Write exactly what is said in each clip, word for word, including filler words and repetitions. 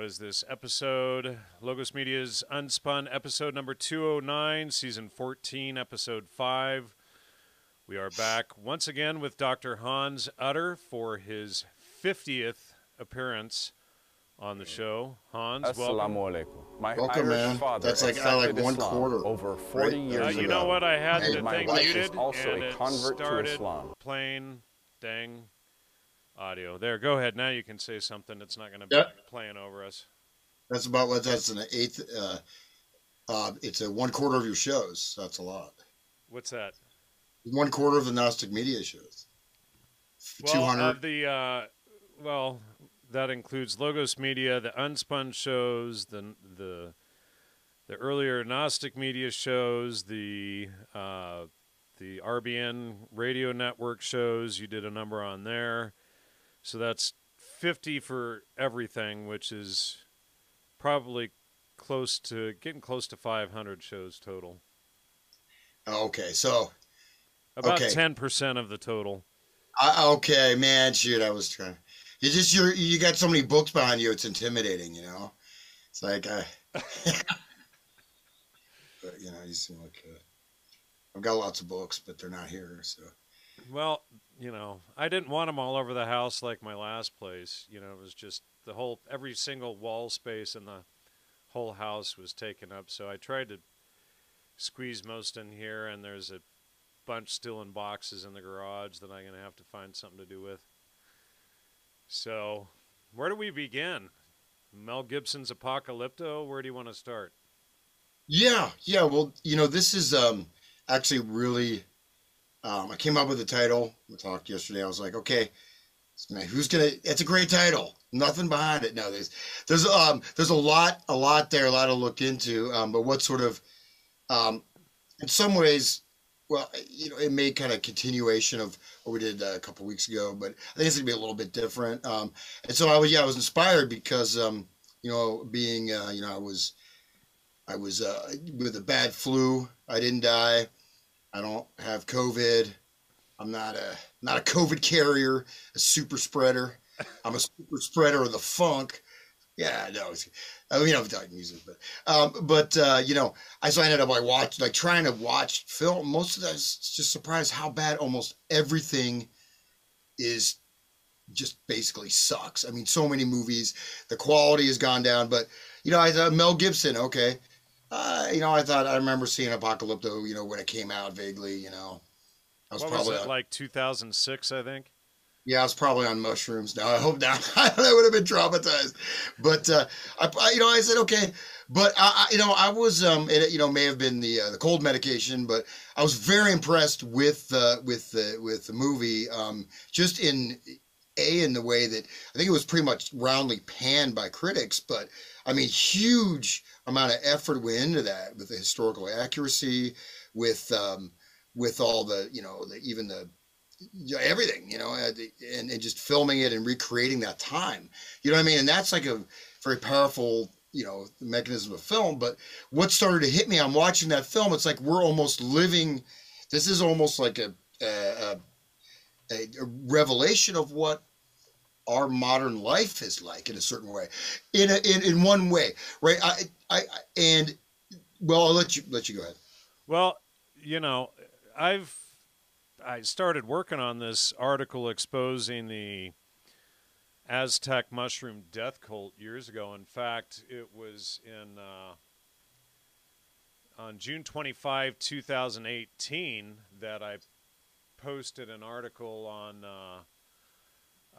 What is this episode? Logos Media's Unspun, episode number two oh nine, season fourteen, episode five. We are back once again with Doctor Hans Utter for his fiftieth appearance on the show. Hans, welcome. Assalamu alaikum. My welcome, Irish man. That's like, I like one Islam quarter. Over forty right? years uh, ago. You know what? I had the thing muted, also and a convert it started to Islam. Plain dang audio. There, go ahead. Now you can say something that's not going to be yep. playing over us. That's about what, that's an eighth, uh, uh, it's a one quarter of your shows. So that's a lot. What's that? One quarter of the Gnostic Media shows. Well, two hundred. Of the, uh, well, that includes Logos Media, the Unspun shows, the, the, the earlier Gnostic Media shows, the, uh, the R B N radio network shows. You did a number on there. So that's fifty for everything, which is probably close to getting close to five hundred shows total. Okay. So about okay. ten percent of the total. I, okay, man, shoot. I was trying. You just, you're, you got so many books behind you. It's intimidating, you know, it's like, I, but, you know, you seem like a, I've got lots of books, but they're not here. So, well, you know, I didn't want them all over the house like my last place. You know, it was just the whole, every single wall space in the whole house was taken up. So I tried to squeeze most in here, and there's a bunch still in boxes in the garage that I'm going to have to find something to do with. So where do we begin? Mel Gibson's Apocalypto? Where do you want to start? Yeah. Yeah. Well, you know, this is, um, actually really, um, I came up with the title. We talked yesterday. I was like, okay, who's going to, it's a great title. Nothing behind it. No, there's, there's, um, there's a lot, a lot there, a lot to look into. Um, but what sort of, um, in some ways, well, you know, it made kind of continuation of what we did a couple weeks ago, but I think it's gonna be a little bit different. Um, and so I was, yeah, I was inspired because, um, you know, being, uh, you know, I was, I was, uh, with a bad flu. I didn't die. I don't have COVID. I'm not a not a COVID carrier, a super spreader. I'm a super spreader of the funk. Yeah, no, it's, I mean, I've done music, but um, but uh, you know, I so I ended up like watch like trying to watch film. Most of that is just surprised how bad almost everything is. Just basically sucks. I mean, so many movies, the quality has gone down. But you know, I thought Mel Gibson, okay. Uh, you know, I thought, I remember seeing Apocalypto, you know, when it came out vaguely, you know, I was what probably was it, on, like two thousand six, I think. Yeah. I was probably on mushrooms. Now I hope not. I would have been traumatized, but, uh, I, I, you know, I said, okay, but I, I you know, I was, um, it, you know, may have been the, uh, the cold medication, but I was very impressed with, uh, with the, with the movie, um, just in a, in the way that I think it was pretty much roundly panned by critics, but I mean, huge amount of effort went into that with the historical accuracy, with um, with all the, you know, the, even the, you know, everything, you know, and, and just filming it and recreating that time. You know what I mean? And that's like a very powerful, you know, mechanism of film. But what started to hit me on watching that film, it's like we're almost living, this is almost like a, a, a, a revelation of what our modern life is like in a certain way, in a, in, in one way, right? I, I, I, and well, I'll let you, let you go ahead. Well, you know, I've, I started working on this article exposing the Aztec mushroom death cult years ago. In fact, it was in, uh, on June twenty-fifth, two thousand eighteen that I posted an article on, uh,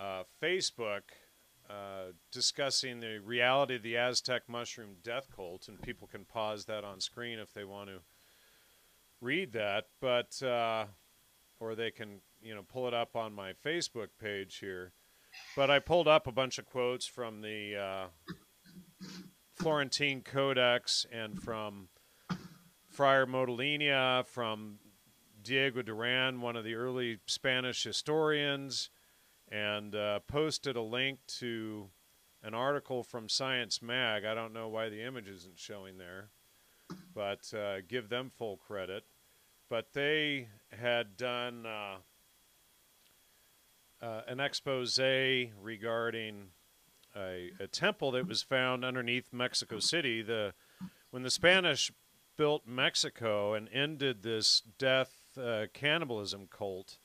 Uh, Facebook uh, discussing the reality of the Aztec mushroom death cult, and people can pause that on screen if they want to read that, but uh, or they can, you know, pull it up on my Facebook page here. But I pulled up a bunch of quotes from the uh, Florentine Codex and from Friar Modelinha, from Diego Duran, one of the early Spanish historians, and uh, posted a link to an article from Science Mag. I don't know why the image isn't showing there, but uh, give them full credit. But they had done uh, uh, an expose regarding a, a temple that was found underneath Mexico City. The when the Spanish built Mexico and ended this death uh, cannibalism cult,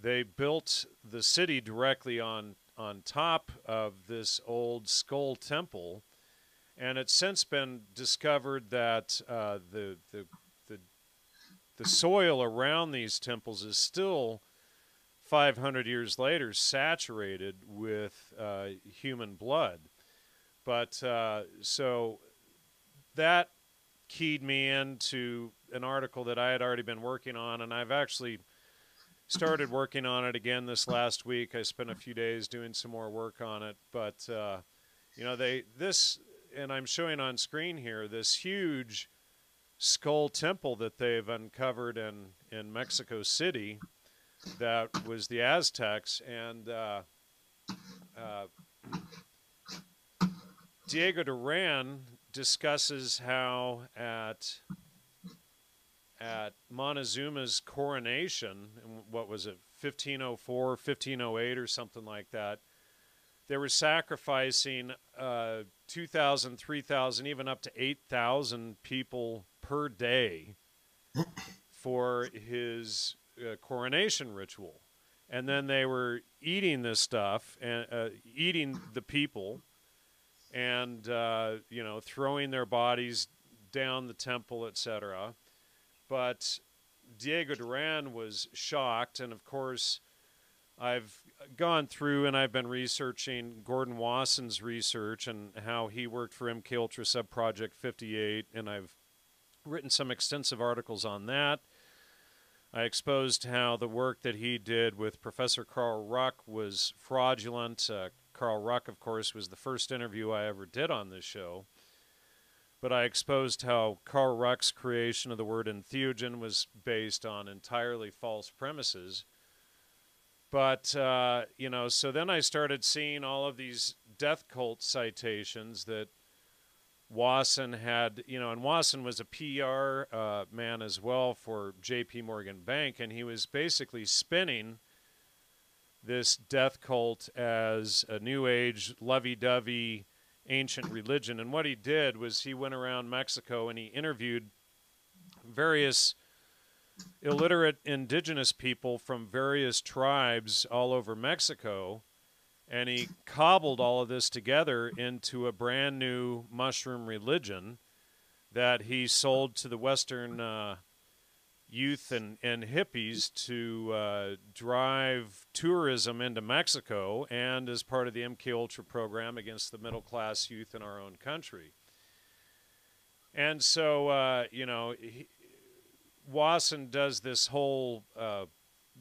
they built the city directly on on top of this old skull temple, and it's since been discovered that uh, the the the the soil around these temples is still five hundred years later saturated with uh, human blood. But uh, so that keyed me into an article that I had already been working on, and I've actually started working on it again this last week. I spent a few days doing some more work on it, but uh, you know, they this, and I'm showing on screen here, this huge skull temple that they've uncovered in, in Mexico City. That was the Aztecs, and uh, uh, Diego Duran discusses how at at Montezuma's coronation, what was it, fifteen oh four, fifteen oh eight, or something like that, they were sacrificing uh, two thousand, three thousand, even up to eight thousand people per day for his Uh, coronation ritual, and then they were eating this stuff and uh, eating the people, and uh, you know, throwing their bodies down the temple, et cetera. But Diego Duran was shocked, and of course, I've gone through and I've been researching Gordon Wasson's research and how he worked for MKUltra Subproject fifty-eight, and I've written some extensive articles on that. I exposed how the work that he did with Professor Carl Ruck was fraudulent. Uh, Carl Ruck, of course, was the first interview I ever did on this show. But I exposed how Carl Ruck's creation of the word entheogen was based on entirely false premises. But, uh, you know, so then I started seeing all of these death cult citations that Wasson had, you know, and Wasson was a P R uh, man as well for J P Morgan Bank, and he was basically spinning this death cult as a new age, lovey-dovey, ancient religion. And what he did was he went around Mexico and he interviewed various illiterate indigenous people from various tribes all over Mexico, and he cobbled all of this together into a brand new mushroom religion that he sold to the Western uh, youth and, and hippies to uh, drive tourism into Mexico, and as part of the MKUltra program against the middle-class youth in our own country. And so, uh, you know, he, Wasson does this whole uh,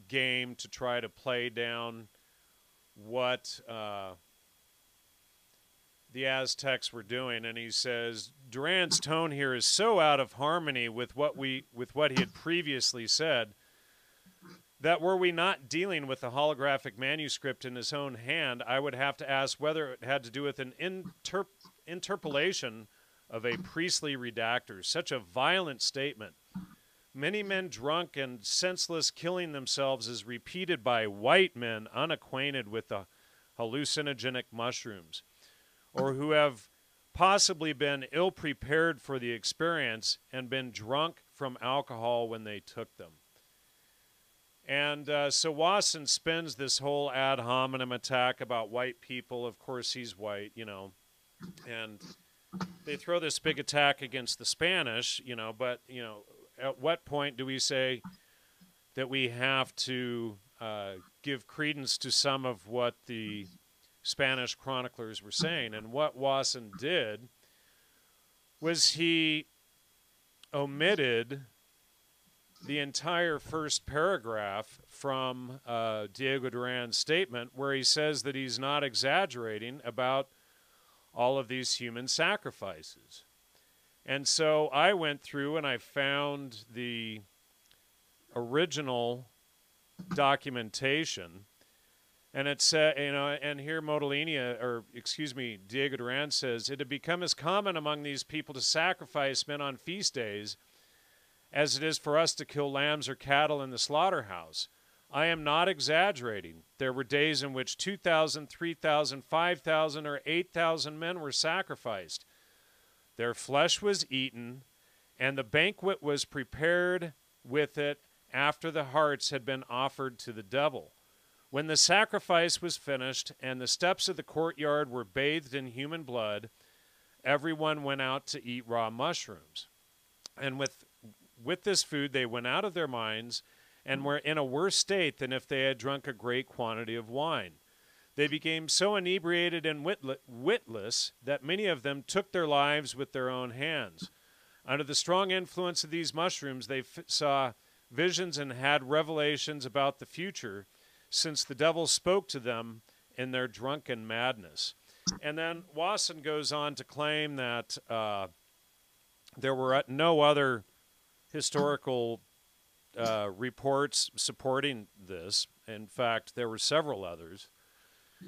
game to try to play down what uh, the Aztecs were doing, and he says Duran's tone here is so out of harmony with what we with what he had previously said that were we not dealing with the holographic manuscript in his own hand, I would have to ask whether it had to do with an interp interpolation of a priestly redactor. Such a violent statement. Many men drunk and senseless killing themselves is repeated by white men unacquainted with the hallucinogenic mushrooms, or who have possibly been ill prepared for the experience and been drunk from alcohol when they took them. And uh, so Wasson spins this whole ad hominem attack about white people. Of course, he's white, you know, and they throw this big attack against the Spanish, you know, but, you know, at what point do we say that we have to uh, give credence to some of what the Spanish chroniclers were saying? And what Wasson did was he omitted the entire first paragraph from uh, Diego Duran's statement, where he says that he's not exaggerating about all of these human sacrifices. And so I went through and I found the original documentation, and it said, you know, and here Modalinia, or excuse me, Diego Duran says, it had become as common among these people to sacrifice men on feast days as it is for us to kill lambs or cattle in the slaughterhouse. I am not exaggerating. There were days in which two thousand, three thousand, five thousand, or eight thousand men were sacrificed. Their flesh was eaten, and the banquet was prepared with it after the hearts had been offered to the devil. When the sacrifice was finished and the steps of the courtyard were bathed in human blood, everyone went out to eat raw mushrooms. And with, with this food, they went out of their minds and were in a worse state than if they had drunk a great quantity of wine. They became so inebriated and witless that many of them took their lives with their own hands. Under the strong influence of these mushrooms, they f- saw visions and had revelations about the future, since the devil spoke to them in their drunken madness. And then Wasson goes on to claim that uh, there were no other historical Uh, reports supporting this. In fact, there were several others.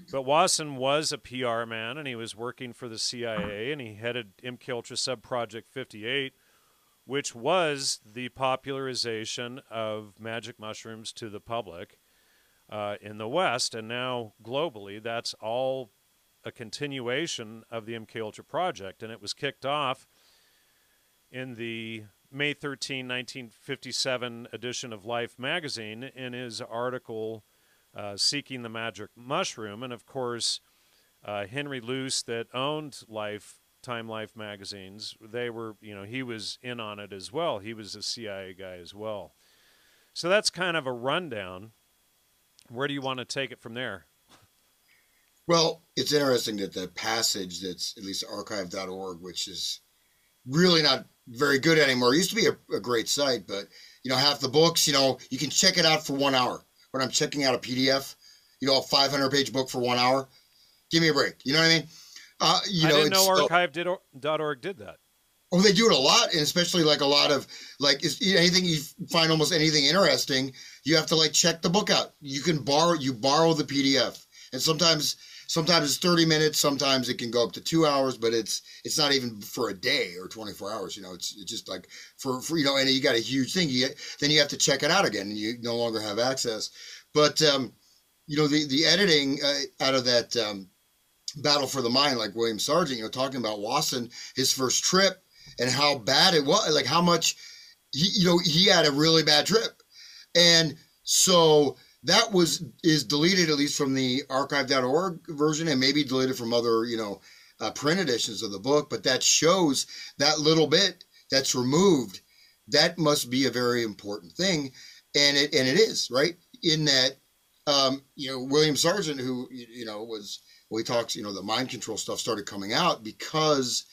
But Wasson was a P R man, and he was working for the C I A, and he headed MKUltra Subproject fifty-eight, which was the popularization of magic mushrooms to the public uh, in the West, and now globally. That's all a continuation of the MKUltra project, and it was kicked off in the May thirteenth, nineteen fifty-seven edition of Life Magazine in his article, uh, Seeking the Magic Mushroom. And, of course, uh, Henry Luce, that owned Life, Time Life magazines, they were, you know, he was in on it as well. He was a C I A guy as well. So that's kind of a rundown. Where do you want to take it from there? Well, it's interesting that the passage that's at least archive dot org, which is really not very good anymore. It used to be a, a great site, but you know, half the books, you know, you can check it out for one hour. When I'm checking out a P D F, you know, a five hundred page book for one hour, give me a break. You know what I mean? Uh, you I know, didn't know archive dot org did that. Oh, they do it a lot, and especially like a lot of like is, anything you find almost anything interesting, you have to like check the book out. You can borrow you borrow the P D F, and sometimes. Sometimes it's thirty minutes. Sometimes it can go up to two hours, but it's it's not even for a day or twenty-four hours. You know, it's, it's just like for, for, you know, and you got a huge thing. You, then you have to check it out again, and you no longer have access. But, um, you know, the, the editing uh, out of that um, Battle for the Mind, like William Sargent, you know, talking about Wasson, his first trip and how bad it was, like how much, he, you know, he had a really bad trip. And so that was is deleted, at least from the archive dot org version, and maybe deleted from other, you know, uh, print editions of the book. But that shows that little bit that's removed. That must be a very important thing, and it and it is, right? In that, um, you know, William Sargent, who you know was well, he talks, you know, the mind control stuff started coming out because,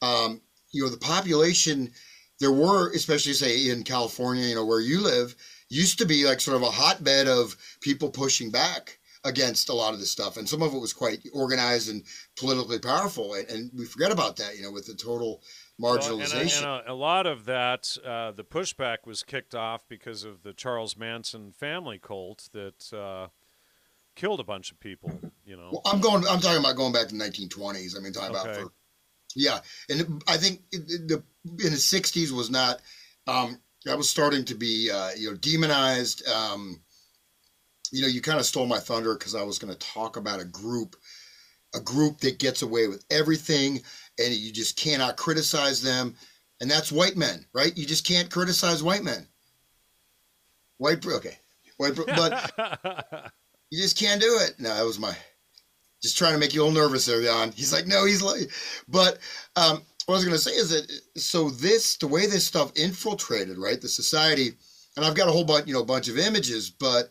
um, you know, the population there were, especially say in California, you know, where you live, used to be like sort of a hotbed of people pushing back against a lot of this stuff. And some of it was quite organized and politically powerful. And, and we forget about that, you know, with the total marginalization. Well, and a, and a, a lot of that, uh, the pushback was kicked off because of the Charles Manson family cult that uh, killed a bunch of people, you know. Well, I'm going, I'm talking about going back to the nineteen twenties. I mean, talking okay. about for, yeah. And I think the, in the sixties was not, um, that was starting to be, uh, you know, demonized. Um, you know, you kind of stole my thunder because I was going to talk about a group, a group that gets away with everything, and you just cannot criticize them. And that's white men, right? You just can't criticize white men. White, okay, white, but you just can't do it. No, that was my, just trying to make you a little nervous there, Jan. He's like, no, he's like, but. Um, What I was going to say is that, so this, the way this stuff infiltrated, right, the society, and I've got a whole bunch, you know, bunch of images, but,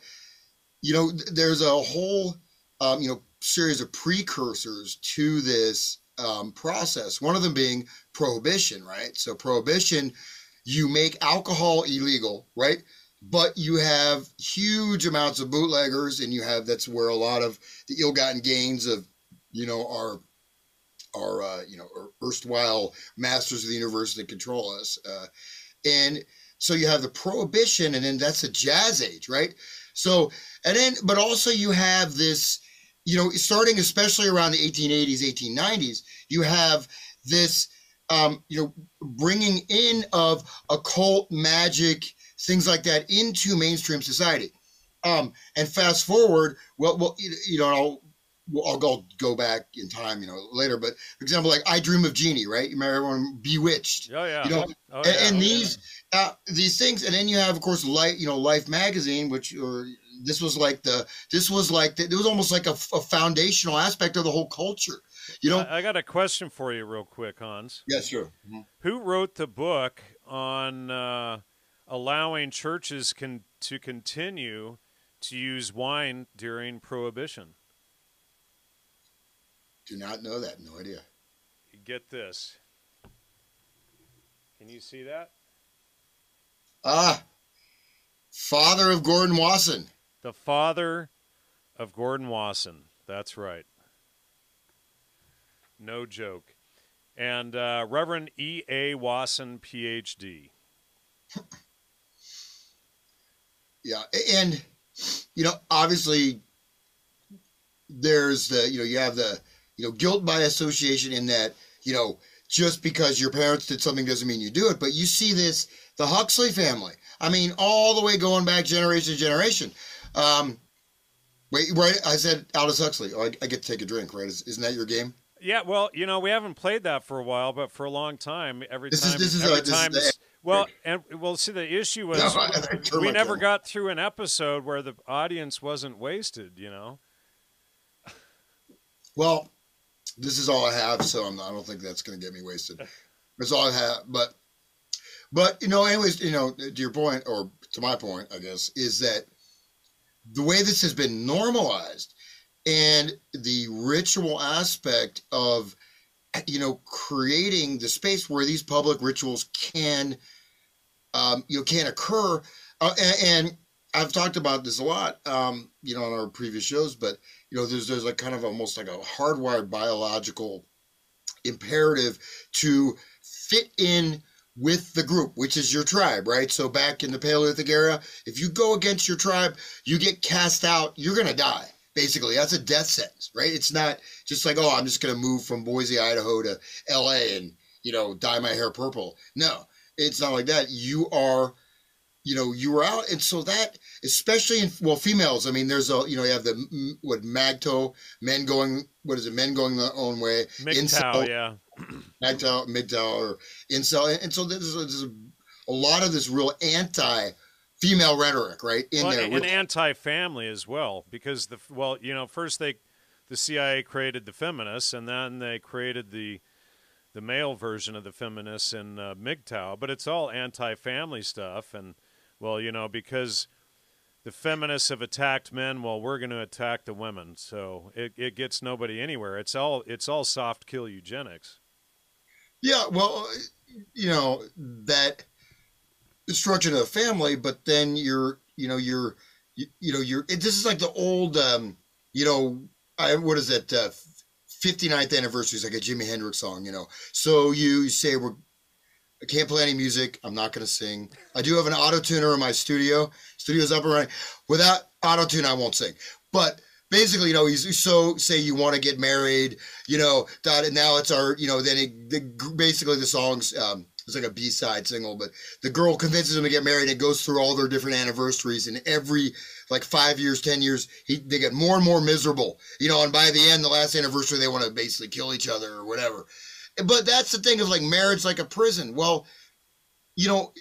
you know, there's a whole, um, you know, series of precursors to this um, process, one of them being prohibition, right? So prohibition, you make alcohol illegal, right? But you have huge amounts of bootleggers, and you have, that's where a lot of the ill-gotten gains of, you know, our Are uh, you know erstwhile masters of the universe that control us, uh, and so you have the prohibition, and then that's the jazz age, right? So and then, but also you have this, you know, starting especially around the eighteen eighties, eighteen nineties, you have this, um, you know, bringing in of occult magic, things like that into mainstream society. Um, and fast forward, well, well, you know, I'll, I'll go, go back in time, you know, later. But for example, like I Dream of Jeannie, right? You remember everyone Bewitched. Oh yeah. You know, oh, and, yeah. and these uh, these things, and then you have, of course, Life, you know, Life Magazine, which or this was like the this was like the, it was almost like a, a foundational aspect of the whole culture. You know, I, I got a question for you, real quick, Hans. Yes, sure. Mm-hmm. Who wrote the book on uh, allowing churches can to continue to use wine during Prohibition? Do not know that. No idea. Get this. Can you see that? Ah, father of Gordon Wasson. The father of Gordon Wasson. That's right. No joke. And uh, Reverend E A Wasson, P H D Yeah, and, you know, obviously there's the, you know, you have the, you know, guilt by association in that, you know, just because your parents did something doesn't mean you do it. But you see this, the Huxley family. I mean, all the way going back generation to generation. Um, wait, right, I said Aldous Huxley. Oh, I, I get to take a drink, right? Isn't that your game? Yeah, well, you know, we haven't played that for a while, but for a long time, every this time, is, this is every a, time, this is well, and well, see, the issue was no, I, I we never camera. got through an episode where the audience wasn't wasted, you know. Well, this is all I have, so I'm not, I don't think that's going to get me wasted. That's all I have, but, but you know, anyways, you know, to your point, or to my point, I guess, is that the way this has been normalized. And the ritual aspect of, you know, creating the space where these public rituals can, um, you know, can occur. Uh, and, and I've talked about this a lot, um, you know, on our previous shows, but, you know, there's, there's like kind of almost like a hardwired biological imperative to fit in with the group, which is your tribe, right? So back in the Paleolithic era, if you go against your tribe, you get cast out, you're going to die. Basically, that's a death sentence, right? It's not just like, oh, I'm just going to move from Boise, Idaho to L A and, you know, dye my hair purple. No, it's not like that. You are, you know, you are out. And so that, especially in, well, females, I mean, there's a, you know, you have the, what, Magto, men going, what is it, men going their own way. MGTOW, yeah. MGTOW, MGTOW, or incel. And, and so there's, there's a, a lot of this real anti- female rhetoric, right? In well, there, and anti-family as well, because the well, you know, first they, the C I A created the feminists, and then they created the, the male version of the feminists in uh, M G T O W. But it's all anti-family stuff, and well, you know, because the feminists have attacked men, well, we're going to attack the women. So it it gets nobody anywhere. It's all it's all soft kill eugenics. Yeah, well, you know that. Destruction of the family, but then you're, you know, you're, you, you know, you're, it, this is like the old, um, you know, I, what is that, uh, fifty-ninth anniversary is like a Jimi Hendrix song, you know, so you, you say, we're, I can't play any music, I'm not going to sing. I do have an auto-tuner in my studio, studio's up and running, without auto-tune I won't sing, but basically, you know, he's so say you want to get married, you know, that, now it's our, you know, then it, the, basically the song's, um, it's like a B-side single, but the girl convinces him to get married and goes through all their different anniversaries, and every like five years, ten years, he, they get more and more miserable, you know, and by the end, the last anniversary, they want to basically kill each other or whatever. But that's the thing of like marriage, like a prison. Well, you know,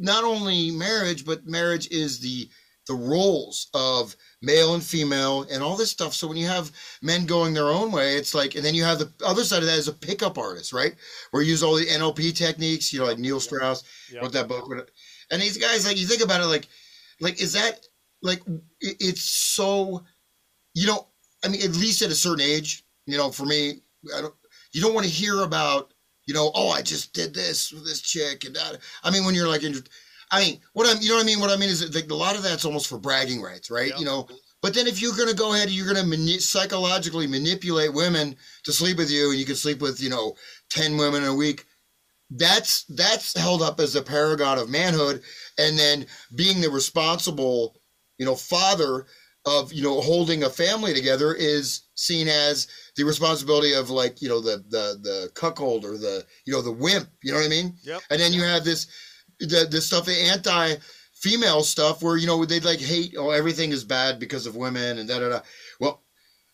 not only marriage, but marriage is the, the roles of male and female and all this stuff. So when you have men going their own way, it's like, and then you have the other side of that is a pickup artist, right? Where you use all the N L P techniques, you know, like Neil Strauss, yep. What that book, and these guys, like, you think about it, like, like, is that like, it's so, you know, I mean, at least at a certain age, you know, for me, I don't, you don't want to hear about, you know, oh, I just did this with this chick and that. I mean, when you're like, in your, I mean, what I'm, you know what I mean? What I mean is that like, a lot of that's almost for bragging rights, right? Yep. You know, but then if you're going to go ahead, you're going to mani- psychologically manipulate women to sleep with you, and you can sleep with, you know, ten women a week. That's, that's held up as the paragon of manhood. And then being the responsible, you know, father of, you know, holding a family together is seen as the responsibility of like, you know, the, the, the cuckold or the, you know, the wimp, you know what I mean? Yep. And then you have this, the, the stuff, the anti female stuff where, you know, they'd like hate, oh, everything is bad because of women and da da da. Well,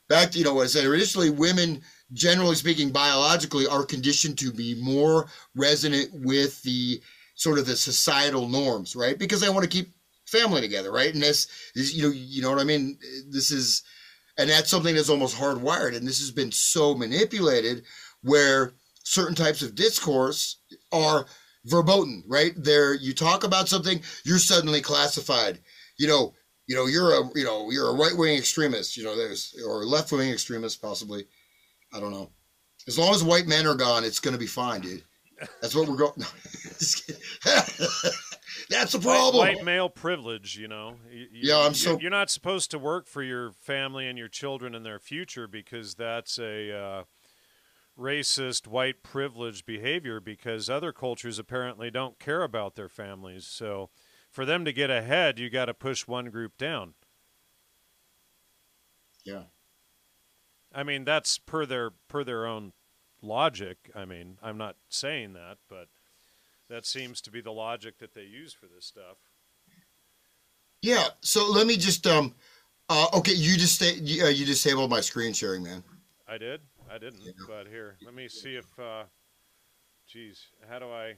back to, you know, what I said originally, women, generally speaking, biologically are conditioned to be more resonant with the sort of the societal norms, right? Because they want to keep family together, right? And this, this you know, you know what I mean? This is, and that's something that's almost hardwired. And this has been so manipulated where certain types of discourse are verboten, right? There, you talk about something, you're suddenly classified. You know, you know, you're a, you know, you're a right-wing extremist. You know, there's or left-wing extremist, possibly. I don't know. As long as white men are gone, it's going to be fine, dude. That's what we're going. No, just kidding. That's the problem. White, white male privilege, you know. You, yeah, I'm so. You're not supposed to work for your family and your children and their future because that's a uh, racist white privilege behavior. Because other cultures apparently don't care about their families. So, for them to get ahead, you got to push one group down. Yeah. I mean, that's per their per their own logic. I mean, I'm not saying that, but that seems to be the logic that they use for this stuff. Yeah. So let me just um, uh, okay. You just you, uh, you disabled my screen sharing, man. I did. I didn't. Yeah. But here, let me see if. Uh, geez, how do I?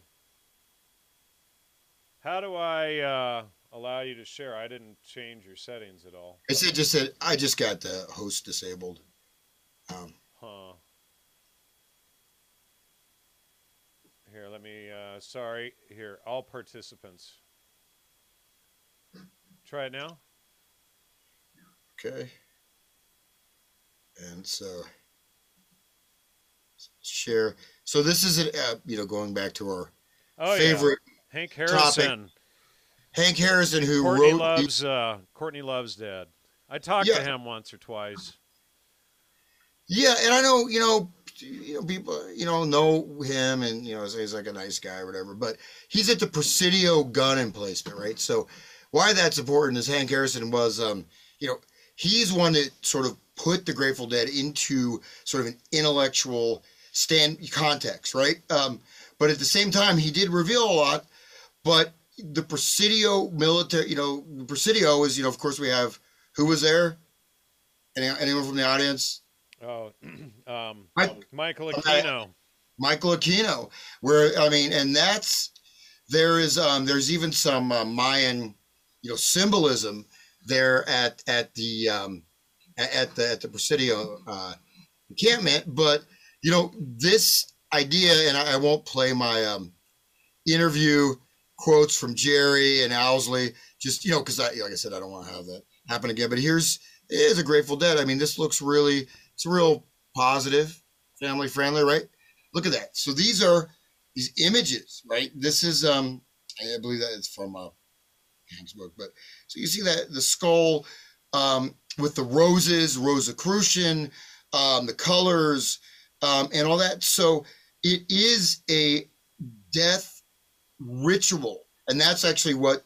How do I uh, allow you to share? I didn't change your settings at all. I said just said I just got the host disabled. Um, huh. Here, let me, uh, sorry, here, all participants. Try it now. Okay. And so, share. So this is, an, uh, you know, going back to our oh, favorite yeah. Hank Harrison. Topic. Hank Harrison, who Courtney wrote. Loves, uh, Courtney Loves Dad. I talked yeah. to him once or twice. Yeah, and I know, you know, you know, people, you know, know him and, you know, he's like a nice guy or whatever, but he's at the Presidio gun emplacement, right? So why that's important is Hank Harrison was, um, you know, he's one that sort of put the Grateful Dead into sort of an intellectual stand context, right? Um, but at the same time, he did reveal a lot, but the Presidio military, you know, Presidio is, you know, of course we have, who was there? Any, anyone from the audience? Oh, um, I, Michael Aquino. I, Michael Aquino, where, I mean, and that's, there is, um, there's even some uh, Mayan, you know, symbolism there at, at the, um, at the, at the Presidio uh, encampment. But, you know, this idea, and I, I won't play my um, interview quotes from Jerry and Owsley, just, you know, because I, like I said, I don't want to have that happen again, but here's, here's a Grateful Dead. I mean, this looks really, it's real positive, family friendly, right? Look at that. So these are these images, right? This is, um, I believe that it's from uh, Hank's book, but so you see that the skull um, with the roses, Rosicrucian, um, the colors, um, and all that. So it is a death ritual, and that's actually what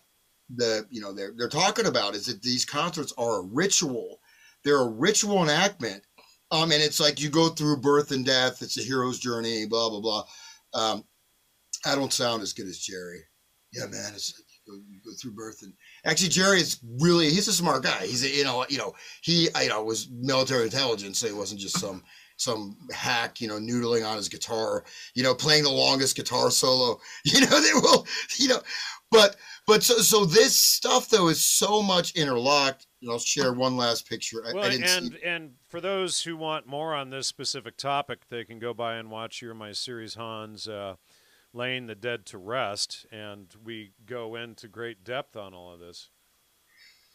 the you know they're they're talking about is that these concerts are a ritual. They're a ritual enactment. Um, and it's like you go through birth and death. It's a hero's journey, blah, blah, blah. Um, I don't sound as good as Jerry. Yeah, man, it's like you go, you go through birth. And actually, Jerry is really, he's a smart guy. He's, a, you know, you know, he you know, was military intelligence. So he wasn't just some some hack, you know, noodling on his guitar, you know, playing the longest guitar solo. You know, they will, you know. But but so, so this stuff, though, is so much interlocked. And I'll share one last picture. I, well, I didn't and, see... and for those who want more on this specific topic, they can go by and watch here my series, Hans, uh, Laying the Dead to Rest, and we go into great depth on all of this.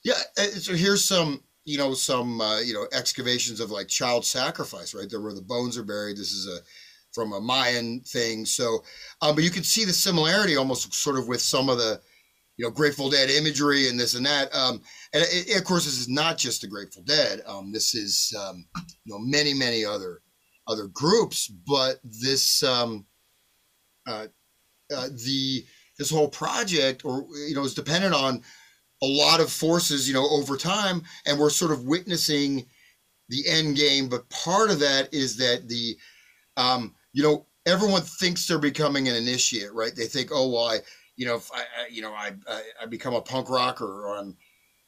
Yeah, so here's some, you know, some, uh, you know, excavations of like child sacrifice, right? There where the bones are buried. This is a from a Mayan thing. So, um, but you can see the similarity almost sort of with some of the, you know, Grateful Dead imagery and this and that. Um, and it, it, of course, this is not just the Grateful Dead. Um, this is, um, you know, many, many other other groups. But this, um, uh, uh, the this whole project, or you know, is dependent on a lot of forces, you know, over time. And we're sort of witnessing the end game. But part of that is that the, um, you know, everyone thinks they're becoming an initiate, right? They think, oh, well, I. you know, if I, I you know, I, I, I become a punk rocker, or I'm,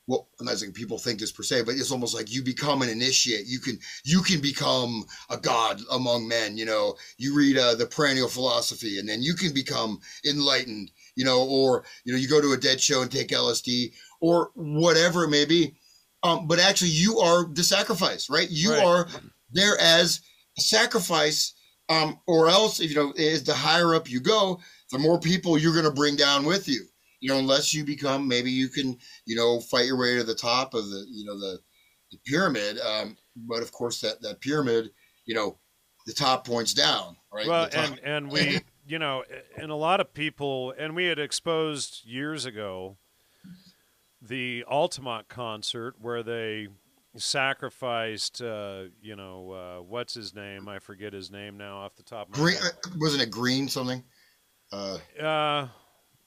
well, I'm not saying people think this per se, but it's almost like you become an initiate. You can, you can become a god among men. You know, you read uh, the perennial philosophy, and then you can become enlightened, you know, or, you know, you go to a dead show and take L S D or whatever it may be. Um, but actually you are the sacrifice, right? You right. are there as a sacrifice, um, or else, if you know, is the higher up you go, the more people you're going to bring down with you. You know, unless you become, maybe you can, you know, fight your way to the top of the, you know, the, the pyramid. Um, but of course, that, that pyramid, you know, the top points down, right? Well, and, and we, you know, and a lot of people, and we had exposed years ago the Altamont concert where they sacrificed, uh, you know, uh, what's his name? I forget his name now off the top of my head. Wasn't it Green something? Uh, uh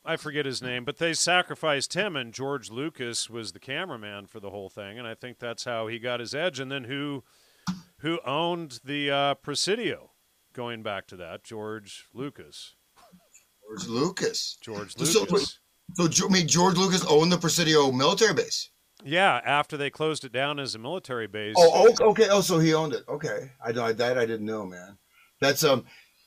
I forget his name, but they sacrificed him, and George Lucas was the cameraman for the whole thing, and I think that's how he got his edge. And then who who owned the uh, Presidio? Going back to that, George Lucas. George Lucas. George Lucas. So, so I mean, George Lucas owned the Presidio military base? Yeah, after they closed it down as a military base. Oh, okay. Oh, so he owned it. Okay. I, I, that I didn't know, man. That's... um.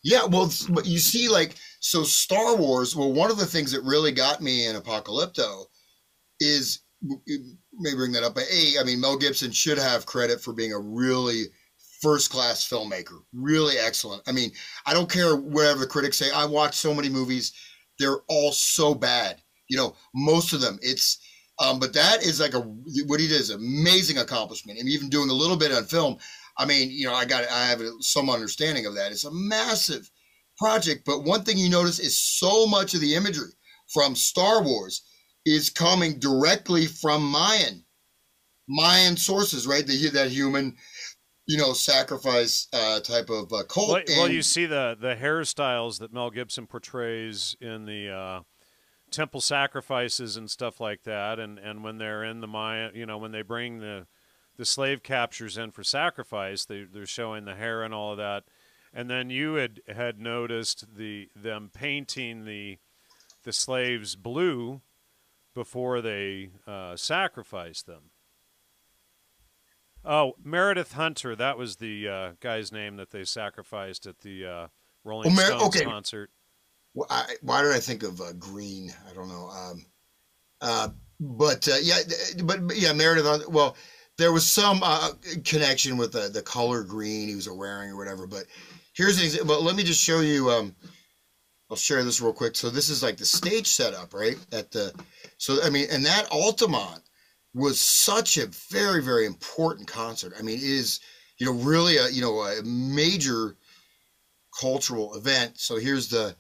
Yeah, well, you see, like, so Star Wars, well, one of the things that really got me in Apocalypto is, may bring that up, but A, I mean, Mel Gibson should have credit for being a really first-class filmmaker, really excellent. I mean, I don't care whatever the critics say. I watch so many movies. They're all so bad, you know, most of them. It's, um, but that is like a, what he did is an amazing accomplishment. And even doing a little bit on film, I mean, you know, I got, I have some understanding of that. It's a massive project, but one thing you notice is so much of the imagery from Star Wars is coming directly from Mayan, Mayan sources, right? They hear that human, you know, sacrifice uh, type of uh, cult. Well, well, you see the the hairstyles that Mel Gibson portrays in the uh, temple sacrifices and stuff like that, and and when they're in the Mayan, you know, when they bring the the slave captures in for sacrifice, they, they're showing the hair and all of that. And then you had, had noticed the them painting the the slaves blue before they uh, sacrificed them. Oh, Meredith Hunter, that was the uh, guy's name that they sacrificed at the uh, Rolling oh, Stones okay. concert. Well, I, why did I think of uh, green? I don't know. Um, uh, but, uh, yeah, but, but, yeah, Meredith Hunter, well... There was some uh, connection with the, the color green he was wearing or whatever, but here's an example. But let me just show you. Um, I'll share this real quick. So this is like the stage setup, right? At the, so I mean, and that Altamont was such a very, very important concert. I mean, it is, you know, really a, you know, a major cultural event. So here's the,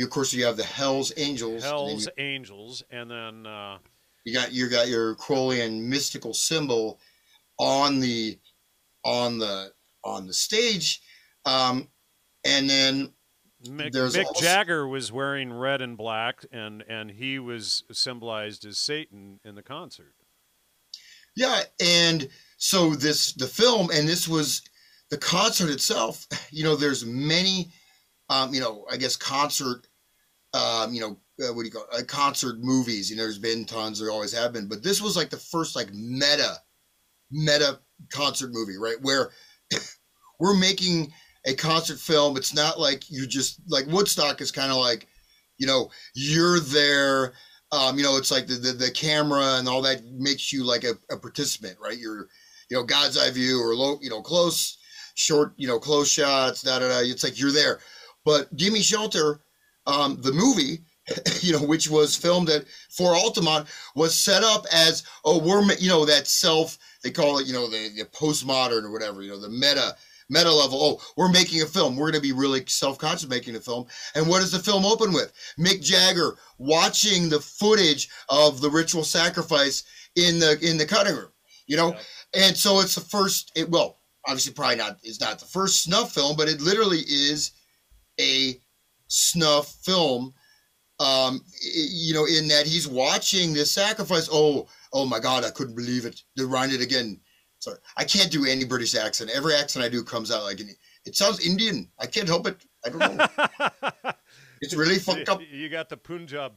of course, you have the Hell's Angels. Hell's and you, Angels, and then uh... you got you got your Crowleyan mystical symbol on the on the on the stage, um and then Mick, there's Mick also... Jagger was wearing red and black, and and he was symbolized as Satan in the concert. Yeah, and so this the film, and this was the concert itself. You know, there's many um you know, I guess concert um you know Uh, what do you call it? Uh, concert movies? You know, there's been tons. There always have been, but this was like the first like meta, meta concert movie, right? Where we're making a concert film. It's not like you just like Woodstock is kind of like, you know, you're there. Um, you know, it's like the, the the camera and all that makes you like a, a participant, right? You're, you know, God's eye view or low, you know, close, short, you know, close shots. Da da da. It's like you're there. But Gimme Shelter, um, the movie, you know, which was filmed at for Altamont, was set up as, oh, we're, you know, that self, they call it, you know, the, the postmodern or whatever, you know, the meta, meta level. Oh, we're making a film. We're going to be really self-conscious making a film. And what does the film open with? Mick Jagger watching the footage of the ritual sacrifice in the, in the cutting room, you know? Yeah. And so it's the first, it, well, obviously probably not, it's not the first snuff film, but it literally is a snuff film. Um, you know, in that he's watching this sacrifice. Oh, oh my God, I couldn't believe it. They run it again. Sorry, I can't do any British accent. Every accent I do comes out like, it sounds Indian. I can't help it. I don't know. It's really fucked up. You got the Punjab.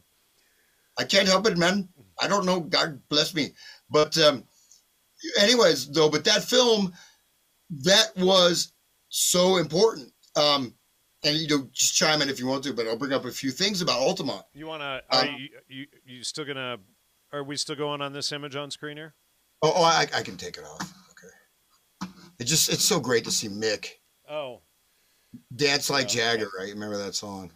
I can't help it, man. I don't know. God bless me. But um, anyways, though, but that film, that was so important. Um, and you know, just chime in if you want to, but I'll bring up a few things about Altamont. You want to, are um, you, you, you still going to, are we still going on this image on screen here? Oh, oh I, I can take it off. Okay. It just, it's so great to see Mick. Oh. Dance Like oh, Jagger, yeah. Right? Remember that song.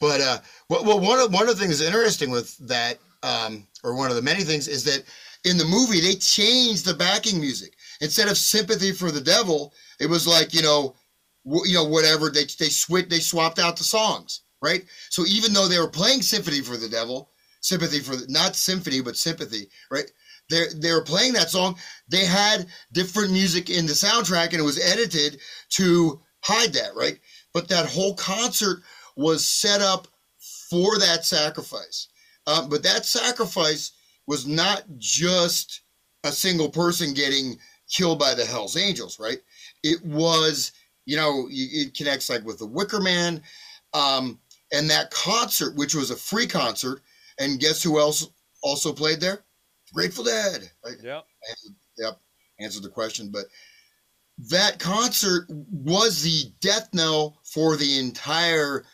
But uh, well, one of, one of the things interesting with that, um, or one of the many things, is that in the movie, they changed the backing music. Instead of Sympathy for the Devil, it was like, you know, w you know, whatever, they, they, sw they swapped out the songs, right? So even though they were playing Sympathy for the Devil, Sympathy for, the, not Symphony, but Sympathy, right? They're, they were playing that song. They had different music in the soundtrack, and it was edited to hide that, right? But that whole concert was set up for that sacrifice. Um, but that sacrifice was not just a single person getting killed by the Hell's Angels, right? It was, you know, it connects like with the Wicker Man. Um, and that concert, which was a free concert, and guess who else also played there? Grateful Dead. Right? Yep. Answered, yep. Answered the question. But that concert was the death knell for the entire,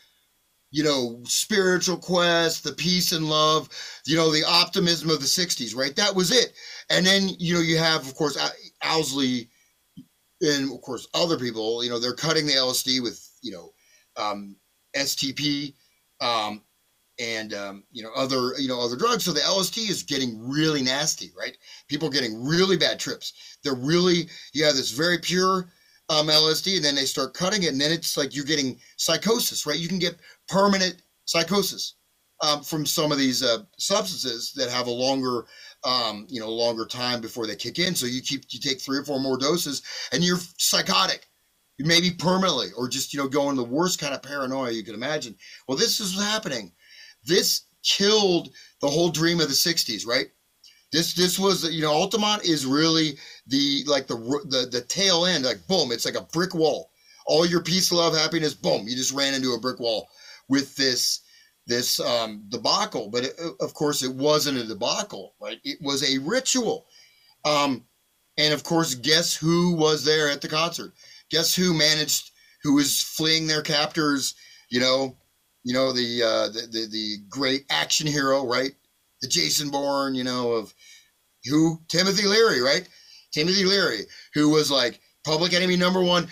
you know, spiritual quest, the peace and love, you know, the optimism of the sixties, right? That was it. And then, you know, you have, of course, Owsley and, of course, other people, you know, they're cutting the L S D with, you know, um, S T P um, and, um, you know, other, you know, other drugs. So the L S D is getting really nasty, right? People getting really bad trips. They're really, you have this very pure um, L S D, and then they start cutting it. And then it's like you're getting psychosis, right? You can get permanent psychosis um, from some of these uh, substances that have a longer, um, you know, longer time before they kick in. So you keep, you take three or four more doses and you're psychotic, maybe permanently, or just, you know, go in the worst kind of paranoia you can imagine. Well, this is what's happening. This killed the whole dream of the sixties, right? This, this was, you know, Altamont is really the, like the, the, the tail end, like, boom, it's like a brick wall. All your peace, love, happiness, boom, you just ran into a brick wall with this this um, debacle. But it, of course, it wasn't a debacle, right? It was a ritual. Um, and of course, guess who was there at the concert? Guess who managed, who was fleeing their captors, you know, you know, the, uh, the, the, the great action hero, right? The Jason Bourne, you know, of who? Timothy Leary, right? Timothy Leary, who was like public enemy number one,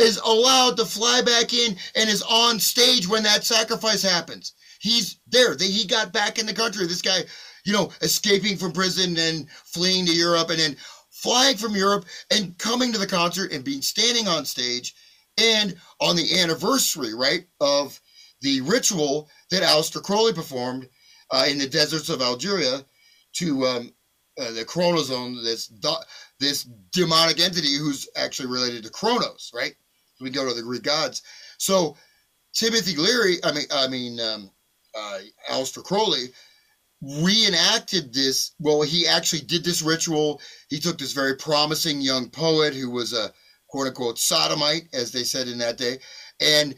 is allowed to fly back in and is on stage when that sacrifice happens. He's there. They, he got back in the country. This guy, you know, escaping from prison and fleeing to Europe and then flying from Europe and coming to the concert and being standing on stage and on the anniversary, right, of the ritual that Aleister Crowley performed uh, in the deserts of Algeria to um, uh, the Chronozone, this, this demonic entity who's actually related to Kronos, right? We go to the Greek gods. So Timothy Leary, I mean, I mean, um, uh, Aleister Crowley reenacted this. Well, he actually did this ritual. He took this very promising young poet who was a quote unquote sodomite, as they said in that day. And,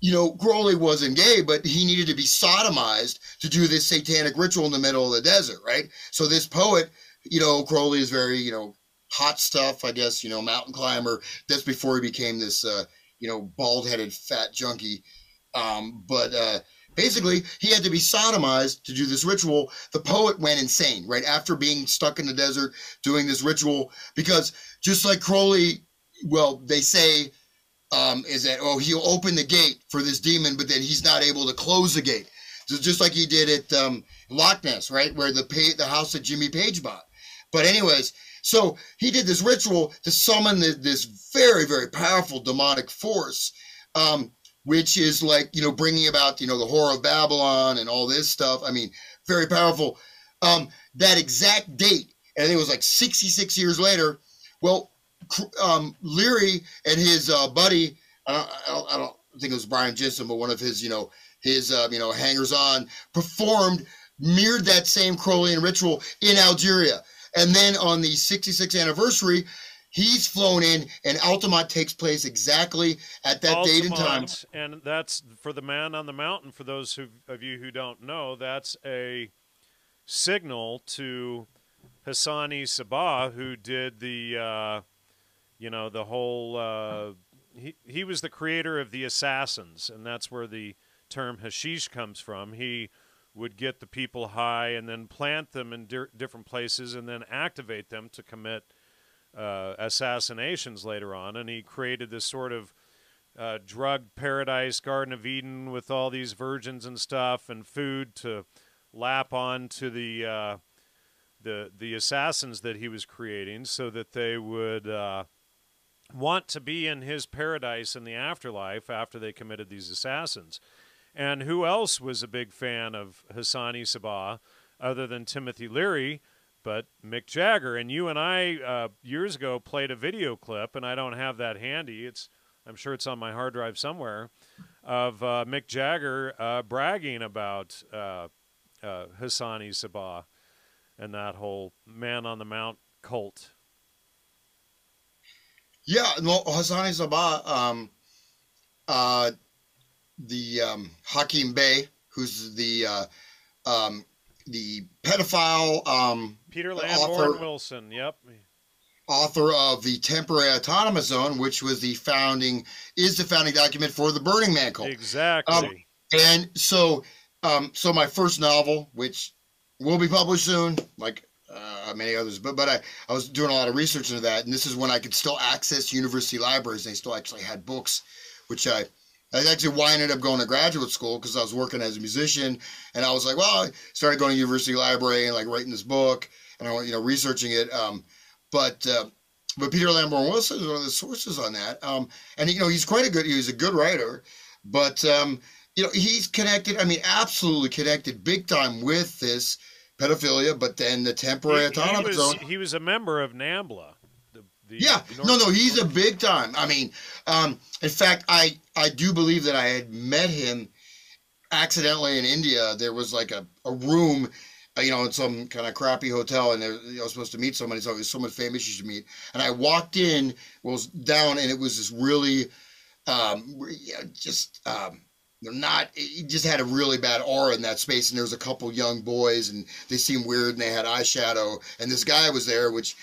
you know, Crowley wasn't gay, but he needed to be sodomized to do this satanic ritual in the middle of the desert, right? So this poet, you know, Crowley is very, you know, hot stuff, I guess, you know, mountain climber. That's before he became this, uh, you know, bald-headed fat junkie. Um, but uh, basically, he had to be sodomized to do this ritual. The poet went insane, right, after being stuck in the desert doing this ritual. Because just like Crowley, well, they say um, is that, oh, he'll open the gate for this demon, but then he's not able to close the gate. So just like he did at um, Loch Ness, right, where the, pay, the house that Jimmy Page bought. But anyways, so he did this ritual to summon the, this very, very powerful demonic force, um, which is like, you know, bringing about, you know, the Whore of Babylon and all this stuff. I mean, very powerful. Um, that exact date, and I think it was like sixty-six years later, well, um, Leary and his uh, buddy, I don't, I, don't, I don't think it was Brian Jensen, but one of his, you know, his, uh, you know, hangers-on performed, mirrored that same Crowleyan ritual in Algeria. And then on the sixty-sixth anniversary, he's flown in, and Altamont takes place exactly at that Altamont, date and time. And that's for the Man on the Mountain. For those who, of you who don't know, that's a signal to Hassani Sabah, who did the, uh, you know, the whole, uh, he, he was the creator of the assassins, and that's where the term hashish comes from. He would get the people high and then plant them in di different places and then activate them to commit uh, assassinations later on. And he created this sort of uh, drug paradise, Garden of Eden, with all these virgins and stuff and food to lap on to the, uh, the, the assassins that he was creating so that they would uh, want to be in his paradise in the afterlife after they committed these assassins. And who else was a big fan of Hassani Sabah other than Timothy Leary, but Mick Jagger? And you and I uh, years ago played a video clip, and I don't have that handy. It's, I'm sure it's on my hard drive somewhere, of uh, Mick Jagger uh, bragging about uh, uh, Hassani Sabah and that whole Man on the Mount cult. Yeah, no, Hassani Sabah... Um, uh, the um, Hakim Bey, who's the uh, um, the pedophile um, Peter Lamborn Wilson, yep, author of the Temporary Autonomous Zone, which was the founding is the founding document for the Burning Man cult. Exactly. Um, and so, um, so my first novel, which will be published soon, like uh, many others, but but I I was doing a lot of research into that, and this is when I could still access university libraries. They still actually had books, which I. I actually winded up going to graduate school because I was working as a musician, and I was like, well, I started going to university library and like writing this book and I you know researching it. Um, but uh, but Peter Lamborn Wilson is one of the sources on that. Um, and you know he's quite a good he's a good writer, but um, you know he's connected. I mean, absolutely connected big time with this pedophilia, but then the temporary he, autonomous he was, zone. He was a member of NAMBLA. The, yeah, the no, no, he's a big time. I mean, um, in fact, I, I do believe that I had met him accidentally in India. There was like a, a room, you know, in some kind of crappy hotel, and I you know, was supposed to meet somebody. So it was someone famous you should meet. And I walked in, was down, and it was this really, um, just um, not, it just had a really bad aura in that space. And there was a couple young boys, and they seemed weird, and they had eyeshadow. And this guy was there, which...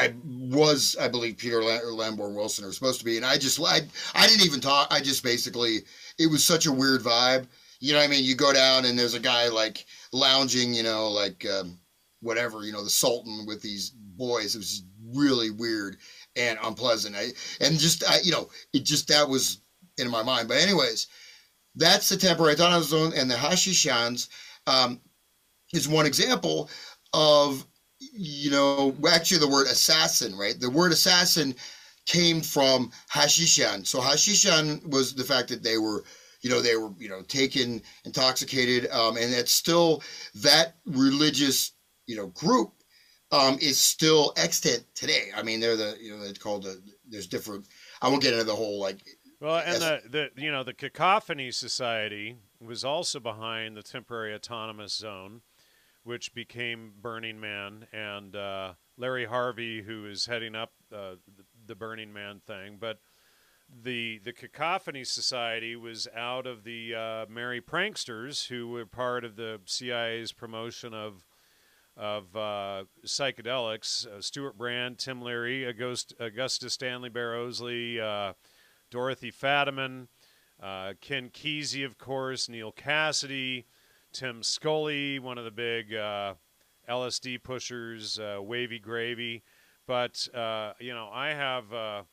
I was, I believe, Peter Lamborn Wilson or supposed to be, and I just, I, I didn't even talk. I just basically, it was such a weird vibe. You know what I mean? You go down and there's a guy like lounging, you know, like um, whatever, you know, the Sultan with these boys. It was really weird and unpleasant. I, and just, I, you know, it just, that was in my mind. But anyways, that's the temporary autonomous zone, and the Hashishans um, is one example of, you know, actually the word assassin, right? The word assassin came from Hashishan. So Hashishan was the fact that they were, you know, they were, you know, taken, intoxicated. Um, and that's still, that religious, you know, group um, is still extant today. I mean, they're the, you know, it's called, the, there's different, I won't get into the whole, like. Well, and the, the, you know, the Cacophony Society was also behind the Temporary Autonomous Zone, which became Burning Man, and uh, Larry Harvey, who is heading up uh, the, the Burning Man thing. But the the Cacophony Society was out of the uh, Merry Pranksters, who were part of the C I A's promotion of of uh, psychedelics. Uh, Stuart Brand, Tim Leary, August, Augustus Stanley Bear Owsley, uh, Dorothy Fadiman, uh, Ken Kesey, of course, Neil Cassidy, Tim Scully, one of the big uh, L S D pushers, uh, Wavy Gravy. But, uh, you know, I have a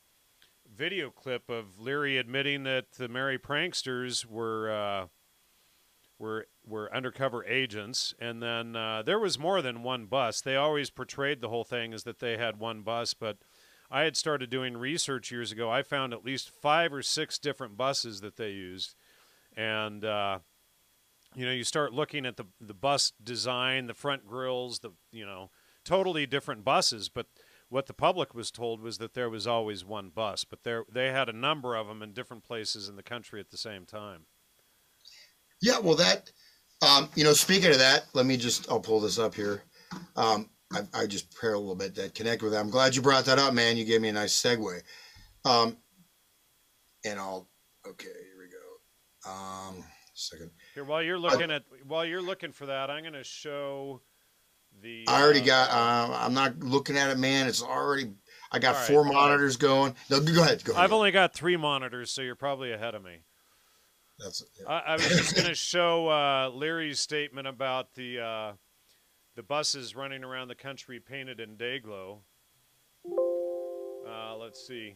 video clip of Leary admitting that the Merry Pranksters were uh, were were undercover agents. And then uh, there was more than one bus. They always portrayed the whole thing as that they had one bus. But I had started doing research years ago. I found at least five or six different buses that they used. And... Uh, you know, you start looking at the the bus design, the front grills, the, you know, totally different buses. But what the public was told was that there was always one bus. But there they had a number of them in different places in the country at the same time. Yeah, well, that, um, you know, speaking of that, let me just, I'll pull this up here. Um, I, I just prepared a little bit to connect with that. I'm glad you brought that up, man. You gave me a nice segue. Um, and I'll, okay, here we go. Um, second. Here, while you're looking at while you're looking for that, I'm going to show The, I already uh, got, uh, I'm not looking at it, man. It's already, I got right, four monitors going. No, go ahead. Go ahead. I've only got three monitors, so you're probably ahead of me. That's yeah. I, I was just going to show uh, Leary's statement about the uh, the buses running around the country painted in Dayglow. Uh, let's see.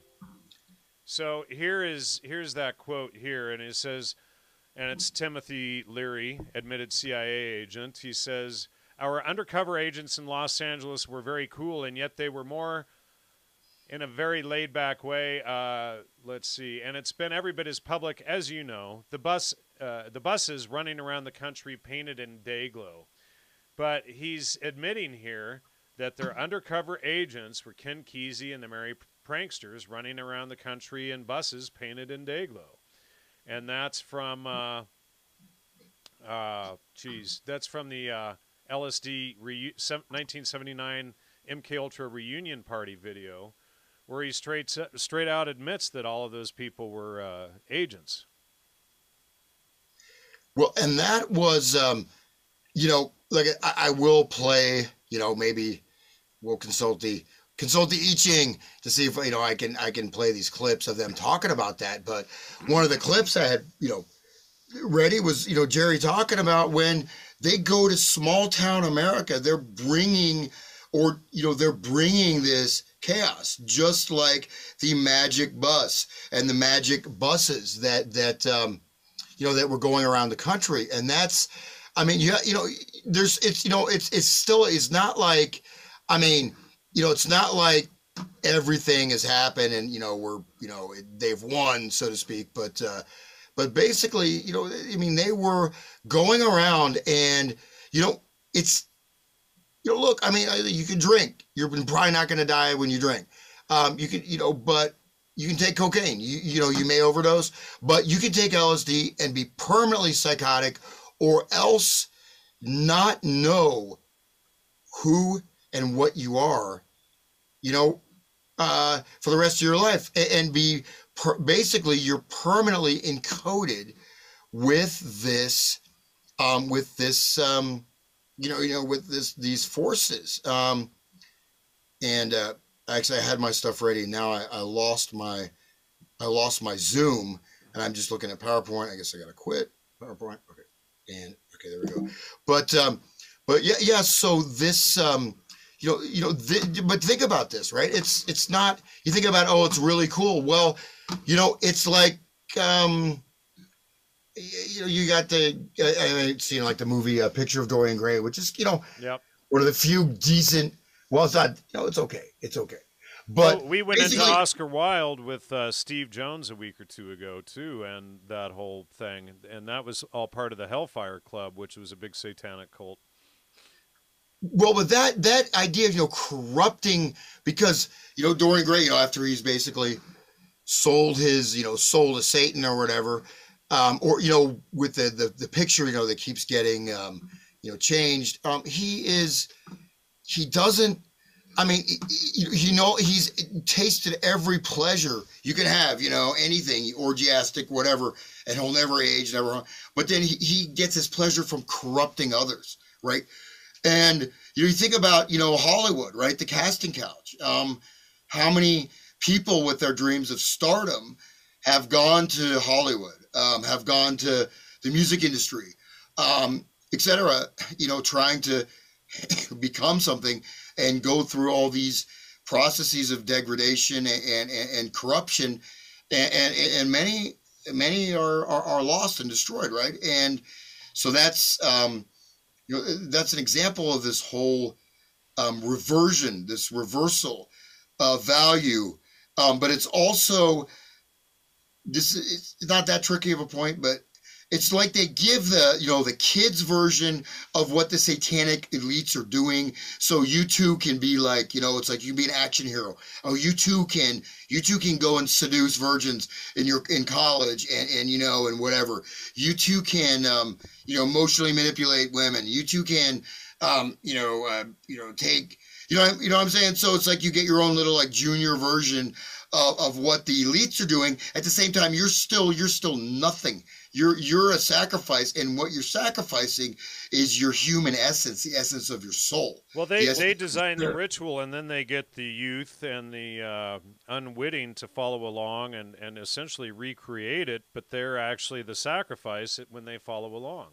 So here is here's that quote here, and it says, and it's Timothy Leary, admitted C I A agent. He says, "Our undercover agents in Los Angeles were very cool, and yet they were more in a very laid-back way." Uh, let's see. And it's been every bit as public as you know. The bus, uh, the buses running around the country painted in Dayglow. But he's admitting here that their undercover agents were Ken Kesey and the Merry Pranksters running around the country in buses painted in Dayglow. And that's from, uh, uh, geez, that's from the... Uh, L S D nineteen seventy-nine MKUltra reunion party video, where he straight straight out admits that all of those people were uh, agents. Well, and that was, um, you know, like I, I will play, you know, maybe we'll consult the consult the I Ching to see if you know I can I can play these clips of them talking about that. But one of the clips I had, you know, ready was you know Jerry talking about when they go to small town America, they're bringing, or, you know, they're bringing this chaos, just like the magic bus and the magic buses that, that, um, you know, that were going around the country. And that's, I mean, you, you know, there's, it's, you know, it's, it's still, it's not like, I mean, you know, it's not like everything has happened and, you know, we're, you know, it, they've won, so to speak, but, uh, But basically, you know, I mean, they were going around and, you know, it's, you know, look, I mean, you can drink. You're probably not going to die when you drink. Um, you can, you know, but you can take cocaine. You, you know, you may overdose, but you can take L S D and be permanently psychotic or else not know who and what you are, you know, uh, for the rest of your life and, and be basically you're permanently encoded with this um with this um you know you know with this these forces um and uh actually I had my stuff ready. Now I, I lost my I lost my Zoom and I'm just looking at PowerPoint. I guess I gotta quit PowerPoint. Okay, and okay, there we go. But um but yeah yeah so this um You know, you know, th but think about this, right? It's, it's not, you think about, oh, it's really cool. Well, you know, it's like, um, you know, you got the, I mean, it's, you know, like the movie uh, Picture of Dorian Gray, which is, you know, yep. one of the few decent, well, it's not, you know, it's okay. It's okay. But well, we went into Oscar Wilde with uh, Steve Jones a week or two ago too. And that whole thing. And that was all part of the Hellfire Club, which was a big satanic cult. Well, but that that idea of you know corrupting, because you know Dorian Gray, you know, after he's basically sold his you know soul to Satan or whatever, um, or you know with the, the the picture you know that keeps getting um, you know changed. Um, he is he doesn't. I mean, you, you know he's tasted every pleasure you can have. You know anything orgiastic, whatever, and he'll never age, never. But then he, he gets his pleasure from corrupting others, right? And you, know, you think about, you know, Hollywood, right? The casting couch. Um, how many people with their dreams of stardom have gone to Hollywood, um, have gone to the music industry, um, et cetera, you know, trying to become something and go through all these processes of degradation and, and, and corruption. And, and, and many, many are, are, are lost and destroyed, right? And so that's... Um, You know, that's an example of this whole um, reversion, this reversal of value. Um, but it's also, this it's not that tricky of a point, but it's like they give the, you know, the kids version of what the satanic elites are doing. So you too can be like, you know, it's like you be an action hero. Oh, you too can, you too can go and seduce virgins in your, in college and, and, you know, and whatever. You too can, um, you know, emotionally manipulate women. You too can, um, you know, uh, you know, take, you know, you know what I'm saying? So it's like you get your own little like junior version of, of what the elites are doing. At the same time, you're still, you're still nothing. You're you're a sacrifice, and what you're sacrificing is your human essence, the essence of your soul. Well, they the they design the ritual, and then they get the youth and the uh, unwitting to follow along and and essentially recreate it. But they're actually the sacrifice when they follow along.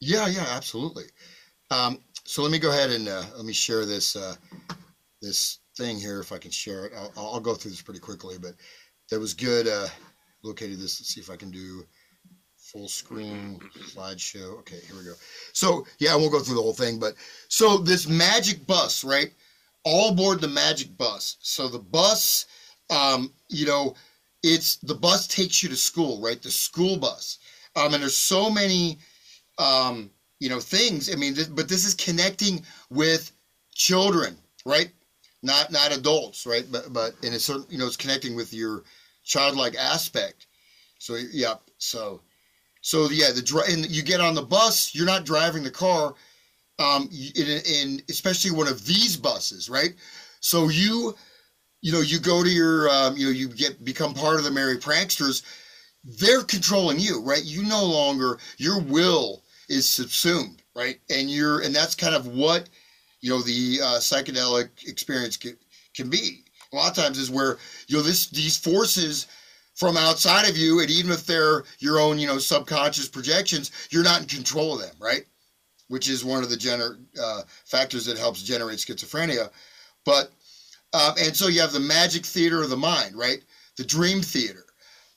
Yeah, yeah, absolutely. Um, so let me go ahead and uh, let me share this uh, this thing here if I can share it. I'll, I'll go through this pretty quickly, but. That was good. Uh, located this. Let's see if I can do full screen slideshow. Okay, here we go. So yeah, I won't go through the whole thing, but so this magic bus, right? All aboard the magic bus. So the bus, um, you know, it's the bus takes you to school, right? The school bus. Um, and there's so many, um, you know, things. I mean, th but this is connecting with children, right? Not not adults, right? But but in a certain, you know, it's connecting with your childlike aspect. So yeah, so so yeah, the and you get on the bus, you're not driving the car, um, in, in especially one of these buses, right? So you, you know, you go to your, um, you know, you get become part of the Merry Pranksters. They're controlling you, right? You no longer your will is subsumed, right? And you're and that's kind of what. You know, the uh, psychedelic experience can, can be. A lot of times is where, you know, this these forces from outside of you, and even if they're your own, you know, subconscious projections, you're not in control of them, right? Which is one of the gener uh, factors that helps generate schizophrenia. But, um, and so you have the magic theater of the mind, right? The dream theater.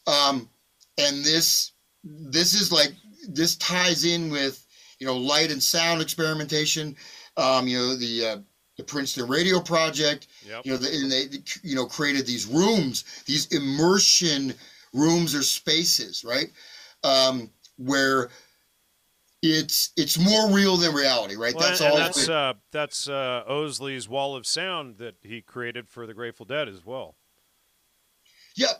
Um, and this, this is like, this ties in with, you know, light and sound experimentation. Um, you know, the uh, the Princeton Radio Project, yep. you know, the, and they, you know, created these rooms, these immersion rooms or spaces, right, um, where it's it's more real than reality, right? Well, that's and, all. And that's uh, that's uh, Owsley's Wall of Sound that he created for the Grateful Dead as well. Yeah,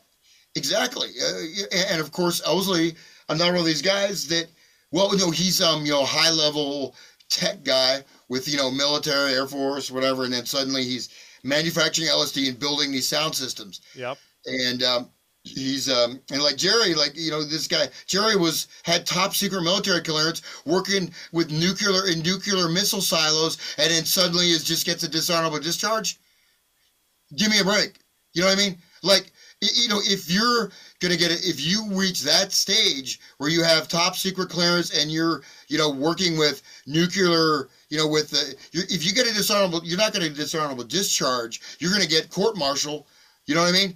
exactly. Uh, and of course, Owsley, another one of these guys that, well, no, he's um, you know, high level tech guy with, you know, military, Air Force, whatever, and then suddenly he's manufacturing L S D and building these sound systems. Yep. And um, he's um, and like Jerry, like, you know, this guy Jerry was had top secret military clearance, working with nuclear and nuclear missile silos, and then suddenly is just gets a dishonorable discharge. Give me a break. You know what I mean? Like, you know, if you're gonna get it, if you reach that stage where you have top secret clearance and you're, you know, working with nuclear, you know, with the, you're, if you get a dishonorable, you're not gonna get a dishonorable discharge. You're gonna get court martial. You know what I mean?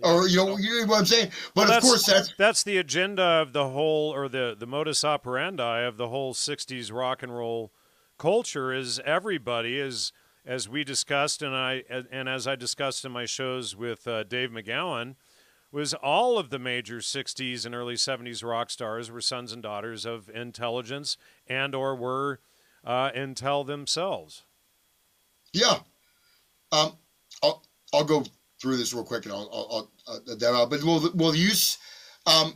Yeah. Or you know, you know what I'm saying. But well, of that's, course, that's that's the agenda of the whole, or the the modus operandi of the whole sixties rock and roll culture is everybody is. As we discussed, and I and as I discussed in my shows with uh, Dave McGowan, was all of the major sixties and early seventies rock stars were sons and daughters of intelligence, and or were uh, intel themselves. Yeah, um, I'll I'll go through this real quick, and I'll I'll, I'll that out. But we'll we'll use um,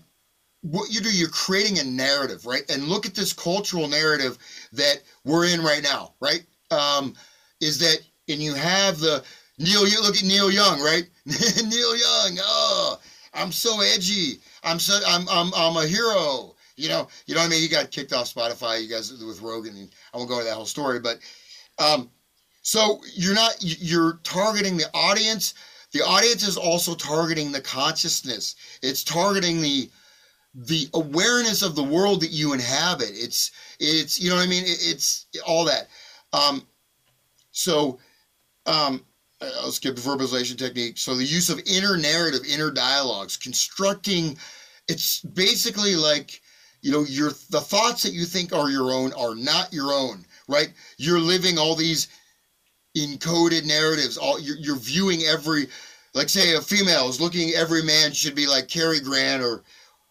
what you do. You're creating a narrative, right? And look at this cultural narrative that we're in right now, right? Um, Is that, and you have the Neil, you look at Neil Young, right? Neil Young, oh, I'm so edgy. I'm so, I'm, I'm, I'm a hero. You know, you know what I mean? He got kicked off Spotify, you guys, with Rogan, and I won't go into that whole story, but, um, so you're not, you're targeting the audience. The audience is also targeting the consciousness. It's targeting the, the awareness of the world that you inhabit. It's, it's, you know what I mean? It's all that, um, So, um, I'll skip the verbalization technique. So the use of inner narrative, inner dialogues, constructing, it's basically like, you know, your, the thoughts that you think are your own are not your own, right? You're living all these encoded narratives. All you're, you're viewing every, like say a female is looking, every man should be like Cary Grant or,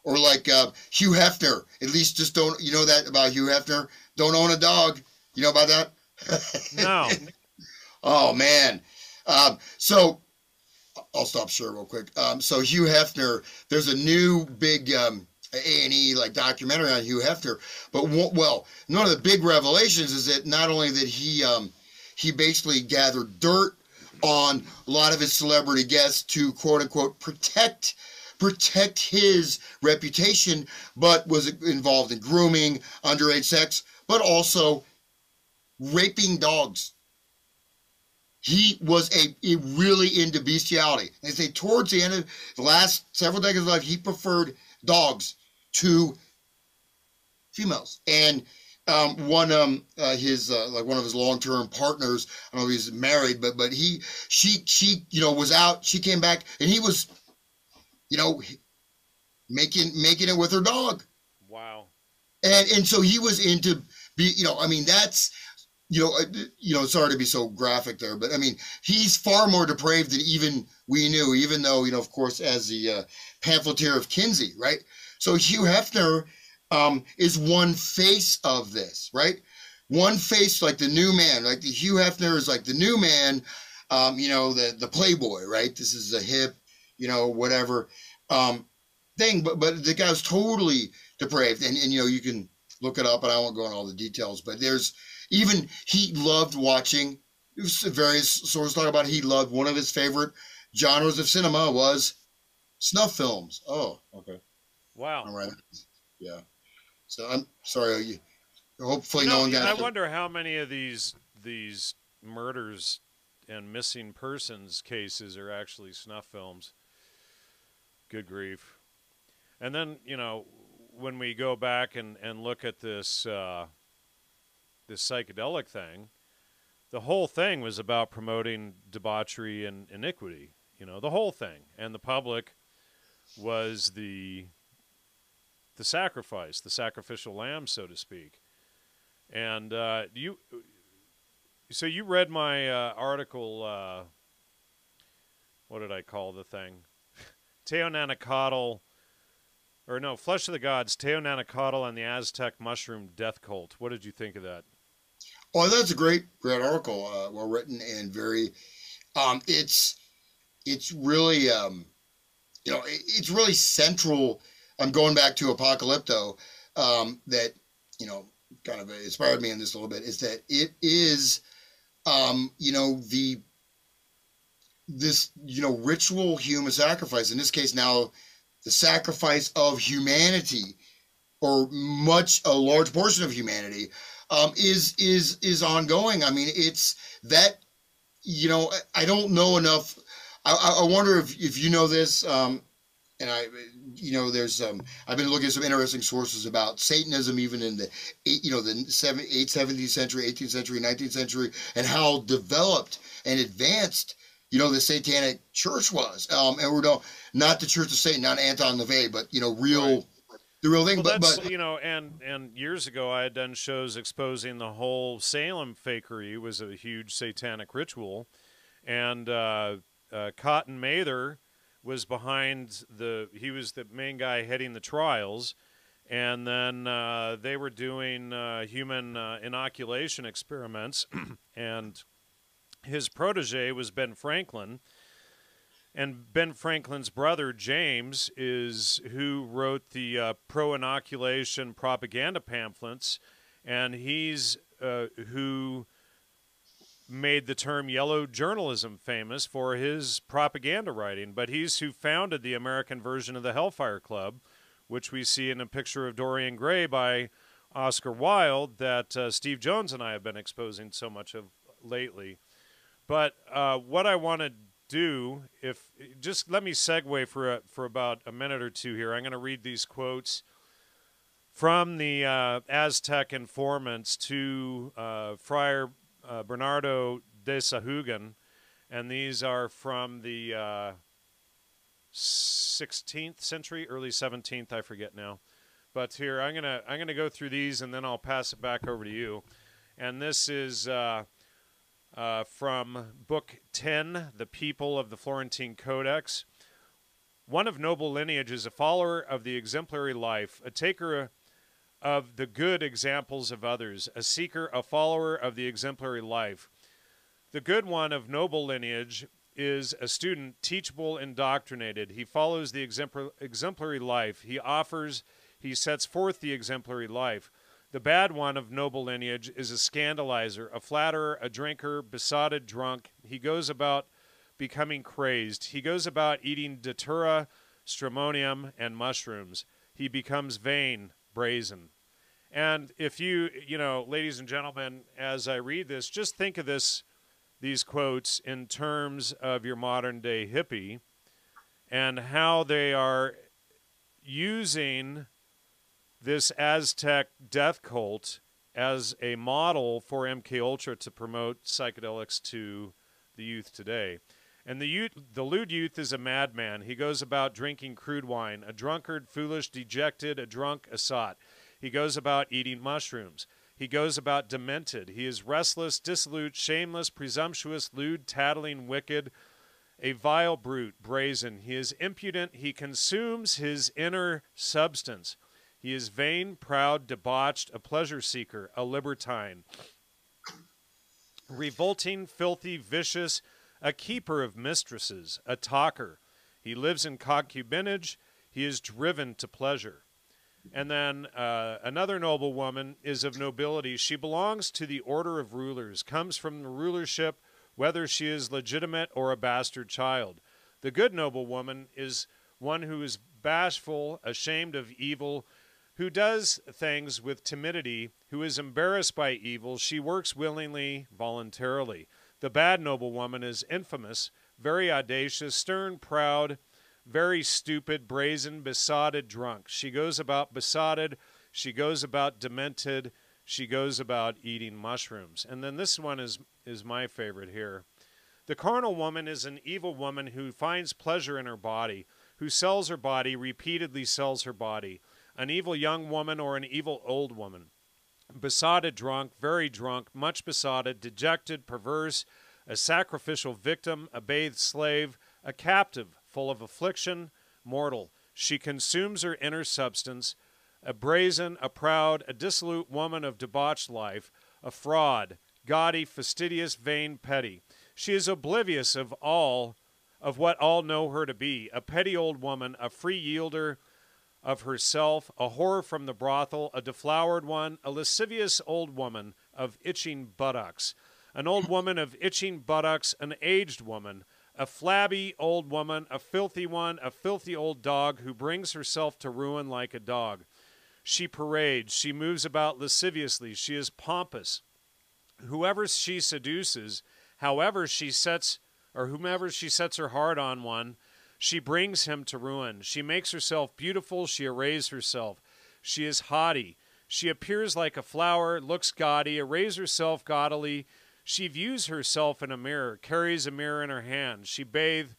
or like, uh, Hugh Hefner. At least just don't, you know that about Hugh Hefner? Don't own a dog. You know about that? No. Oh man. Um, so I'll stop share real quick. Um, so Hugh Hefner, there's a new big um, A and E like documentary on Hugh Hefner. But well, one of the big revelations is that not only that he um, he basically gathered dirt on a lot of his celebrity guests to quote unquote protect protect his reputation, but was involved in grooming, underage sex, but also raping dogs. He was a, a really into bestiality. They say towards the end of the last several decades of life, he preferred dogs to females. And um, one um, uh, his uh, like one of his long-term partners, I don't know if he's married, but but he she she you know was out. She came back, and he was, you know, making making it with her dog. Wow. And and so he was into be you know I mean that's. You know, you know. Sorry to be so graphic there, but I mean, he's far more depraved than even we knew. Even though, you know, of course, as the uh, pamphleteer of Kinsey, right? So Hugh Hefner um, is one face of this, right? One face, like the new man, like the Hugh Hefner is like the new man. Um, you know, the the playboy, right? This is a hip, you know, whatever um, thing. But but the guy was totally depraved, and and you know, you can look it up, and I won't go into all the details, but there's. Even he loved watching, various sources talk about it, he loved one of his favorite genres of cinema was snuff films. Oh, okay. Wow. All right. Yeah. So I'm sorry. You, hopefully no, no one got I it. I wonder how many of these these murders and missing persons cases are actually snuff films. Good grief. And then, you know, when we go back and, and look at this... Uh, this psychedelic thing, the whole thing was about promoting debauchery and iniquity, you know, the whole thing. And the public was the, the sacrifice, the sacrificial lamb, so to speak. And uh, you, so you read my uh, article, uh, what did I call the thing? Teonanacatl, or no, Flesh of the Gods, Teonanacatl and the Aztec Mushroom Death Cult. What did you think of that? Oh, that's a great, great article, uh, well written and very. Um, it's, it's really, um, you know, it, it's really central. I'm going back to Apocalypto, um, that you know kind of inspired me in this a little bit. Is that it is, um, you know, the this you know ritual human sacrifice. In this case, now the sacrifice of humanity, or much a large portion of humanity. Um, is is is ongoing. I mean, it's that, you know, I, I don't know enough. I, I wonder if, if you know this, um, and I, you know, there's, um, I've been looking at some interesting sources about Satanism, even in the, you know, the seven, eight, seventeenth century, eighteenth century, nineteenth century, and how developed and advanced, you know, the Satanic Church was. Um, and we're no, not the Church of Satan, not Anton LaVey, but, you know, real... Right. The real thing, well, but, but you know, and and years ago I had done shows exposing the whole Salem fakery was a huge satanic ritual, and uh, uh, Cotton Mather was behind the. He was the main guy heading the trials, and then uh, they were doing uh, human uh, inoculation experiments, and his protege was Ben Franklin. And Ben Franklin's brother, James, is who wrote the uh, pro-inoculation propaganda pamphlets, and he's uh, who made the term yellow journalism famous for his propaganda writing. But he's who founded the American version of the Hellfire Club, which we see in a picture of Dorian Gray by Oscar Wilde that uh, Steve Jones and I have been exposing so much of lately. But uh, what I wanted... do if just let me segue for a, for about a minute or two here. I'm going to read these quotes from the uh, Aztec informants to uh, Friar uh, Bernardo de Sahugan, and these are from the uh, sixteenth century, early seventeenth, I forget now. But here I'm gonna I'm gonna go through these, and then I'll pass it back over to you. And this is. Uh, Uh, from Book ten, The People of the Florentine Codex. One of noble lineage is a follower of the exemplary life, a taker of the good examples of others, a seeker, a follower of the exemplary life. The good one of noble lineage is a student, teachable, indoctrinated. He follows the exempl- exemplary life. He offers, he sets forth the exemplary life. The bad one of noble lineage is a scandalizer, a flatterer, a drinker, besotted drunk. He goes about becoming crazed. He goes about eating datura, stramonium, and mushrooms. He becomes vain, brazen. And if you, you know, ladies and gentlemen, as I read this, just think of this, these quotes in terms of your modern-day hippie and how they are using this Aztec death cult as a model for MKUltra to promote psychedelics to the youth today. And the youth, the lewd youth is a madman. He goes about drinking crude wine, a drunkard, foolish, dejected, a drunk, a sot. He goes about eating mushrooms. He goes about demented. He is restless, dissolute, shameless, presumptuous, lewd, tattling, wicked, a vile brute, brazen. He is impudent. He consumes his inner substance. He is vain, proud, debauched, a pleasure seeker, a libertine, revolting, filthy, vicious, a keeper of mistresses, a talker. He lives in concubinage. He is driven to pleasure. And then uh, another noble woman is of nobility. She belongs to the order of rulers, comes from the rulership, whether she is legitimate or a bastard child. The good noble woman is one who is bashful, ashamed of evil, who does things with timidity, who is embarrassed by evil. She works willingly, voluntarily. The bad noble woman is infamous, very audacious, stern, proud, very stupid, brazen, besotted, drunk. She goes about besotted. She goes about demented. She goes about eating mushrooms. And then this one is, is my favorite here. The carnal woman is an evil woman who finds pleasure in her body, who sells her body, repeatedly sells her body, an evil young woman or an evil old woman. Besotted, drunk, very drunk, much besotted, dejected, perverse, a sacrificial victim, a bathed slave, a captive, full of affliction, mortal. She consumes her inner substance, a brazen, a proud, a dissolute woman of debauched life, a fraud, gaudy, fastidious, vain, petty. She is oblivious of all, of what all know her to be, a petty old woman, a free yielder of herself, a whore from the brothel, a deflowered one, a lascivious old woman of itching buttocks, an old woman of itching buttocks, an aged woman, a flabby old woman, a filthy one, a filthy old dog who brings herself to ruin like a dog. She parades. She moves about lasciviously. She is pompous. Whoever she seduces, however she sets, or whomever she sets her heart on one, she brings him to ruin. She makes herself beautiful. She arrays herself. She is haughty. She appears like a flower, looks gaudy, arrays herself gaudily. She views herself in a mirror, carries a mirror in her hand. She bathe,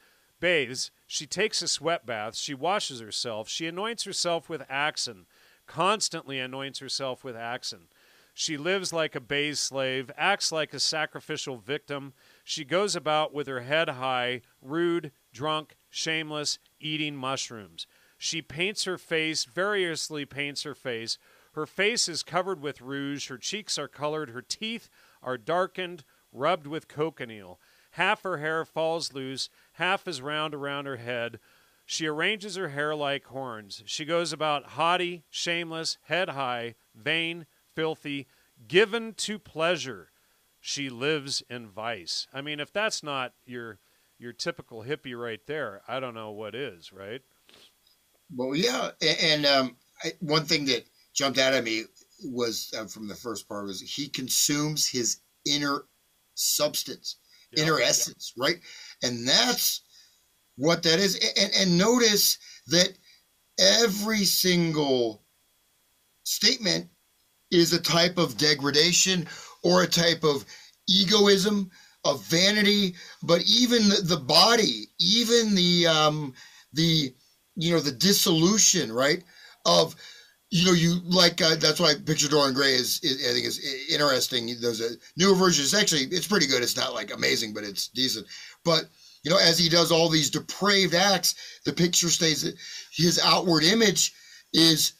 bathes. She takes a sweat bath. She washes herself. She anoints herself with axen, constantly anoints herself with axen. She lives like a bathed slave, acts like a sacrificial victim. She goes about with her head high, rude, drunk, shameless, eating mushrooms. She paints her face, variously paints her face. Her face is covered with rouge. Her cheeks are colored. Her teeth are darkened, rubbed with cochineal. Half her hair falls loose, half is round around her head. She arranges her hair like horns. She goes about haughty, shameless, head high, vain, filthy, given to pleasure. She lives in vice. I mean, if that's not your your typical hippie right there, I don't know what is, right? Well, yeah, and, and um, I, one thing that jumped out at me was uh, from the first part was he consumes his inner substance, yeah, inner essence, yeah. Right? And that's what that is. And, and notice that every single statement is a type of degradation or a type of egoism, of vanity. But even the, the body, even the um, the you know the dissolution, right? Of You know, you like uh, that's why Picture Dorian Gray is, is I think is interesting. There's a newer version. It's actually it's pretty good. It's not like amazing, but it's decent. But you know, as he does all these depraved acts, the picture stays. His outward image is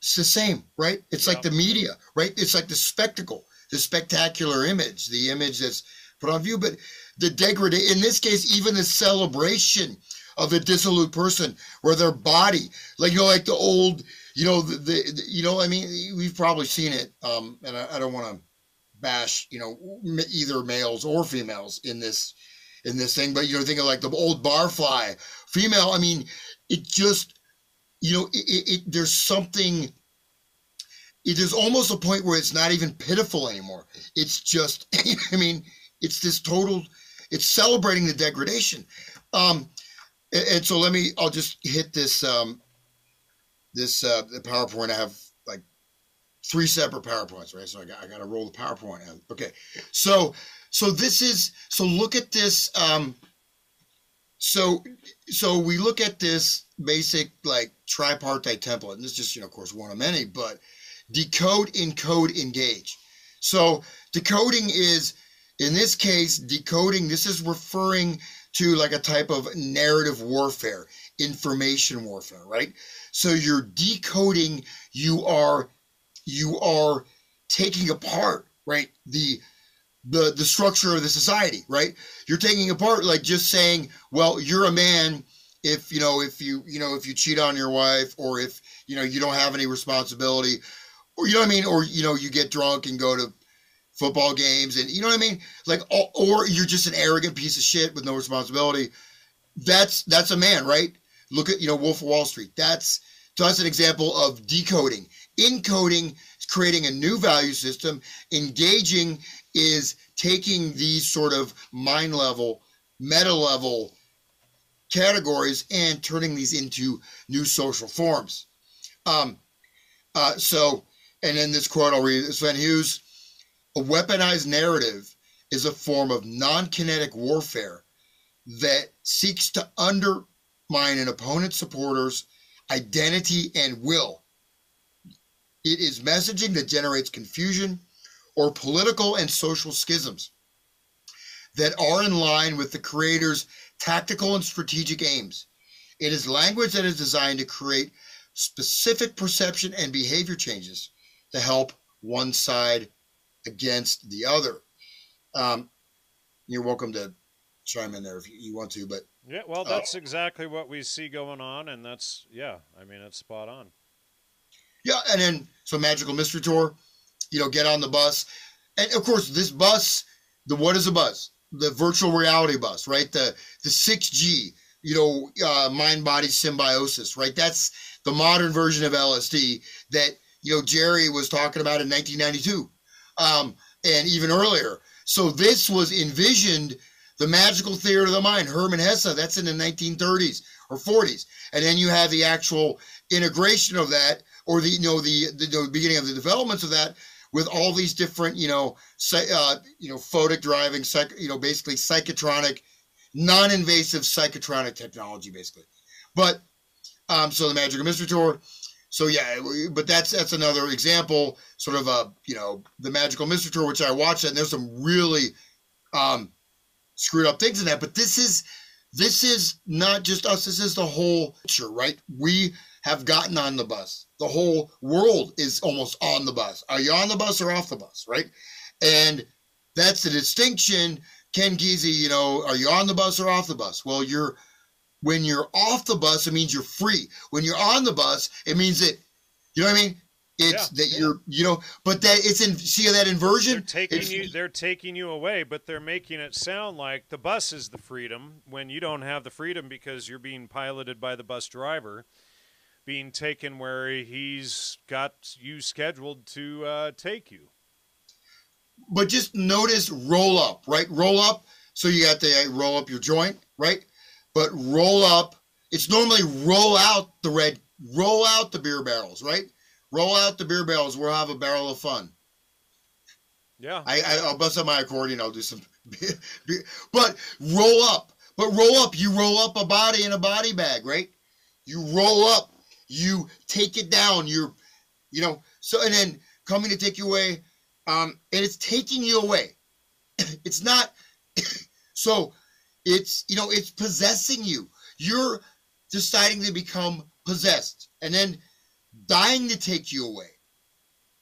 it's the same, right? It's yeah. like the media, right? It's like the spectacle, the spectacular image, the image that's put on view. But the degradation, in this case, even the celebration of a dissolute person, where their body, like you know, like the old. You know, the, the, you know, I mean, we've probably seen it, um, and I, I don't want to bash, you know, either males or females in this, in this thing, but you're thinking like the old barfly female. I mean, it just, you know, it, it, it there's something. It is almost a point where it's not even pitiful anymore. It's just, I mean, it's this total, it's celebrating the degradation. Um, and, and so let me, I'll just hit this, um, this uh, the PowerPoint. I have like three separate PowerPoints, right? So I got, I got to roll the PowerPoint out. Okay. So, so this is, so look at this. Um, so, so we look at this basic like tripartite template, and this is just, you know, of course, one of many, but decode, encode, engage. So decoding is, in this case, decoding, this is referring to like a type of narrative warfare, information warfare, right? So you're decoding, you are, you are taking apart, right? The, the, the structure of the society, right? You're taking apart, like just saying, well, you're a man if, you know, if you, you know, if you cheat on your wife, or if, you know, you don't have any responsibility, or, you know what I mean? Or, you know, you get drunk and go to football games and, you know what I mean? Like, or you're just an arrogant piece of shit with no responsibility. That's, that's a man, right? Look at, you know, Wolf of Wall Street. That's, so that's an example of decoding. Encoding is creating a new value system. Engaging is taking these sort of mind level, meta level categories and turning these into new social forms. Um, uh, so, and in this quote, I'll read Sven Hughes: a weaponized narrative is a form of non-kinetic warfare that seeks to undermine an opponent's supporters' identity and will. It is messaging that generates confusion or political and social schisms that are in line with the creator's tactical and strategic aims. It is language that is designed to create specific perception and behavior changes to help one side against the other. Um, you're welcome to chime in there if you want to, but yeah, well, that's uh, exactly what we see going on, and that's, yeah, I mean, it's spot on. Yeah, and then so Magical Mystery Tour, you know, get on the bus, and of course, this bus, the what is a bus? The virtual reality bus, right? The the six G, you know, uh, mind body symbiosis, right? That's the modern version of L S D that, you know, Jerry was talking about in nineteen ninety-two. Um, and even earlier. So this was envisioned, the magical theater of the mind, Hermann Hesse, that's in the nineteen thirties or forties. And then you have the actual integration of that, or the, you know, the, the, the beginning of the developments of that with all these different, you know, uh, you know, photic driving, psych, you know, basically psychotronic, non-invasive psychotronic technology, basically. But, um, so the Magical Mystery Tour. So yeah, but that's that's another example, sort of a, you know, the Magical Mystery Tour, which I watched, and there's some really um, screwed up things in that. But this is this is not just us. This is the whole picture, right? We have gotten on the bus. The whole world is almost on the bus. Are you on the bus or off the bus, right? And that's the distinction. Ken Kesey, you know, are you on the bus or off the bus? Well, you're. When you're off the bus, it means you're free. When you're on the bus, it means that, you know what I mean? It's yeah, that yeah. you're, you know, but that it's in, see that inversion? They're taking, it's, you, they're taking you away, but they're making it sound like the bus is the freedom when you don't have the freedom because you're being piloted by the bus driver, being taken where he's got you scheduled to uh, take you. But just notice roll up, right? Roll up. So you got to roll up your joint, right? But roll up, it's normally roll out the red, roll out the beer barrels, right? Roll out the beer barrels, we'll have a barrel of fun. Yeah. I, I, I'll bust out my accordion, I'll do some beer, beer. But roll up, but roll up, you roll up a body in a body bag, right? You roll up, you take it down, you're, you know, so, and then coming to take you away, um, and it's taking you away. It's not, so... It's, you know, it's possessing you. You're deciding to become possessed and then dying to take you away.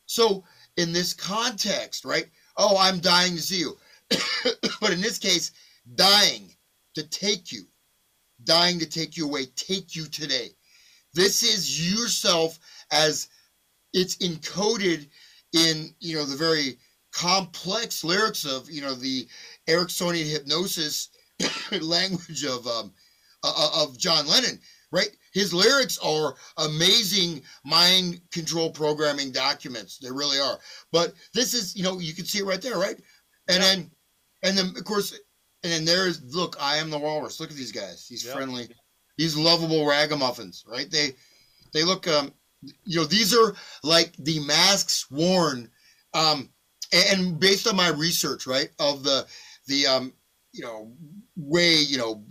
So in this context, right? Oh, I'm dying to see you. But in this case, dying to take you, dying to take you away, take you today. This is yourself as it's encoded in, you know, the very complex lyrics of, you know, the Ericksonian hypnosis language of um, uh, of John Lennon, right? His lyrics are amazing mind control programming documents. They really are. But this is, you know, you can see it right there, right? And yeah. then, and then of course, and then there's, look, I am the walrus. Look at these guys. These yeah. friendly, these lovable ragamuffins, right? They, they look, um, you know, these are like the masks worn, um, and, and based on my research, right, of the, the, um, you know, way, you know,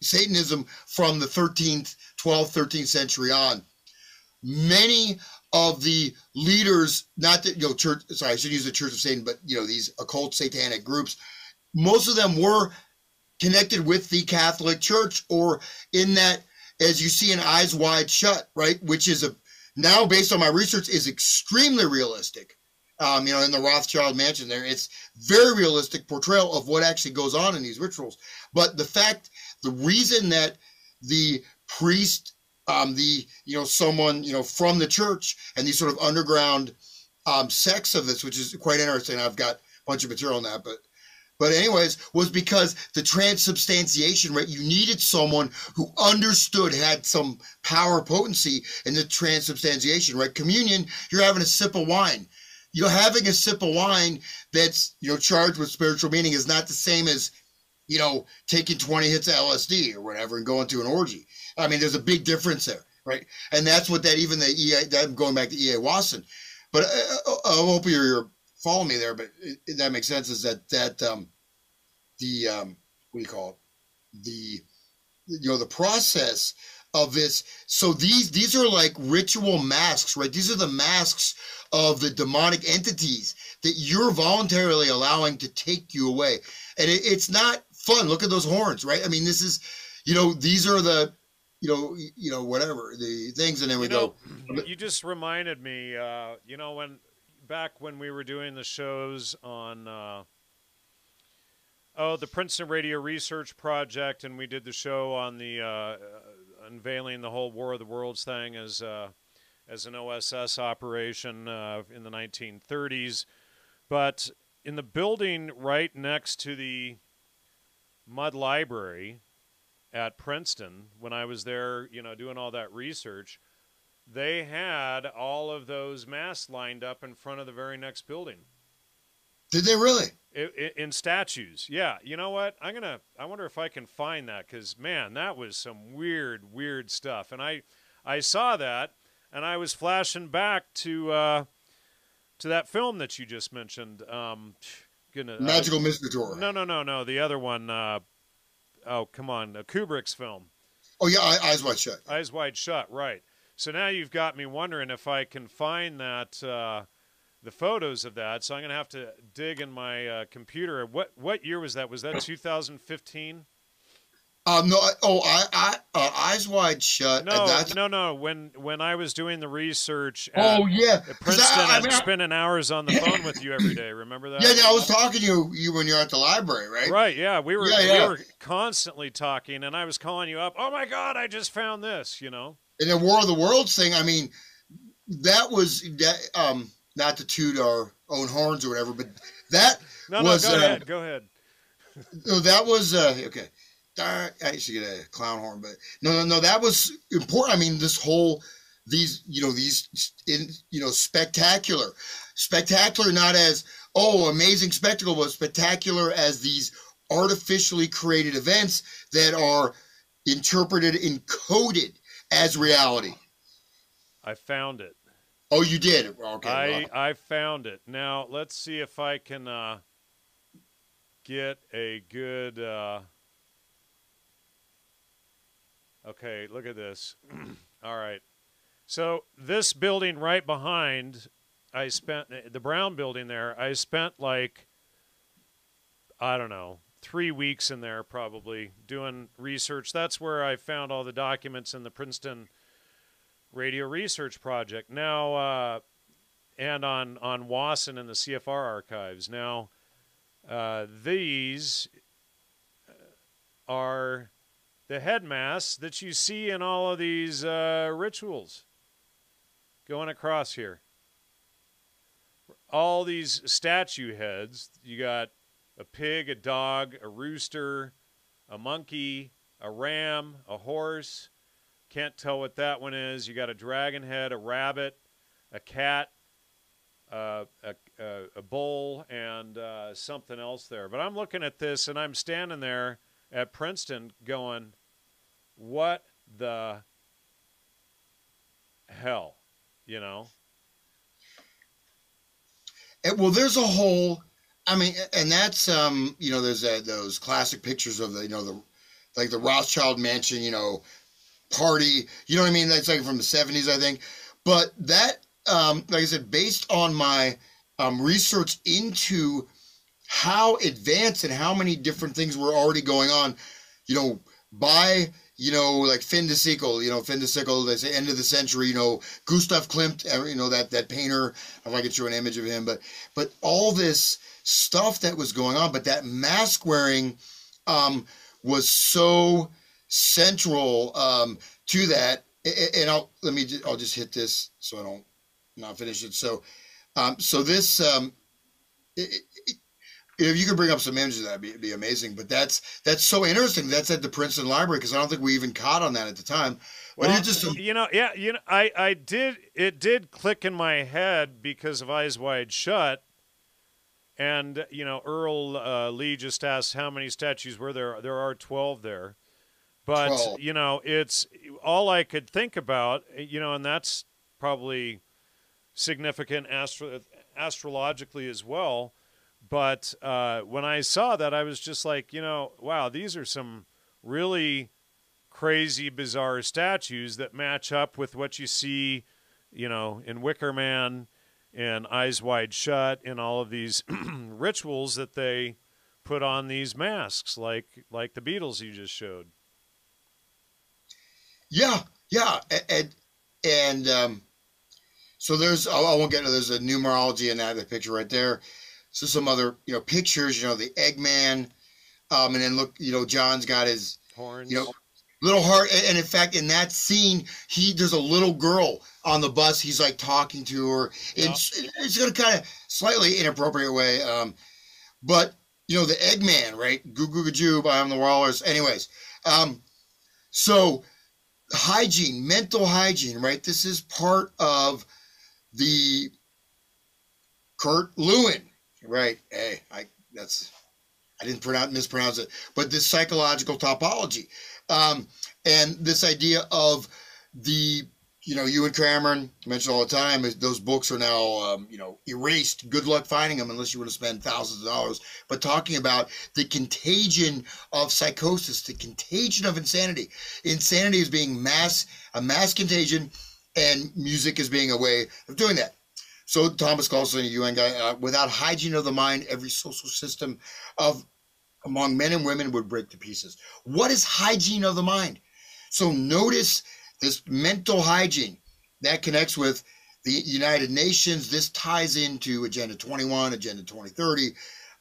Satanism from the thirteenth, twelfth, thirteenth century on. Many of the leaders, not that, you know, church, sorry, I shouldn't use the Church of Satan, but, you know, these occult satanic groups, most of them were connected with the Catholic Church, or in that, as you see in Eyes Wide Shut, right, which is a, now based on my research, is extremely realistic. Um, you know, in the Rothschild mansion there, it's very realistic portrayal of what actually goes on in these rituals. But the fact, the reason that the priest, um, the, you know, someone, you know, from the church and these sort of underground um, sects of this, which is quite interesting. I've got a bunch of material on that, but, but anyways, was because the transubstantiation, right? You needed someone who understood, had some power potency in the transubstantiation, right? Communion, you're having a sip of wine. You know, having a sip of wine that's, you know, charged with spiritual meaning is not the same as, you know, taking twenty hits of L S D or whatever and going to an orgy. I mean, there's a big difference there, right? And that's what that, even the E A, I'm going back to E A Wasson, but I, I hope you're, you're following me there, but it, that makes sense, is that, that um, the, um, what do you call it? The, you know, the process of this. So these, these are like ritual masks, right? These are the masks of the demonic entities that you're voluntarily allowing to take you away. And it, it's not fun. Look at those horns, right? I mean, this is, you know, these are the, you know, you know, whatever the things. And then we you know, go. You just reminded me, uh, you know, when back when we were doing the shows on, uh, oh, the Princeton Radio Research Project, and we did the show on the uh, unveiling the whole War of the Worlds thing as uh, as an O S S operation uh, in the nineteen thirties. But in the building right next to the Mudd Library at Princeton, when I was there, you know, doing all that research, they had all of those masks lined up in front of the very next building. Did they really? It, it, in statues. Yeah. You know what? I'm going to, I wonder if I can find that, because, man, that was some weird, weird stuff. And I, I saw that. And I was flashing back to uh, to that film that you just mentioned. Um, goodness, Magical Mystery Tour. No, no, no, no. The other one. Uh, oh, come on. Uh, Kubrick's film. Oh, yeah. Eyes Wide Shut. Eyes Wide Shut. Right. So now you've got me wondering if I can find that, uh, the photos of that. So I'm going to have to dig in my uh, computer. What what year was that? Was that two thousand fifteen? Um, no, oh, I, I, uh, Eyes Wide Shut. No, that's... no, no. When, when I was doing the research at, oh, yeah. at Princeton, I, I mean, I'm spending hours on the phone with you every day. Remember that? Yeah, yeah, I was talking to you, you when you were at the library, right? Right, yeah. We were, yeah, yeah. we were constantly talking, and I was calling you up. Oh, my God, I just found this, you know? And the War of the Worlds thing, I mean, that was, that, um, not to toot our own horns or whatever, but that no, no, was... No, go uh, ahead, go ahead. No, that was, uh, okay. I should get a clown horn, but no, no, no, that was important. I mean, this whole, these, you know, these, in, you know, spectacular, spectacular, not as, oh, amazing spectacle, but spectacular as these artificially created events that are interpreted, encoded as reality. I found it. Oh, you did? Okay. I, wow. I found it. Now, let's see if I can uh, get a good... Uh... Okay, look at this. All right. So this building right behind, I spent, the Brown building there, I spent like, I don't know, three weeks in there probably doing research. That's where I found all the documents in the Princeton Radio Research Project. Now, uh, and on, on Wasson and the C F R archives. Now, uh, these are... the head masks that you see in all of these uh, rituals going across here. All these statue heads. You got a pig, a dog, a rooster, a monkey, a ram, a horse. Can't tell what that one is. You got a dragon head, a rabbit, a cat, uh, a, a, a bull, and uh, something else there. But I'm looking at this, and I'm standing there at Princeton going, what the hell, you know? And, well, there's a whole, I mean, and that's, um, you know, there's a, those classic pictures of the, you know, the, like the Rothschild mansion, you know, party, you know what I mean? That's like from the seventies, I think. But that, um, like I said, based on my um, research into how advanced and how many different things were already going on, you know, by, you know, like fin de siècle, you know, fin de siècle, they say end of the century, you know, Gustav Klimt, you know, that, that painter, if I could show an image of him, but, but all this stuff that was going on, but that mask wearing um, was so central um, to that. And I'll, let me, I'll just hit this so I don't not finish it. So, um, so this, um, it, it, if you could bring up some images, that'd be, it'd be amazing. But that's that's so interesting. That's at the Princeton Library, because I don't think we even caught on that at the time. But well, it just some... you know, yeah, you know, I I did it did click in my head because of Eyes Wide Shut, and you know, Earl uh, Lee just asked how many statues were there. There are twelve there, but twelve. You know, it's all I could think about. You know, and that's probably significant astro astrologically as well. But uh, when I saw that, I was just like, you know, wow, these are some really crazy, bizarre statues that match up with what you see, you know, in Wicker Man and Eyes Wide Shut and all of these rituals that they put on these masks, like like the Beatles you just showed. Yeah, yeah. And, and um, so there's, I won't get into, there's a numerology in that picture right there. So some other, you know, pictures, you know, the Eggman, um, and then look, you know, John's got his horns, you know, little heart. And in fact, in that scene, he, there's a little girl on the bus. He's like talking to her. Yeah. It's, it's going to kind of slightly inappropriate way. Um, but you know, the Eggman, right? Goo goo goo, I'm the Wallers. Anyways. Um, so hygiene, mental hygiene, right? This is part of the Kurt Lewin. Right. Hey, I, that's, I didn't pronounce, mispronounce it, but this psychological topology, um, and this idea of the, you know, you and Cameron mentioned all the time is those books are now, um, you know, erased. Good luck finding them unless you want to spend thousands of dollars, but talking about the contagion of psychosis, the contagion of insanity, insanity is being mass, a mass contagion, and music is being a way of doing that. So Thomas Carlson, a U N guy, uh, without hygiene of the mind, every social system of among men and women would break to pieces. What is hygiene of the mind? So notice this mental hygiene that connects with the United Nations. This ties into Agenda twenty-one, Agenda twenty thirty,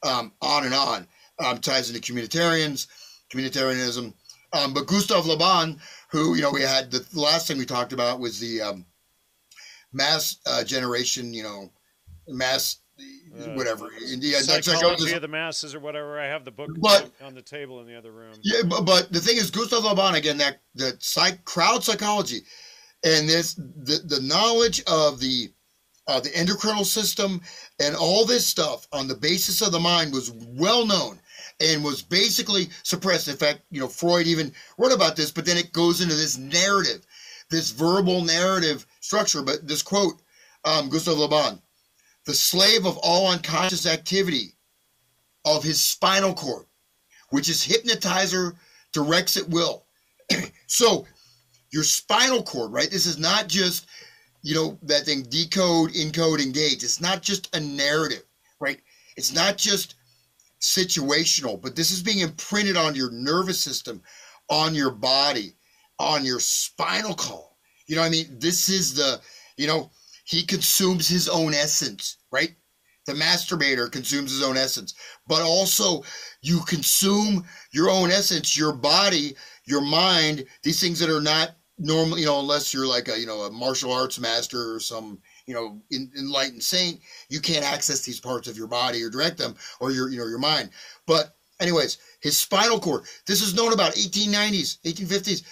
um, on and on. Um, ties into communitarians, communitarianism. Um, but Gustav Laban, who, you know, we had the last thing we talked about was the um, mass uh, generation, you know, mass uh, whatever. Yeah, psychology of the masses or whatever. I have the book but, on the table in the other room. Yeah, but, but the thing is, Gustav Laban, again, that the psych, crowd psychology, and this the the knowledge of the uh, the endocrinal system and all this stuff on the basis of the mind was well known and was basically suppressed. In fact, you know, Freud even wrote about this, but then it goes into this narrative, this verbal narrative structure. But this quote, um, Gustav Laban, the slave of all unconscious activity of his spinal cord, which his hypnotizer directs at will. So your spinal cord, right? This is not just, you know, that thing decode, encode, engage. It's not just a narrative, right? It's not just situational, but this is being imprinted on your nervous system, on your body, on your spinal column. You know what I mean? This is the, you know, he consumes his own essence, right? The masturbator consumes his own essence, but also you consume your own essence, your body, your mind, these things that are not normal, you know, unless you're like a, you know, a martial arts master or some, you know, in, enlightened saint, you can't access these parts of your body or direct them or your, you know, your mind. But Anyways, his spinal cord. This is known about eighteen nineties, eighteen fifties.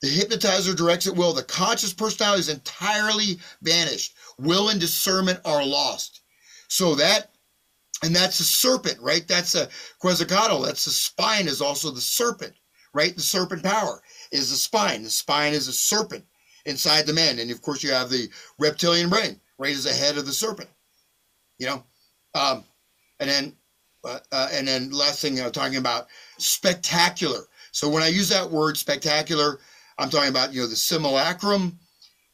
The hypnotizer directs at will. The conscious personality is entirely banished. Will and discernment are lost. So that, and that's the serpent, right? That's a Quetzalcoatl. That's the spine is also the serpent, right? The serpent power is the spine. The spine is a serpent inside the man. And of course you have the reptilian brain, right? Is the head of the serpent, you know? Um, and then, uh, uh, and then last thing I'm talking about, spectacular. So when I use that word spectacular, I'm talking about, you know, the simulacrum,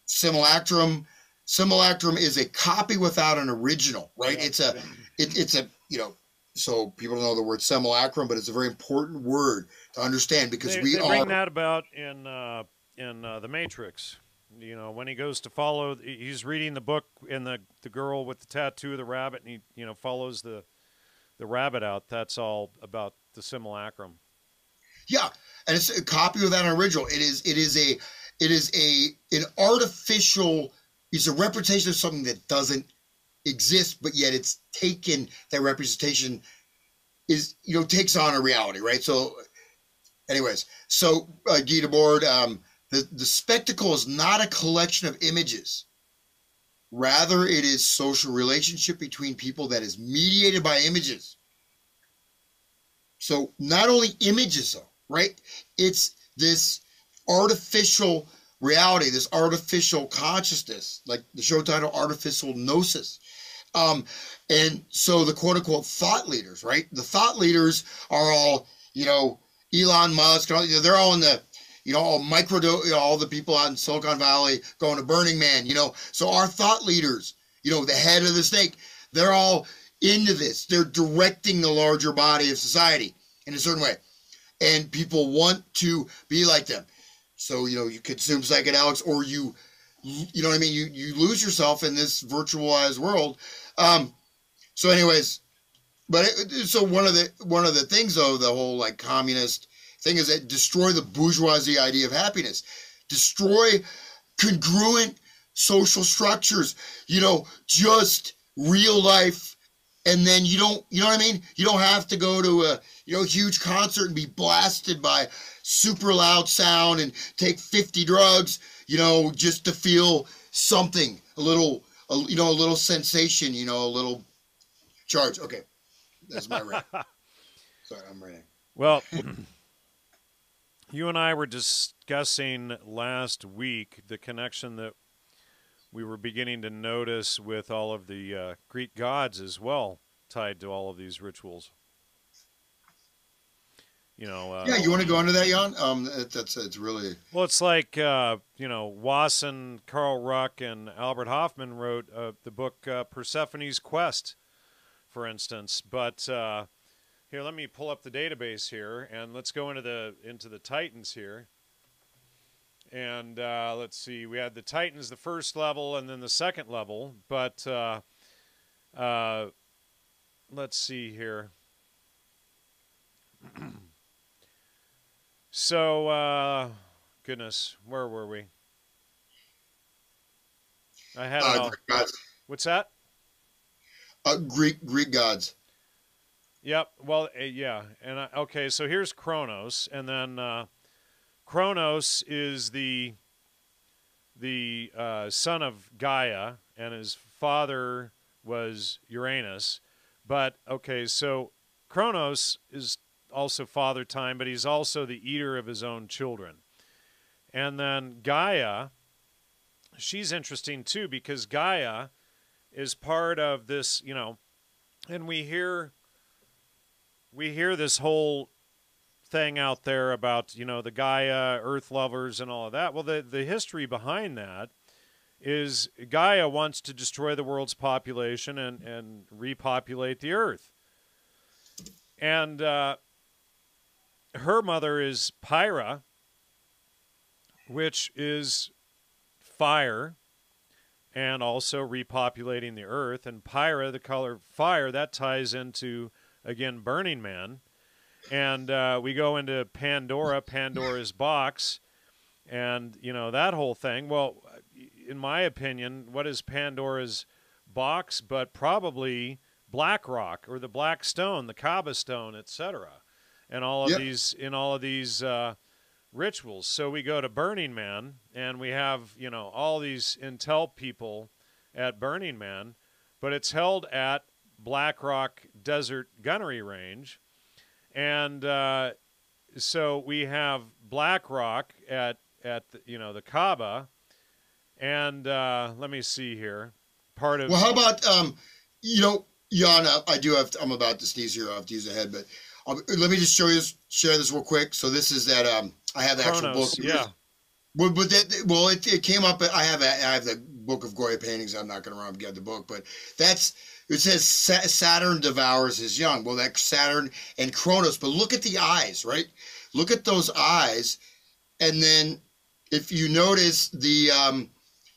simulacrum, simulacrum is a copy without an original, right? Yeah. It's a, it, it's a, you know, so people don't know the word simulacrum, but it's a very important word to understand because they, we they are. They bring that about in, uh, in uh, The Matrix. You know, when he goes to follow, he's reading the book and the, the girl with the tattoo of the rabbit, and he, you know, follows the, the rabbit out. That's all about the simulacrum. Yeah. And it's a copy of that original. It is, it is a, it is a, an artificial, it's a representation of something that doesn't exist, but yet it's taken, that representation is, you know, takes on a reality, right? So anyways, so uh, Guy Debord, um, The, the spectacle is not a collection of images. Rather, it is social relationship between people that is mediated by images. So not only images, though, right? It's this artificial reality, this artificial consciousness, like the show title, Artificial Gnosis. Um, and so the quote-unquote thought leaders, right? The thought leaders are all, you know, Elon Musk, they're all in the, you know, all micro, you know, all the people out in Silicon Valley going to Burning Man, you know. So our thought leaders, you know, the head of the snake, they're all into this. They're directing the larger body of society in a certain way. And people want to be like them. So, you know, you consume psychedelics or you, you know what I mean? You, you lose yourself in this virtualized world. Um, so anyways, but it, so one of the, one of the things though, the whole like communist thing is that destroy the bourgeoisie idea of happiness, destroy congruent social structures, you know, just real life. And then you don't, you know what I mean? You don't have to go to a, you know, huge concert and be blasted by super loud sound and take fifty drugs, you know, just to feel something, a little, a, you know, a little sensation, you know, a little charge. Okay. That's my rant. Sorry, I'm ranting. Well, you and I were discussing last week the connection that we were beginning to notice with all of the uh, Greek gods as well, tied to all of these rituals. You know. Uh, yeah, you want to go into that, Jan? Um, it, that's it's really well. It's like uh, you know, Wasson, Carl Ruck, and Albert Hoffman wrote uh, the book uh, Persephone's Quest, for instance, but. Uh, Here, let me pull up the database here, and let's go into the into the Titans here. And uh, let's see, we had the Titans, the first level, and then the second level. But uh, uh, let's see here. So, uh, goodness, where were we? I had uh, all... gods. What's that? Uh, Greek Greek gods. Yep. Well, uh, yeah. And uh, okay, so here's Kronos, and then uh, Kronos is the the uh, son of Gaia, and his father was Uranus. But okay, so Kronos is also father time, but he's also the eater of his own children. And then Gaia, she's interesting too because Gaia is part of this, you know, and we hear. We hear this whole thing out there about, you know, the Gaia, Earth lovers, and all of that. Well, the, the history behind that is Gaia wants to destroy the world's population and, and repopulate the Earth. And uh, her mother is Pyra, which is fire and also repopulating the Earth. And Pyra, the color fire, that ties into... Again, Burning Man. And uh, we go into Pandora, Pandora's box, and, you know, that whole thing. Well, in my opinion, what is Pandora's box but probably black rock or the black stone, the Kaaba stone, et cetera, and all of yep. these in all of these uh, rituals. So we go to Burning Man, and we have you know all these intel people at Burning Man, but it's held at Black Rock Desert Gunnery Range, and uh, so we have Black Rock at at the, you know the Kaaba, and uh, let me see here. Part of well, how about um, you know, Jan? I do have. To, I'm about to sneeze here. I have to use a head, but I'll, let me just show you share this real quick. So this is that um, I have the Chronos, actual book. Yeah. Well, but that, well, it, it came up. I have a, I have the book of Goya paintings. I'm not going to run and get the book, but that's. It says Saturn devours his young. Well, that's Saturn and Kronos. But look at the eyes, right? Look at those eyes. And then if you notice the, um,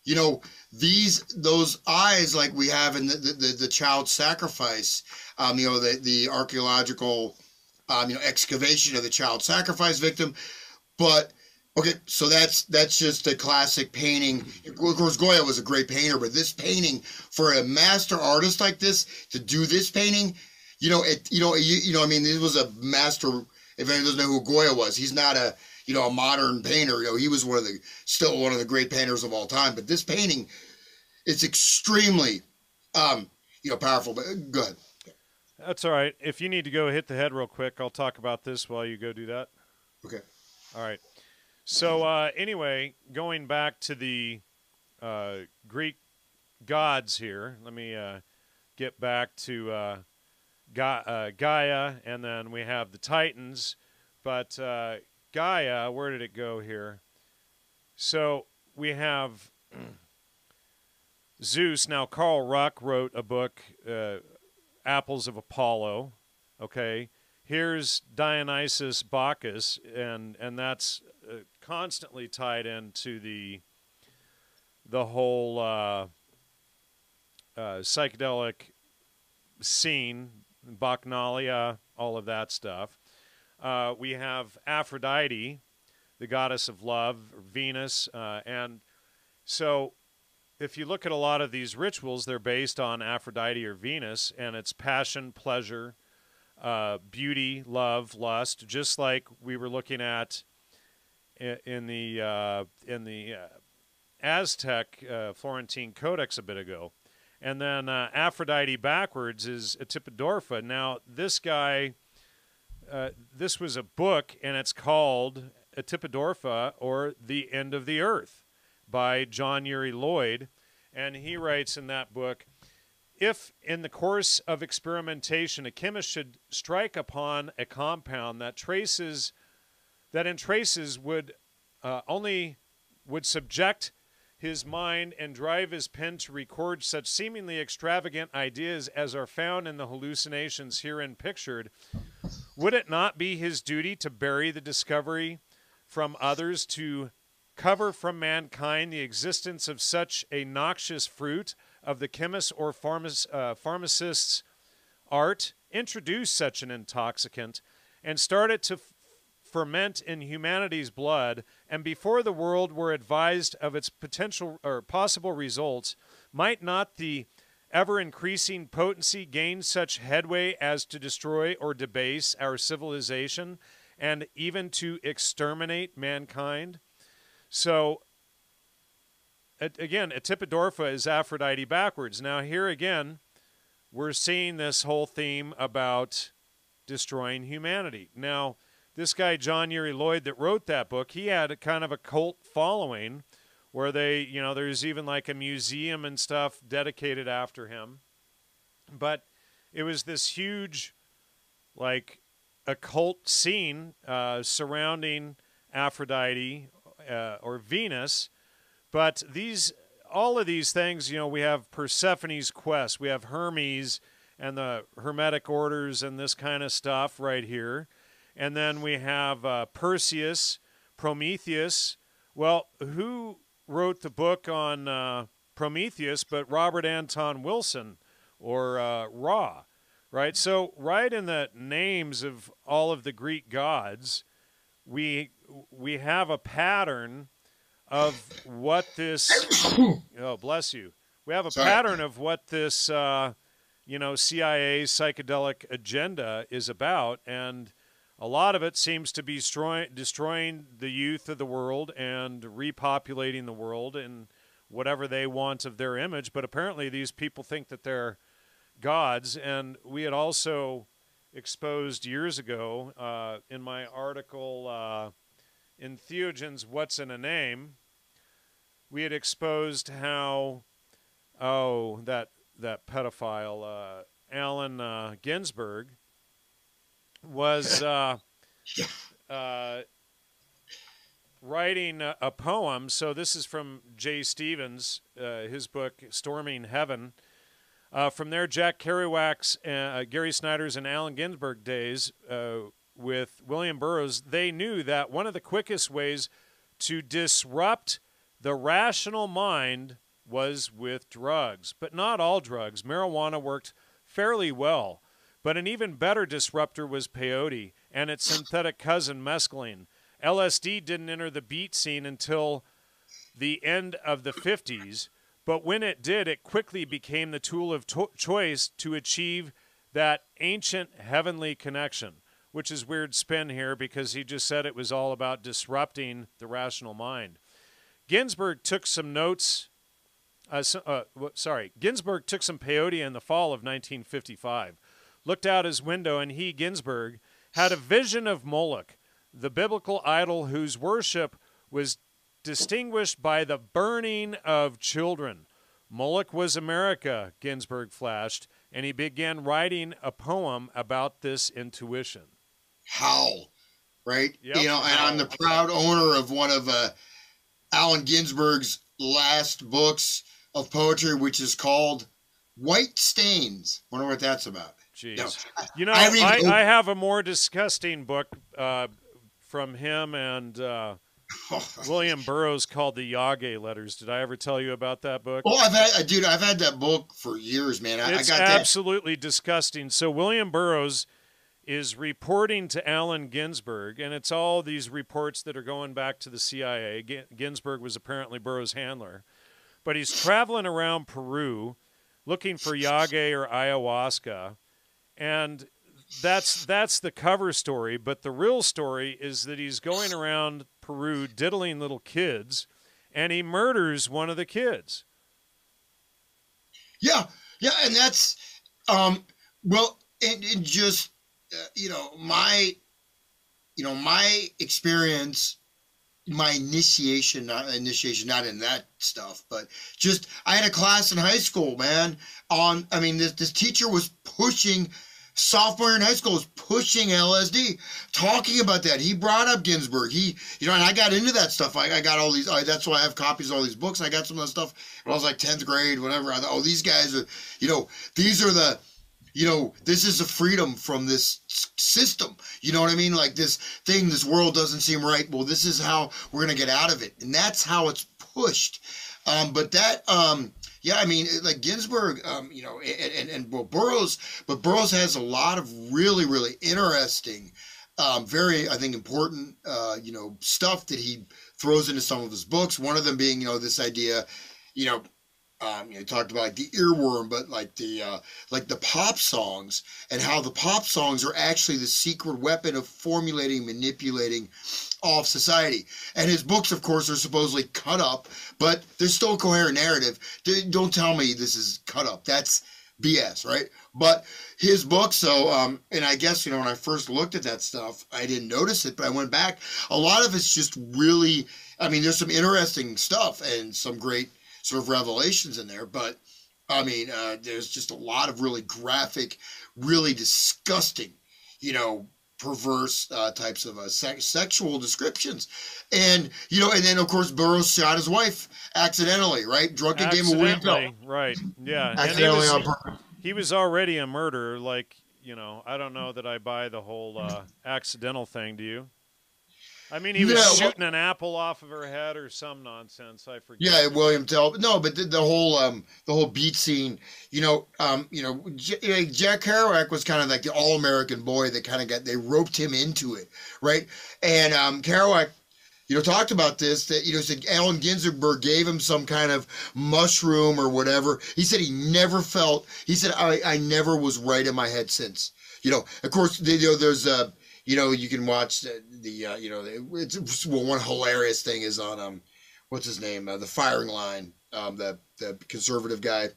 you know, these those eyes like we have in the, the, the child sacrifice, um, you know, the, the archaeological, um, you know, excavation of the child sacrifice victim. But, okay, so that's that's just a classic painting. Of course, Goya was a great painter, but this painting for a master artist like this to do this painting, you know, it, you know, you, you know, I mean, this was a master. If anyone doesn't know who Goya was, he's not a, you know, a modern painter. You know, he was one of the still one of the great painters of all time. But this painting, it's extremely, um, you know, powerful. But go ahead. That's all right. If you need to go hit the head real quick, I'll talk about this while you go do that. Okay. All right. So uh, anyway, going back to the uh, Greek gods here, let me uh, get back to uh, Ga uh, Gaia, and then we have the Titans. But uh, Gaia, where did it go here? So we have Zeus. Now, Carl Ruck wrote a book, uh, Apples of Apollo, okay? Here's Dionysus Bacchus, and, and that's... Uh, constantly tied into the the whole uh, uh, psychedelic scene, Bacchanalia, all of that stuff. Uh, we have Aphrodite, the goddess of love, Venus, uh, and so if you look at a lot of these rituals, they're based on Aphrodite or Venus, and it's passion, pleasure, uh, beauty, love, lust, just like we were looking at in the uh, in the uh, Aztec uh, Florentine Codex a bit ago. And then uh, Aphrodite backwards is Epidorfa. Now, this guy, uh, this was a book, and it's called Epidorfa, or The End of the Earth, by John Eury Lloyd. And he writes in that book, if in the course of experimentation a chemist should strike upon a compound that traces... that in traces would uh, only would subject his mind and drive his pen to record such seemingly extravagant ideas as are found in the hallucinations herein pictured, would it not be his duty to bury the discovery from others, to cover from mankind the existence of such a noxious fruit of the chemist's or pharma uh, pharmacist's art, introduce such an intoxicant, and start it to ferment in humanity's blood, and before the world were advised of its potential or possible results, might not the ever-increasing potency gain such headway as to destroy or debase our civilization and even to exterminate mankind? So, again, Epidorfa is Aphrodite backwards. Now, here again, we're seeing this whole theme about destroying humanity. Now, this guy, John Eury Lloyd, that wrote that book, he had a kind of a cult following where they, you know, there's even like a museum and stuff dedicated after him. But it was this huge, like, occult scene uh, surrounding Aphrodite uh, or Venus. But these, all of these things, you know, we have Persephone's quest, we have Hermes and the Hermetic orders and this kind of stuff right here. And then we have uh, Perseus, Prometheus. Well, who wrote the book on uh, Prometheus but Robert Anton Wilson, or uh, Ra, right? So right in the names of all of the Greek gods, we, we have a pattern of what this... oh, bless you. We have a Sorry. pattern of what this uh, you know, C I A's psychedelic agenda is about. And a lot of it seems to be destroy, destroying the youth of the world and repopulating the world in whatever they want of their image. But apparently these people think that they're gods. And we had also exposed years ago uh, in my article, uh, in Entheogens, What's in a Name, we had exposed how, oh, that that pedophile, uh, Allen uh, Ginsberg, was uh, uh, writing a, a poem. So this is from Jay Stevens, uh, his book, Storming Heaven. Uh, from there, Jack Kerouac's, uh, Gary Snyder's, and Allen Ginsberg days uh, with William Burroughs, they knew that one of the quickest ways to disrupt the rational mind was with drugs. But not all drugs. Marijuana worked fairly well. But an even better disruptor was peyote and its synthetic cousin, mescaline. L S D didn't enter the beat scene until the end of the fifties, but when it did, it quickly became the tool of to- choice to achieve that ancient heavenly connection, which is weird spin here because he just said it was all about disrupting the rational mind. Ginsberg took some notes. Uh, so, uh, sorry, Ginsberg took some peyote in the fall of nineteen fifty-five. Looked out his window, and he, Ginsberg, had a vision of Moloch, the biblical idol whose worship was distinguished by the burning of children. Moloch was America, Ginsberg flashed, and he began writing a poem about this intuition. How, right? Yep. You know, and I'm the proud owner of one of uh, Allen Ginsberg's last books of poetry, which is called White Stains. Wonder what that's about. Jeez. No, you know, I, I, I have a more disgusting book uh, from him and uh, William Burroughs called The Yage Letters. Did I ever tell you about that book? Oh, I've had, dude, I've had that book for years, man. I, it's I got absolutely that. disgusting. So William Burroughs is reporting to Allen Ginsberg, and it's all these reports that are going back to the C I A. Ginsberg was apparently Burroughs' handler. But he's traveling around Peru looking for Yage or ayahuasca. And that's that's the cover story, but the real story is that he's going around Peru diddling little kids, and he murders one of the kids. Yeah, yeah, and that's, um, well, and, and just, uh, you know, my, you know, my experience, my initiation, not initiation, not in that stuff, but just, I had a class in high school, man, on, I mean, this, this teacher was pushing, sophomore in high school was pushing L S D, talking about that. He brought up Ginsberg. He, you know, and I got into that stuff. I, I got all these, I, that's why I have copies of all these books. I got some of that stuff when I was like tenth grade, whatever. I thought, oh, these guys are, you know, these are the, you know, this is the freedom from this system. You know what I mean? Like this thing, this world doesn't seem right. Well, this is how we're going to get out of it. And that's how it's pushed. Um, but that, um, yeah, I mean, like Ginsberg, um, you know, and, and, and well, Burroughs, but Burroughs has a lot of really, really interesting, um, very, I think, important, uh, you know, stuff that he throws into some of his books. One of them being, you know, this idea, you know, um, you know, talked about like the earworm, but like the, uh, like the pop songs and how the pop songs are actually the secret weapon of formulating, manipulating all of society. And his books, of course, are supposedly cut up, but there's still a coherent narrative. Don't tell me this is cut up. That's B S, right? But his book, so, um, and I guess, you know, when I first looked at that stuff, I didn't notice it, but I went back. A lot of it's just really, I mean, there's some interesting stuff and some great sort of revelations in there, but I mean, uh, there's just a lot of really graphic, really disgusting, you know, perverse uh, types of uh, sex, sexual descriptions. And, you know, and then of course, Burroughs shot his wife accidentally, right? Drunken game of window. Right. Yeah. Accidentally on purpose. He was already a murderer. Like, you know, I don't know that I buy the whole uh, accidental thing. Do you? I mean, he was yeah, shooting well, an apple off of her head or some nonsense. I forget. Yeah, William Tell. No, but the, the whole um, the whole beat scene. You know, um, you know, J- Jack Kerouac was kind of like the all-American boy that kind of got they roped him into it, right? And um, Kerouac, you know, talked about this, that, you know, said Allen Ginsberg gave him some kind of mushroom or whatever. He said he never felt, he said, I, I never was right in my head since. You know, of course, you know, there's, uh, you know, you can watch the, the uh, you know, it's, well, one hilarious thing is on, um, what's his name, uh, The Firing Line, um, the, the conservative guy.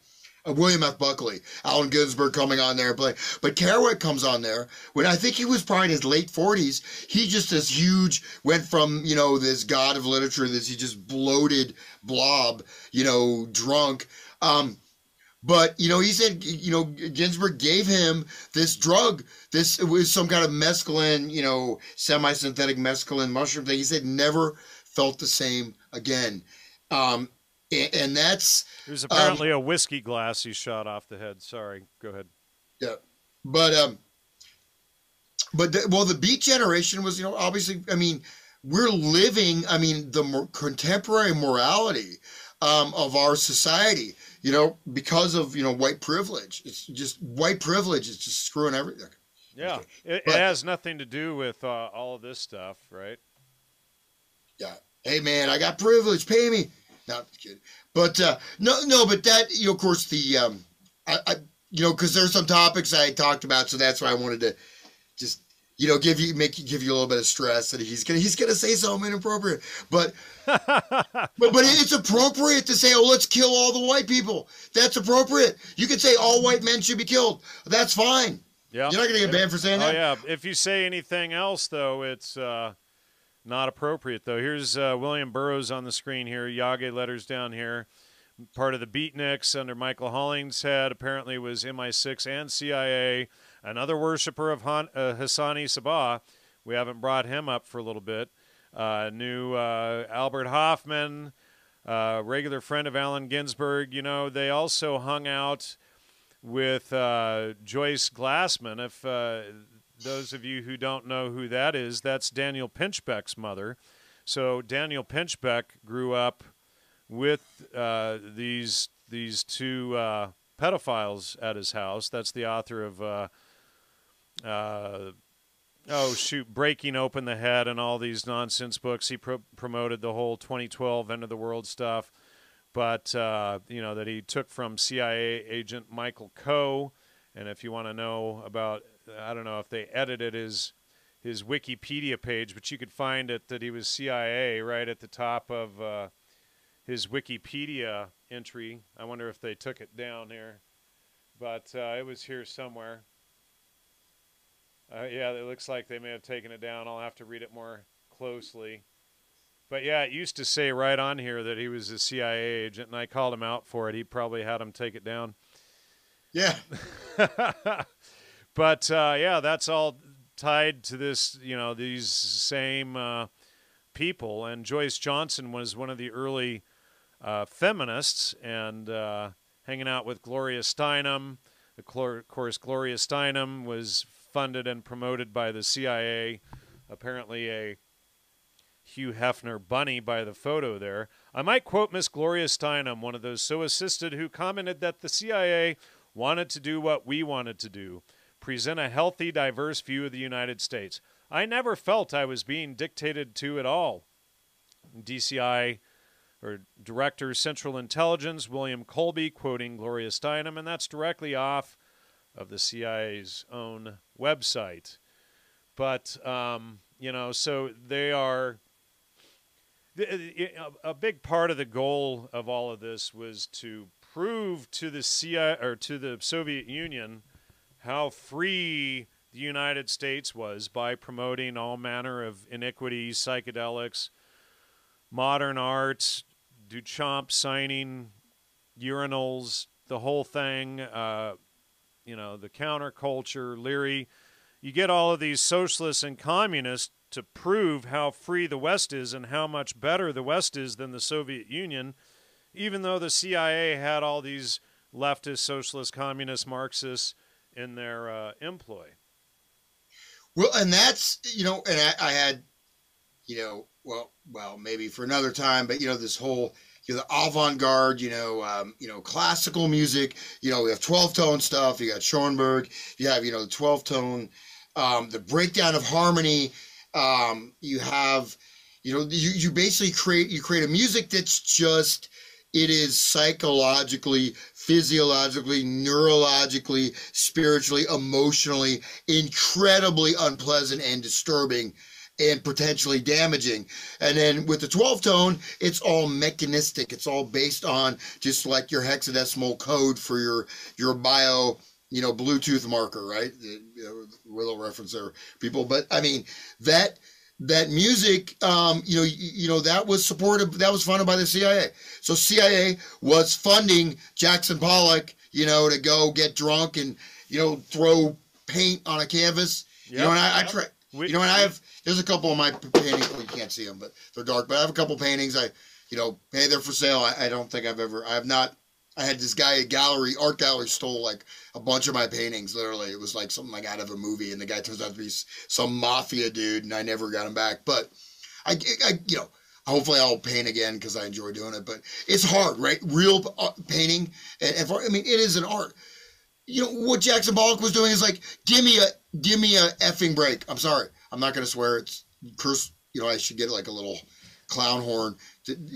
William F. Buckley, Allen Ginsberg coming on there and playing. But Kerouac comes on there when I think he was probably in his late forties. He just this huge, went from, you know, this god of literature, this he just bloated blob, you know, drunk. Um, but, you know, he said, you know, Ginsberg gave him this drug. This it was some kind of mescaline, you know, semi-synthetic mescaline mushroom thing. He said never felt the same again. Um, and, and that's... It was apparently um, a whiskey glass he shot off the head. Sorry, go ahead. Yeah, but um, but the, well, the Beat Generation was, you know, obviously. I mean, we're living. I mean, the more contemporary morality um, of our society. You know, because of you know white privilege. It's just white privilege is just screwing everything. Yeah, okay. it, but, it has nothing to do with uh, all of this stuff, right? Yeah. Hey, man, I got privilege. Pay me. Not kidding. But uh, no, no, but that, you know, of course, the, um, I, I, you know, because there's some topics I had talked about, so that's why I wanted to just, you know, give you, make you, give you a little bit of stress that he's going to, he's going to say something inappropriate, but, but, but it's appropriate to say, oh, let's kill all the white people. That's appropriate. You could say all white men should be killed. That's fine. Yeah. You're not going to get banned for saying oh, that. Yeah. If you say anything else, though, it's, uh. Not appropriate, though. Here's uh, William Burroughs on the screen here. Yage letters down here. Part of the Beatniks under Michael Hollingshead. Apparently was M I six and C I A. Another worshiper of Han uh, Hassani Sabah. We haven't brought him up for a little bit. Uh, new uh, Albert Hoffman, uh, regular friend of Allen Ginsberg. You know, they also hung out with uh, Joyce Glassman. If... Uh, Those of you who don't know who that is, that's Daniel Pinchbeck's mother. So Daniel Pinchbeck grew up with uh, these these two uh, pedophiles at his house. That's the author of, uh, uh, oh, shoot, Breaking Open the Head and all these nonsense books. He pro promoted the whole twenty twelve End of the World stuff, but, uh, you know, that he took from C I A agent Michael Coe. And if you want to know about... I don't know if they edited his his Wikipedia page, but you could find it that he was C I A right at the top of uh, his Wikipedia entry. I wonder if they took it down here, but uh, it was here somewhere. Uh, yeah, it looks like they may have taken it down. I'll have to read it more closely. But yeah, it used to say right on here that he was a C I A agent, and I called him out for it. He probably had him take it down. Yeah. But, uh, yeah, that's all tied to this, you know, these same uh, people. And Joyce Johnson was one of the early uh, feminists and uh, hanging out with Gloria Steinem. Of course, Gloria Steinem was funded and promoted by the C I A, apparently a Hugh Hefner bunny by the photo there. I might quote Miss Gloria Steinem, one of those so assisted who commented that the C I A wanted to do what we wanted to do. Present a healthy, diverse view of the United States. I never felt I was being dictated to at all. D C I, or Director Central Intelligence, William Colby, quoting Gloria Steinem, and that's directly off of the C I A's own website. But, um, you know, so they are... A big part of the goal of all of this was to prove to the C I A, or to the Soviet Union... how free the United States was by promoting all manner of iniquities, psychedelics, modern art, Duchamp signing, urinals, the whole thing, uh, you know, the counterculture, Leary. You get all of these socialists and communists to prove how free the West is and how much better the West is than the Soviet Union, even though the C I A had all these leftist, socialist, communist, Marxists, in their uh, employ. Well, and that's, you know, and I, I had, you know, well, well, maybe for another time, but, you know, this whole, you know, the avant-garde, you know, um, you know, classical music, you know, we have twelve-tone stuff, you got Schoenberg, you have, you know, the twelve-tone, um, the breakdown of harmony, um, you have, You know, you, you basically create, you create a music that's just, it is psychologically, physiologically, neurologically, spiritually, emotionally, incredibly unpleasant and disturbing and potentially damaging. And then with the twelve tone, it's all mechanistic. It's all based on just like your hexadecimal code for your, your bio, you know, Bluetooth marker, right? Little reference there, people. But I mean, that, that music, um, you know, you, you know, that was supported, that was funded by the C I A. So C I A was funding Jackson Pollock, you know, to go get drunk and, you know, throw paint on a canvas. Yep, you know, and I, yep. I try, we, you know, and I have, there's a couple of my paintings, well, you can't see them, but they're dark, but I have a couple paintings I, you know, hey, they're for sale. I, I don't think I've ever, I have not, I had this guy at gallery, art gallery, stole like a bunch of my paintings, literally. It was like something like out of a movie, and the guy turns out to be some mafia dude, and I never got him back. But, I, I you know, hopefully I'll paint again because I enjoy doing it. But it's hard, right? Real painting, and, and for, I mean, it is an art. You know, what Jackson Pollock was doing is like, give me a, give me a effing break. I'm sorry. I'm not going to swear. It's curse. You know, I should get like a little clown horn.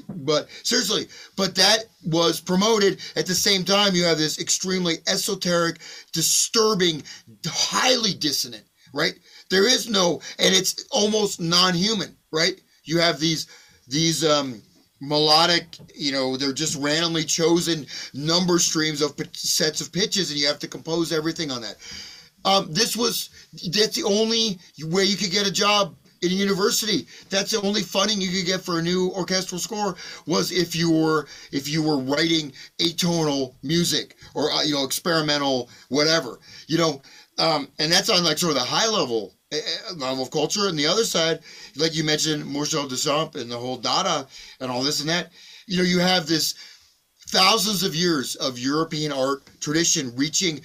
But seriously, but that was promoted. At the same time, you have this extremely esoteric, disturbing, highly dissonant, right? There is no, and it's almost non-human, right? You have these, these um, melodic, you know, they're just randomly chosen number streams of sets of pitches, and you have to compose everything on that. Um, this was, that's the only way you could get a job in university. That's the only funding you could get for a new orchestral score, was if you were if you were writing atonal music or you know experimental whatever, you know, um, and that's on like sort of the high level level of culture. And the other side, like you mentioned, Marcel Duchamp and the whole Dada and all this and that, you know, you have this thousands of years of European art tradition reaching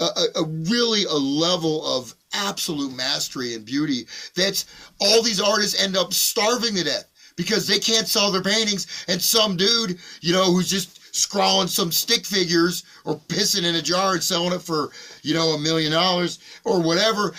a, a, a really a level of absolute mastery and beauty that's all these artists end up starving to death because they can't sell their paintings, and some dude, you know, who's just scrawling some stick figures or pissing in a jar and selling it for, you know, a million dollars or whatever,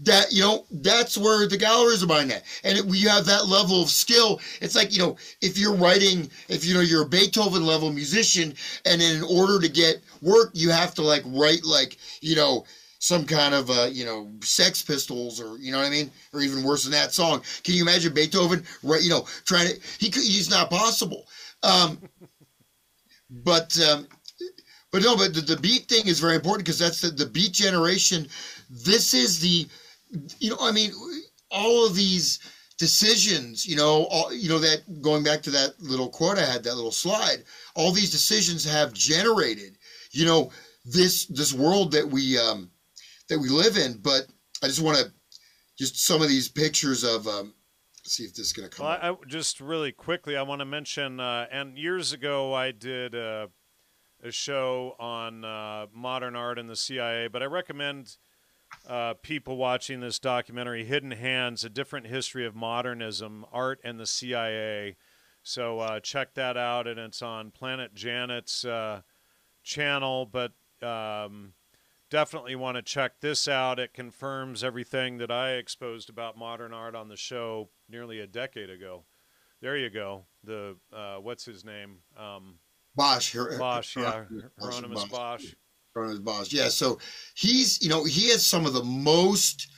that, you know, that's where the galleries are buying that. And it, you have that level of skill. It's like, you know, if you're writing, if you know you're a Beethoven level musician, and in order to get work you have to like write like, you know, some kind of, uh, you know, Sex Pistols or, you know what I mean? Or even worse than that song. Can you imagine Beethoven, right, you know, trying to, he could, he's not possible. Um, but, um, but no, but the, the beat thing is very important because that's the, the beat generation. This is the, you know, I mean, all of these decisions, you know, all, you know, that going back to that little quote I had, that little slide, all these decisions have generated, you know, this, this world that we, um, that we live in. But I just want to just some of these pictures of um see if this is going to come well, up. I, just really quickly I want to mention uh and years ago I did a, a show on uh modern art and the C I A, but I recommend uh people watching this documentary, Hidden Hands: A Different History of Modernism, Art and the C I A. So uh check that out, and it's on Planet Janet's uh channel. But um definitely want to check this out. It confirms everything that I exposed about modern art on the show nearly a decade ago. There you go. The uh, what's his name? Um, Bosch. Bosch, yeah. Hieronymus Bosch. Hieronymus Bosch. Yeah. So he's, you know, he has some of the most,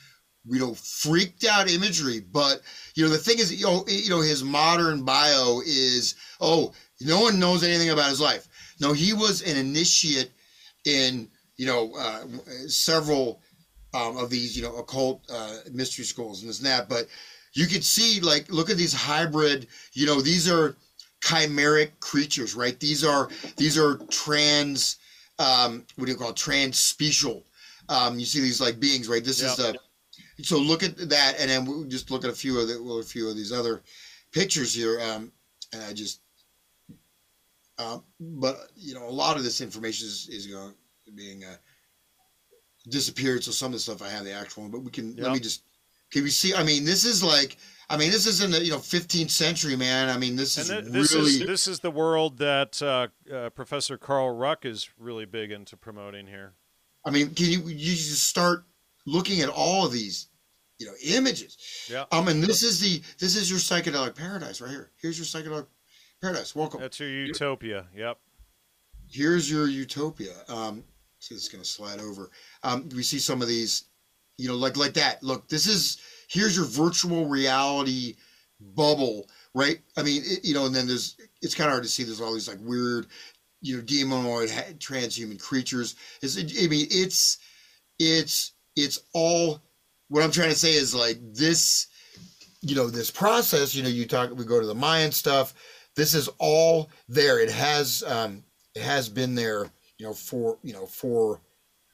you know, freaked out imagery. But you know, the thing is, you know, you know, his modern bio is, oh, no one knows anything about his life. No, he was an initiate in, you know, uh, several um, of these, you know, occult uh, mystery schools and this and that. But you could see, like, look at these hybrid, you know, these are chimeric creatures, right? These are, these are trans, um, what do you call it? Trans-special. Um, you see these, like, beings, right? This yeah. is the, so look at that. And then we'll just look at a few of the, well, a few of these other pictures here. Um, and I just, uh, but, you know, a lot of this information is, is going being uh, disappeared, so some of the stuff I have the actual one, but we can yep. let me just can we see? I mean, this is like, I mean, this isn't the, you know, fifteenth century, man. I mean, this and is th this really is, this is the world that uh, uh, Professor Carl Ruck is really big into promoting here. I mean, can you you just start looking at all of these? you know, images. Yeah. Um, and this is the this is your psychedelic paradise right here. Here's your psychedelic paradise. Welcome. That's your utopia. Yep. Here's your utopia. Um, see, it's going to slide over. Um, we see some of these, you know, like like that. Look, this is here's your virtual reality bubble, right? I mean, it, you know, and then there's it's kind of hard to see. There's all these like weird, you know, demonoid transhuman creatures. It's, I mean, it's it's it's all. What I'm trying to say is like this, you know, this process. You know, you talk. We go to the Mayan stuff. This is all there. It has um, it has been there, you know, for you know for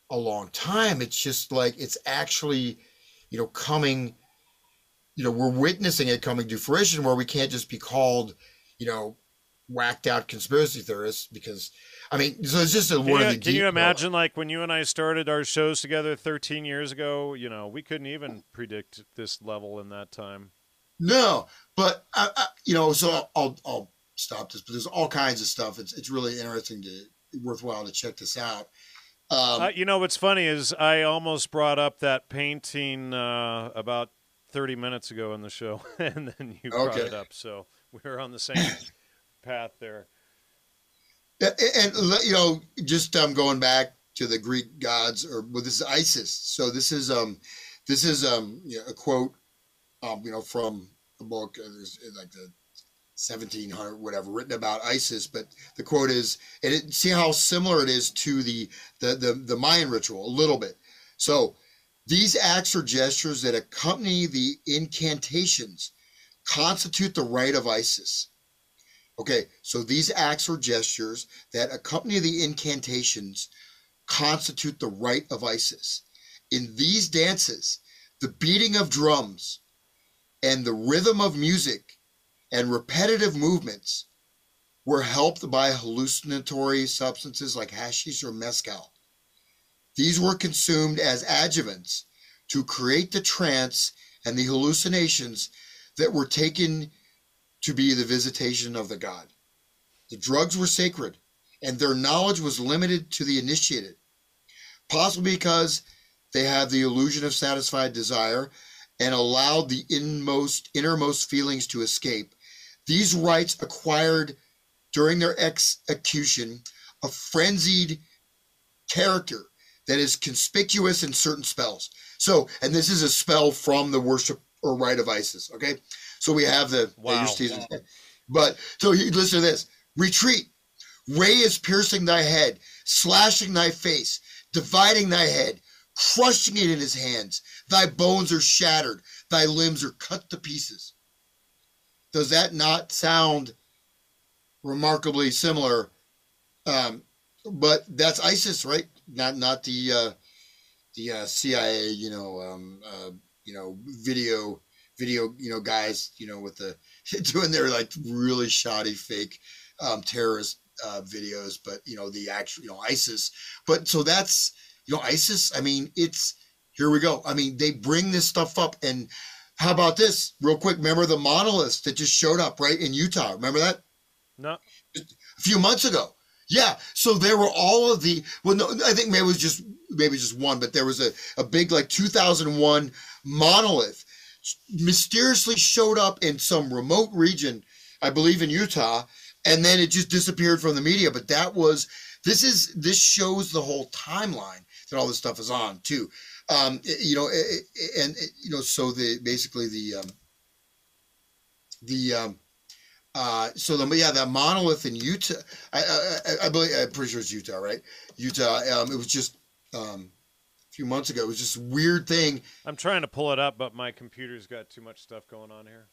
a long time. It's just like it's actually, you know, coming. You know, we're witnessing it coming to fruition, where we can't just be called, you know, whacked out conspiracy theorists, because I mean, so it's just a one of the. Can you imagine, like when you and I started our shows together thirteen years ago? You know, we couldn't even predict this level in that time. No, but I, I, you know, so I'll I'll stop this. But there's all kinds of stuff. It's it's really interesting to worthwhile to check this out. Um, uh, you know, what's funny is I almost brought up that painting uh, about thirty minutes ago in the show, and then you brought okay. it up. So we were on the same. path there. And, and you know, just um going back to the Greek gods, or well, this is Isis. So this is um this is um you know, a quote um you know from a book, uh, there's like the seventeen hundred whatever written about Isis, but the quote is, and it, see how similar it is to the, the the the Mayan ritual a little bit. So these acts or gestures that accompany the incantations constitute the rite of Isis. Okay, so these acts or gestures that accompany the incantations constitute the rite of Isis. In these dances, the beating of drums and the rhythm of music and repetitive movements were helped by hallucinatory substances like hashish or mezcal. These were consumed as adjuvants to create the trance and the hallucinations that were taken to be the visitation of the god. The drugs were sacred, and their knowledge was limited to the initiated, possibly because they had the illusion of satisfied desire and allowed the inmost, innermost feelings to escape. These rites acquired during their execution a frenzied character that is conspicuous in certain spells. So, and this is a spell from the worship or rite of Isis, okay? So we have the wow. Wow. But so you listen to this. Retreat. Ray is piercing thy head, slashing thy face, dividing thy head, crushing it in his hands. Thy bones are shattered. Thy limbs are cut to pieces. Does that not sound remarkably similar? Um, but that's Isis, right? Not not the uh, the uh, C I A, you know, um, uh, you know, video. Video, you know, guys, you know, with the doing their like really shoddy fake um, terrorist uh, videos, but you know the actual, you know, ISIS. But so that's, you know, ISIS. I mean, it's here we go. I mean, they bring this stuff up, and how about this, real quick? Remember the monoliths that just showed up right in Utah? Remember that? No. A few months ago. Yeah. So there were all of the. Well, no, I think maybe it was just maybe just one, but there was a a big like two thousand one monolith. Mysteriously showed up in some remote region, I believe in Utah, and then it just disappeared from the media. But that was, this is, this shows the whole timeline that all this stuff is on too. Um, you know, and you know, so the, basically the, um, the, um, uh, so the, yeah, that monolith in Utah, I, I, I believe, I'm pretty sure it's Utah, right? Utah. Um, it was just, um, few months ago. It was just a weird thing. I'm trying to pull it up, but my computer's got too much stuff going on here.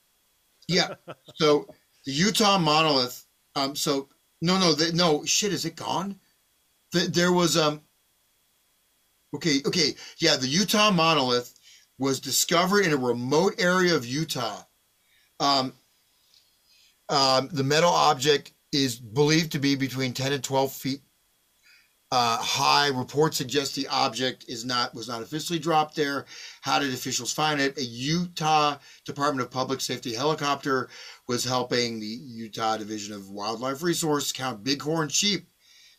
Yeah. So the Utah monolith. Um. So no, no, the, no. Shit, is it gone? The, there was um. Okay, okay, yeah. The Utah monolith was discovered in a remote area of Utah. Um. Um. The metal object is believed to be between ten and twelve feet. Uh, high. Reports suggest the object is not was not officially dropped there. How did officials find it? A Utah Department of Public Safety helicopter was helping the Utah Division of Wildlife Resource count bighorn sheep.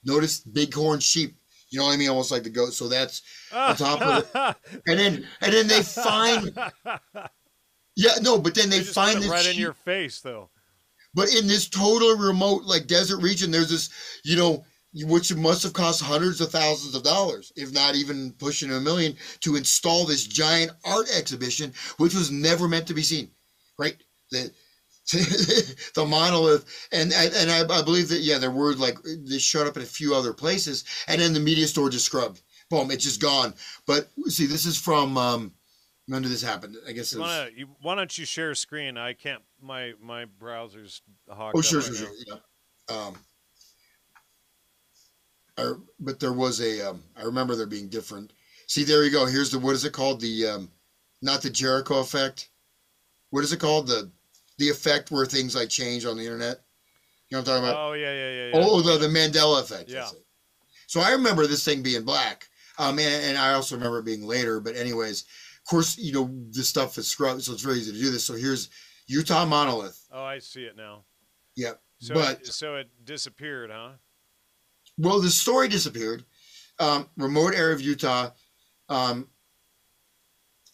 Notice bighorn sheep. You know what I mean? Almost like the goat. So that's on top of it. And then, and then they find. Yeah, no, but then they, they just find this right in your face, though. But in this totally remote, like desert region, there's this, you know, which must have cost hundreds of thousands of dollars, if not even pushing a million, to install this giant art exhibition, which was never meant to be seen, right? The the monolith, and and I, I believe that yeah, there were like they showed up in a few other places, and then the media store just scrubbed. Boom, it's just gone. But see, this is from. Um, When did this happen? I guess it was... Why, don't you, why don't you share a screen? I can't. My my browser's hogged. Oh sure, right sure, sure. Yeah. Um, I, but there was a. Um, I remember there being different. See, there you go. Here's the. What is it called? The um, not the Jericho effect. What is it called? The the effect where things like change on the internet. You know what I'm talking about? Oh yeah, yeah, yeah. yeah. Oh, the the Mandela effect. Yeah. So I remember this thing being black. Um, and, and I also remember it being later. But anyways. Of course, you know, this stuff is scrubbed, so it's very easy to do this. So here's Utah monolith. Oh, I see it now. Yeah. So, but, it, so it disappeared, huh? Well, the story disappeared. Um, remote area of Utah. Um,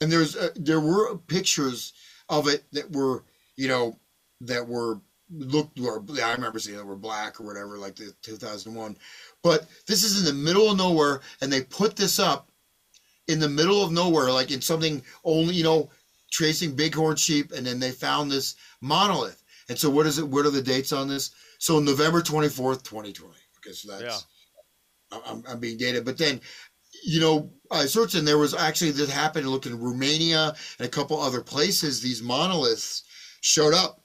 and there's uh, there were pictures of it that were, you know, that were looked, or I remember seeing that were black or whatever, like the two thousand one. But this is in the middle of nowhere, and they put this up. In the middle of nowhere, like in something only, you know, tracing bighorn sheep, and then they found this monolith. And so what is it? What are the dates on this? So November twenty-fourth, twenty twenty. Okay, so that's, yeah. I'm, I'm being dated. But then, you know, I searched and there was actually, this happened, I looked in Romania and a couple other places, these monoliths showed up.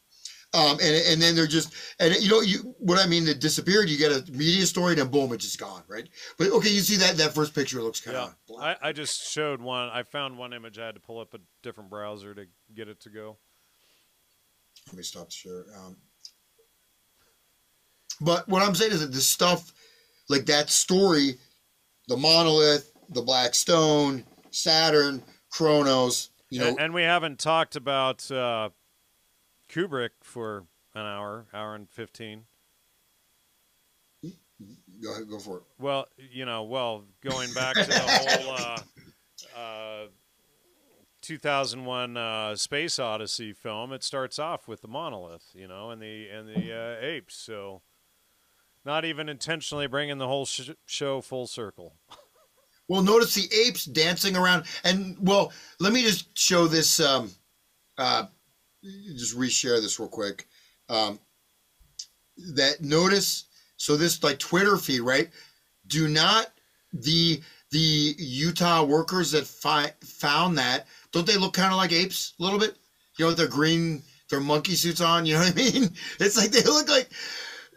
Um, and, and then they're just, and you know, you what I mean, that disappeared, you get a media story and then boom, it's just gone, right? But okay, you see that, that first picture looks kind of yeah. black. I, I just showed one, I found one image, I had to pull up a different browser to get it to go. Let me stop share. Um, but what I'm saying is that this stuff, like that story, the monolith, the black stone, Saturn, Kronos, you know. And, and we haven't talked about, uh, Kubrick for an hour, hour and fifteen. Go ahead, go for it. Well, you know, well, going back to the whole uh, uh, two thousand one uh, Space Odyssey film, it starts off with the monolith, you know, and the and the uh, apes. So, not even intentionally bringing the whole sh show full circle. Well, notice the apes dancing around, and well, let me just show this. Um, uh, just reshare this real quick. Um, that notice, so this like Twitter feed, right? Do not the the Utah workers that fi found that, don't they look kind of like apes a little bit? You know, with their green, their monkey suits on, you know what I mean? It's like they look like,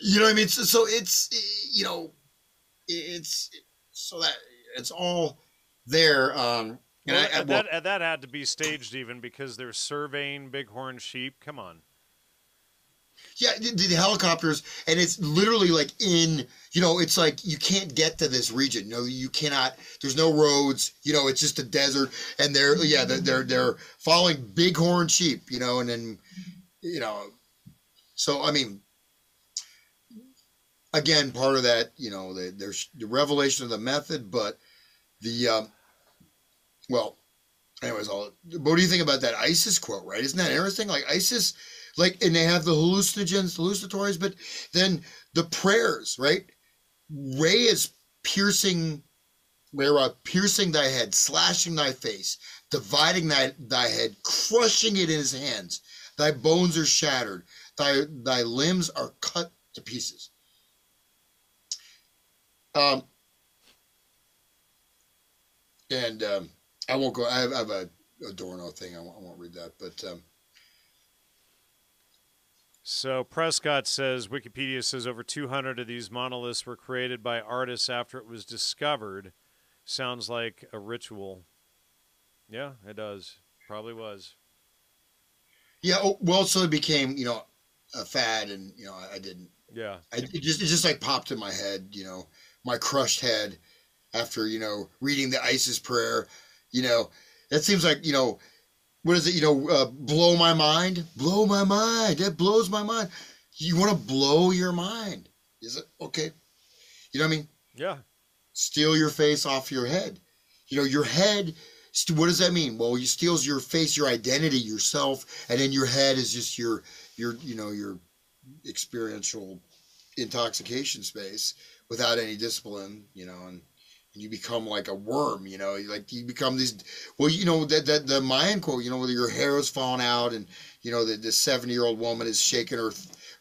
you know what I mean? So, so it's, you know, it's, so that, it's all there. Um, And well, I, I, well, that, that had to be staged even because they're surveying bighorn sheep. Come on. Yeah, the, the helicopters, and it's literally like in, you know, it's like you can't get to this region. No, you cannot. There's no roads. You know, it's just a desert, and they're yeah, they're they're, they're following bighorn sheep. You know, and then, you know, so I mean, again, part of that, you know, the, there's the revelation of the method, but the. Um, Well, anyways, I'll, what do you think about that ISIS quote, right? Isn't that interesting? Like ISIS, like, and they have the hallucinogens, hallucinatories, but then the prayers, right? Ray is piercing, Ray, piercing thy head, slashing thy face, dividing thy, thy head, crushing it in his hands. Thy bones are shattered. Thy, thy limbs are cut to pieces. Um, and, um, I won't go. I have, I have a Adorno thing. I won't, I won't read that. But um. So Prescott says, Wikipedia says over two hundred of these monoliths were created by artists after it was discovered. Sounds like a ritual. Yeah, it does. Probably was. Yeah. Oh, well, so it became, you know, a fad, and you know, I, I didn't. Yeah. I, it just it just like popped in my head, you know, my crushed head, after you know reading the ISIS prayer. You know, that seems like, you know, what is it? You know, uh, blow my mind, blow my mind. That blows my mind. You want to blow your mind. Is it okay? You know what I mean? Yeah. Steal your face off your head. You know, your head, what does that mean? Well, he steals your face, your identity, yourself, and then your head is just your, your, you know, your experiential intoxication space without any discipline, you know, and, and you become like a worm, you know, like you become these, well, you know, that, that the Mayan quote, you know, whether your hair is falling out and, you know, the, the seventy year old woman is shaking her,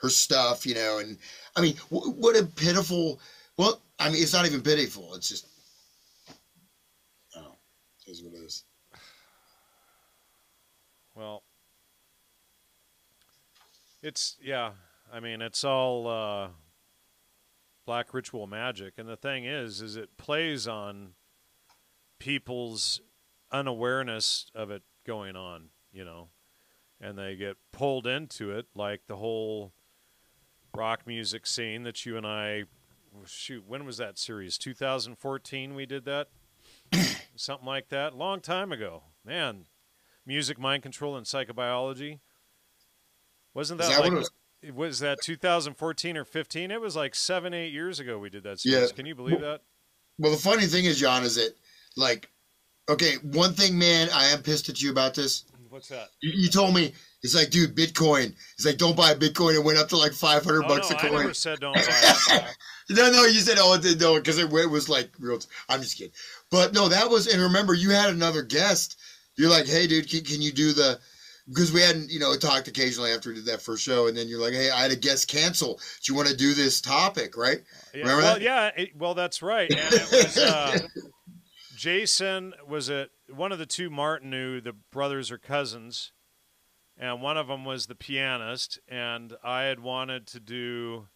her stuff, you know, and I mean, w what a pitiful, well, I mean, it's not even pitiful. It's just, I don't know, it is what it is. Well, it's, yeah, I mean, it's all uh, black ritual magic. And the thing is, is it plays on people's unawareness of it going on, you know, and they get pulled into it, like the whole rock music scene that you and I, shoot, when was that series? two thousand fourteen we did that? Something like that. Long time ago. Man, music, mind control, and psychobiology. Wasn't that, that like... It was that two thousand fourteen or fifteen? It was like seven, eight years ago we did that series. Yeah. Can you believe that? Well, the funny thing is, John, is that, like, okay, one thing, man, I am pissed at you about this. What's that? You, you told me, it's like, dude, Bitcoin. It's like, don't buy Bitcoin. It went up to like five hundred oh, bucks no, a coin. I never said don't buy it. No, no, you said, oh, it did, no, because it, it was like real. I'm just kidding. But no, that was, and remember, you had another guest. You're like, hey, dude, can, can you do the, because we hadn't, you know, talked occasionally after we did that first show, and then you're like, hey, I had a guest cancel. Do you want to do this topic, right? Yeah, remember well, that? Yeah, it, well, that's right. And it was, uh, Jason was a, one of the two Martineau, the brothers or cousins, and one of them was the pianist, and I had wanted to do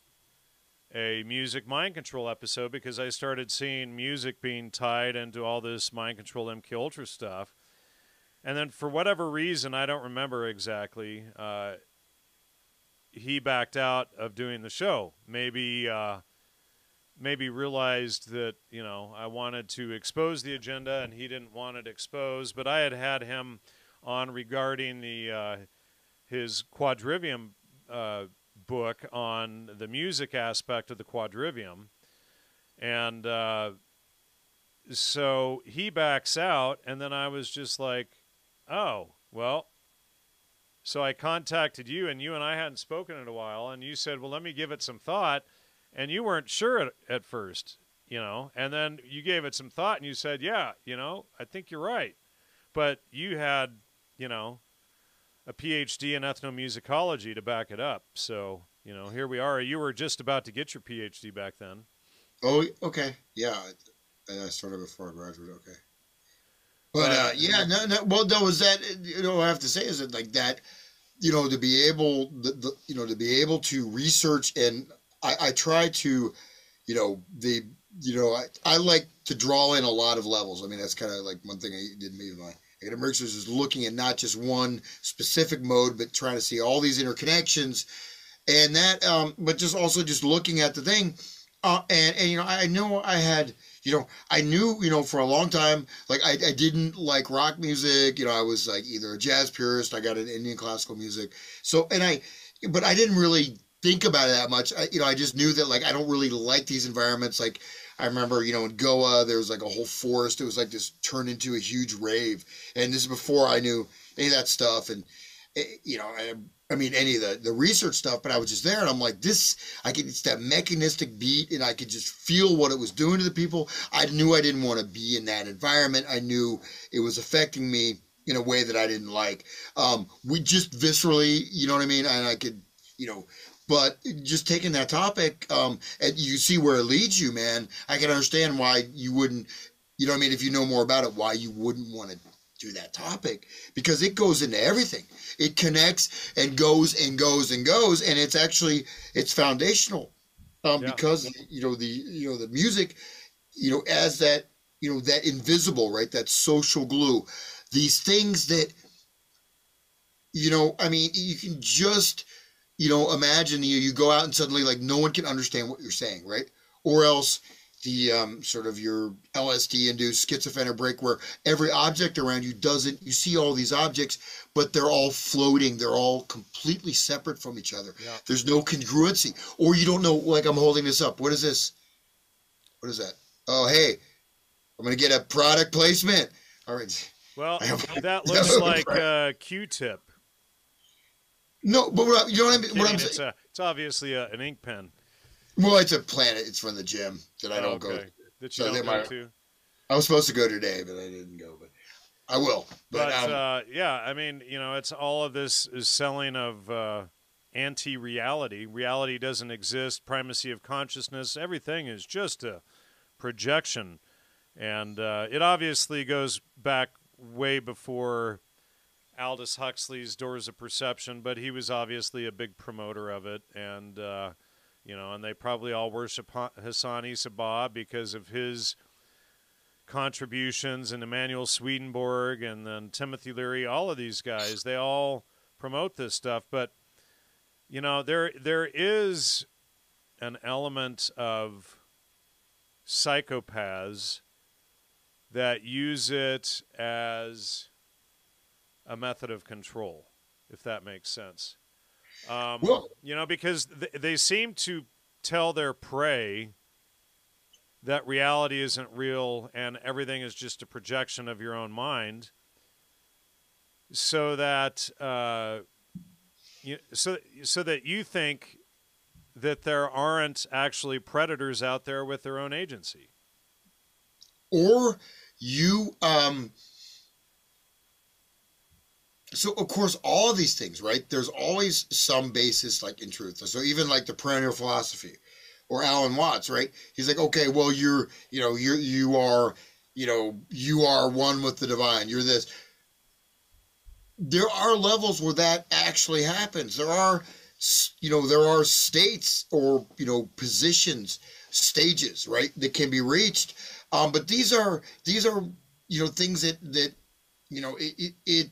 a music mind control episode because I started seeing music being tied into all this mind control M K Ultra stuff. And then for whatever reason, I don't remember exactly, uh, he backed out of doing the show. Maybe uh, maybe realized that, you know, I wanted to expose the agenda and he didn't want it exposed. But I had had him on regarding the uh, his quadrivium uh, book on the music aspect of the quadrivium. And uh, so he backs out, and then I was just like, oh, well, so I contacted you, and you and I hadn't spoken in a while, and you said, well, let me give it some thought, and you weren't sure at, at first, you know, and then you gave it some thought, and you said, yeah, you know, I think you're right, but you had, you know, a P H D in ethnomusicology to back it up, so, you know, here we are. You were just about to get your P H D back then. Oh, okay, yeah, I started before I graduated, okay. But uh, yeah, no, no. Well, no, is that, you know, what I have to say is that like that, you know, to be able, the, the, you know, to be able to research, and I, I try to, you know, the, you know, I, I like to draw in a lot of levels. I mean, that's kind of like one thing I did me my academic research is looking at not just one specific mode, but trying to see all these interconnections, and that, um, but just also just looking at the thing, uh, and and you know, I know I had. You know, I knew, you know, for a long time, like, I, I didn't like rock music. You know, I was, like, either a jazz purist. I got into Indian classical music. So, and I, but I didn't really think about it that much. I, you know, I just knew that, like, I don't really like these environments. Like, I remember, you know, in Goa, there was, like, a whole forest. It was, like, this turned into a huge rave. And this is before I knew any of that stuff. And, you know, I, I mean, any of the, the research stuff, but I was just there and I'm like, this, I could, it's that mechanistic beat and I could just feel what it was doing to the people. I knew I didn't want to be in that environment. I knew it was affecting me in a way that I didn't like. Um, we just viscerally, you know what I mean? And I could, you know, but just taking that topic, um, and you see where it leads you, man. I can understand why you wouldn't, you know what I mean? If you know more about it, why you wouldn't want to do that topic, because it goes into everything. It connects and goes and goes and goes, and it's actually it's foundational, um, yeah. Because you know the you know the music, you know as that you know that invisible right that social glue, these things that you know I mean you can just you know imagine you you go out and suddenly like no one can understand what you're saying right or else. The um, sort of your L S D-induced schizophrenic break where every object around you doesn't, you see all these objects, but they're all floating. They're all completely separate from each other. Yeah. There's no congruency. Or you don't know, like I'm holding this up. What is this? What is that? Oh, hey, I'm going to get a product placement. All right. Well, that looks like uh, Q-tip. No, but we're, you know what I mean? Kidding, what I'm it's, a, it's obviously a, an ink pen. Well, it's a planet. It's from the gym that I don't oh, okay. go to. That you so don't go to? I was supposed to go today, but I didn't go. But I will. But, but um, uh, yeah, I mean, you know, it's all of this is selling of uh, anti-reality. Reality doesn't exist. Primacy of consciousness. Everything is just a projection. And uh, it obviously goes back way before Aldous Huxley's Doors of Perception, but he was obviously a big promoter of it. And, uh, you know, and they probably all worship Hassani Sabah because of his contributions, and Emanuel Swedenborg and then Timothy Leary, all of these guys, they all promote this stuff. But, you know, there there is an element of psychopaths that use it as a method of control, if that makes sense. Um, well, you know, because th- they seem to tell their prey that reality isn't real and everything is just a projection of your own mind, so that uh, you, so so that you think that there aren't actually predators out there with their own agency. Or you, um, so of course, all of these things, right? There's always some basis, like in truth. So even like the perennial philosophy, or Alan Watts, right? He's like, okay, well, you're, you know, you you are, you know, you are one with the divine. You're this. There are levels where that actually happens. There are, you know, there are states or you know positions, stages, right, that can be reached. Um, but these are these are you know things that that you know it it, it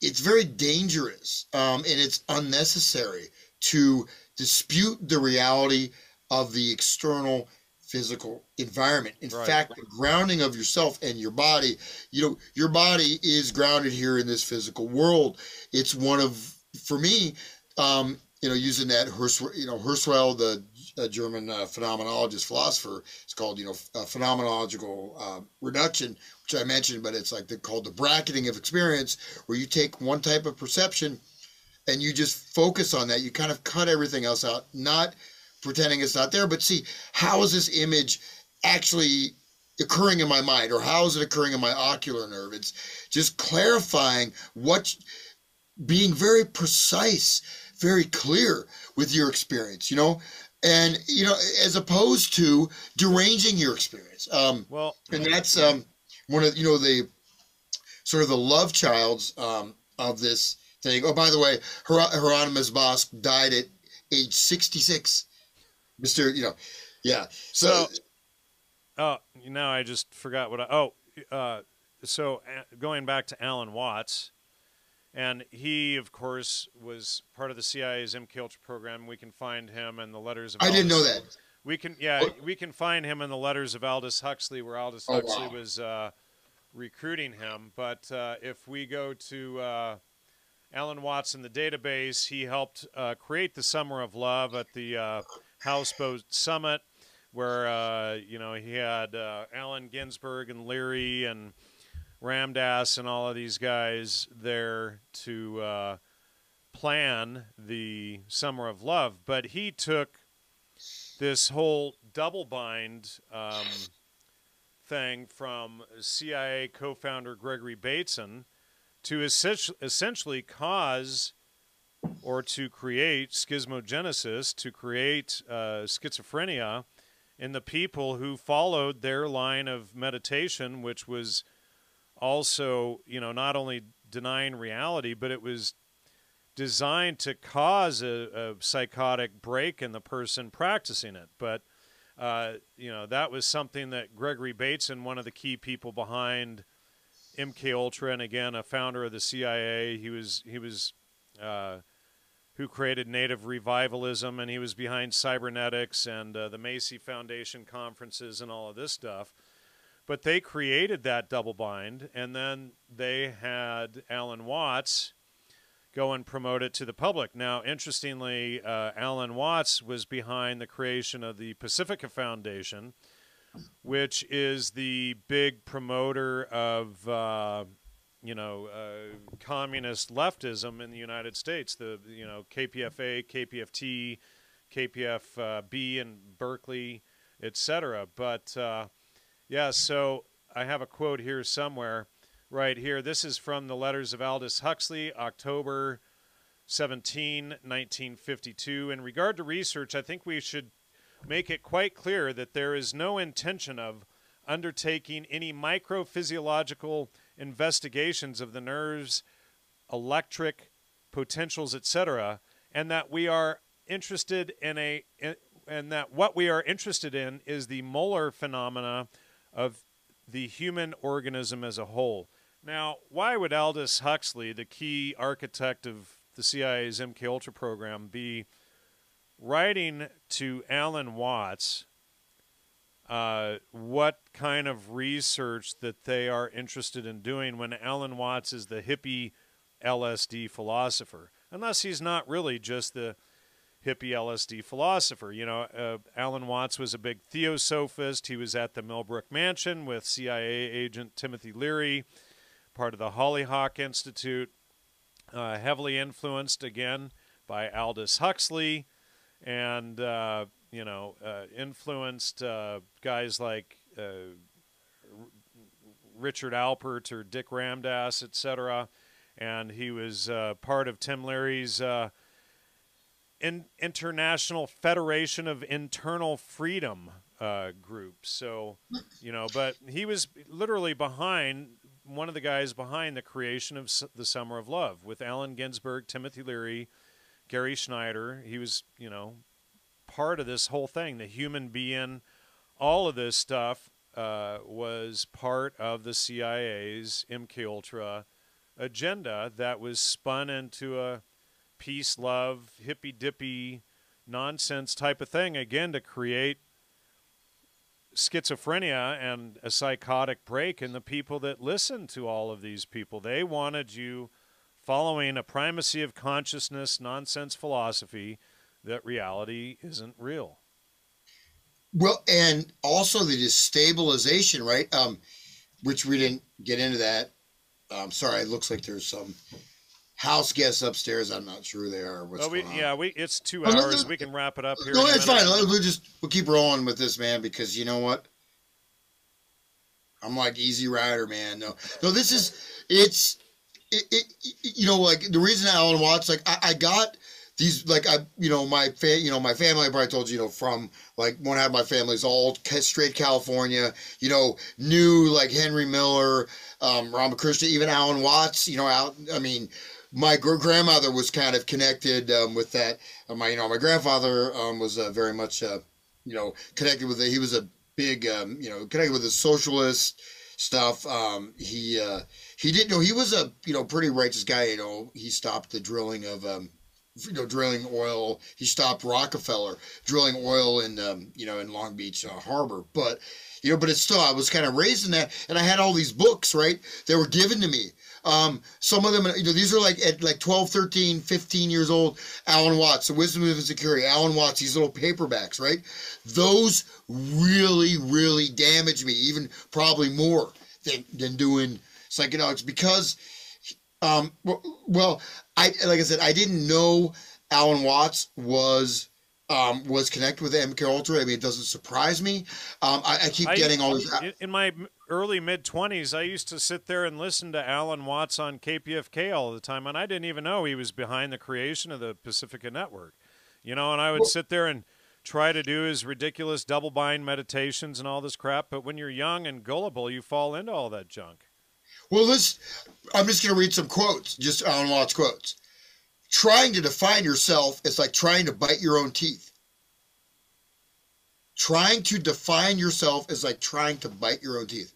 it's very dangerous um, and it's unnecessary to dispute the reality of the external physical environment. In right. fact, the grounding of yourself and your body, you know, your body is grounded here in this physical world. It's one of for me. Um, You know, using that, you know, Hirschfeld, the uh, German uh, phenomenologist, philosopher, it's called, you know, uh, phenomenological uh, reduction, which I mentioned, but it's like they're called the bracketing of experience, where you take one type of perception and you just focus on that. You kind of cut everything else out, not pretending it's not there, but see, how is this image actually occurring in my mind, or how is it occurring in my ocular nerve? It's just clarifying what, being very precise, very clear with your experience, you know, and, you know, as opposed to deranging your experience. Um, well, and that's um, one of, you know, the sort of the love childs um, of this thing. Oh, by the way, Hier- Hieronymus Bosch died at age sixty-six. Mister, you know, yeah. So, so uh, you know, I just forgot what I, oh, uh, so going back to Alan Watts. And he, of course, was part of the C I A's MKUltra program. We can find him in the letters of. I Aldous. Didn't know that. We can, yeah, oh. we can find him in the letters of Aldous Huxley, where Aldous oh, Huxley wow. was uh, recruiting him. But uh, if we go to uh, Alan Watts in the database, he helped uh, create the Summer of Love at the uh, Houseboat Summit, where uh, you know he had uh, Allen Ginsberg and Leary and Ramdas and all of these guys there to uh, plan the Summer of Love. But he took this whole double bind um, thing from C I A co-founder Gregory Bateson to es- essentially cause or to create schismogenesis, to create uh, schizophrenia in the people who followed their line of meditation, which was also, you know, not only denying reality, but it was designed to cause a, a psychotic break in the person practicing it. But, uh, you know, that was something that Gregory Bateson, one of the key people behind MKUltra, and again, a founder of the C I A, he was, he was, uh, who created Native Revivalism, and he was behind cybernetics and uh, the Macy Foundation conferences and all of this stuff. But they created that double bind, and then they had Alan Watts go and promote it to the public. Now, interestingly, uh, Alan Watts was behind the creation of the Pacifica Foundation, which is the big promoter of, uh, you know, uh, communist leftism in the United States. The, you know, K P F A, K P F T, K P F B in Berkeley, et cetera. But, uh, yeah, so I have a quote here somewhere. Right here. This is from the Letters of Aldous Huxley, October seventeenth, nineteen fifty-two. In regard to research, I think we should make it quite clear that there is no intention of undertaking any microphysiological investigations of the nerves, electric potentials, et cetera, and that we are interested in a and that what we are interested in is the molar phenomena of the human organism as a whole. Now, why would Aldous Huxley, the key architect of the C I A's MKUltra program, be writing to Alan Watts uh, what kind of research that they are interested in doing when Alan Watts is the hippie L S D philosopher? Unless he's not really just the hippie L S D philosopher. You know, uh, Alan Watts was a big theosophist. He was at the Millbrook Mansion with C I A agent Timothy Leary, part of the Hollyhock Institute, uh, heavily influenced, again, by Aldous Huxley, and, uh, you know, uh, influenced uh, guys like uh, R Richard Alpert or Dick Ramdas, et cetera, and he was uh, part of Tim Leary's uh, In International Federation of Internal Freedom uh, group. So, you know, but he was literally behind, one of the guys behind the creation of S the Summer of Love with Allen Ginsberg, Timothy Leary, Gary Schneider. He was, you know, part of this whole thing. The human being, all of this stuff uh, was part of the C I A's MKUltra agenda that was spun into a peace, love, hippy-dippy nonsense type of thing, again, to create schizophrenia and a psychotic break in the people that listen to all of these people. They wanted you following a primacy of consciousness nonsense philosophy that reality isn't real. Well, and also the destabilization, right, um, which we didn't get into that. I'm sorry, it looks like there's some house guests upstairs. I'm not sure they are. What's oh, we, going on. Yeah, we, it's two hours. Oh, no, no, we can wrap it up here. No, it's fine. We'll just we'll keep rolling with this, man, because you know what? I'm like Easy Rider, man. No, no, this is, it's, it, it, you know, like the reason Alan Watts, like I, I got these, like I, you know, my, fa you know, my family, I probably told you, you know, from like one half of my family's all straight California, you know, new like Henry Miller, um, Ramakrishna, even Alan Watts, you know, out, I mean, my grandmother was kind of connected um, with that. My, you know, my grandfather um, was uh, very much, uh, you know, connected with it. He was a big, um, you know, connected with the socialist stuff. Um, he uh, he didn't know he was a, you know, pretty righteous guy. You know, he stopped the drilling of, um, you know, drilling oil. He stopped Rockefeller drilling oil in, um, you know, in Long Beach uh, Harbor. But, you know, but it's still, I was kind of raised in that, and I had all these books, right? They were given to me. Um, some of them, you know, these are like at like twelve, thirteen, fifteen years old. Alan Watts, The Wisdom of Insecurity, Alan Watts, these little paperbacks, right? Those really, really damaged me, even probably more than, than doing psychedelics, because, um, well, I, like I said, I didn't know Alan Watts was, um, was connected with MKUltra. I mean, it doesn't surprise me. Um, I, I keep I, getting all these. In my early mid twenties, I used to sit there and listen to Alan Watts on K P F K all the time, and I didn't even know he was behind the creation of the Pacifica Network. You know, and I would sit there and try to do his ridiculous double-bind meditations and all this crap, but when you're young and gullible, you fall into all that junk. Well, this, I'm just going to read some quotes, just Alan Watts quotes. Trying to define yourself is like trying to bite your own teeth. Trying to define yourself is like trying to bite your own teeth.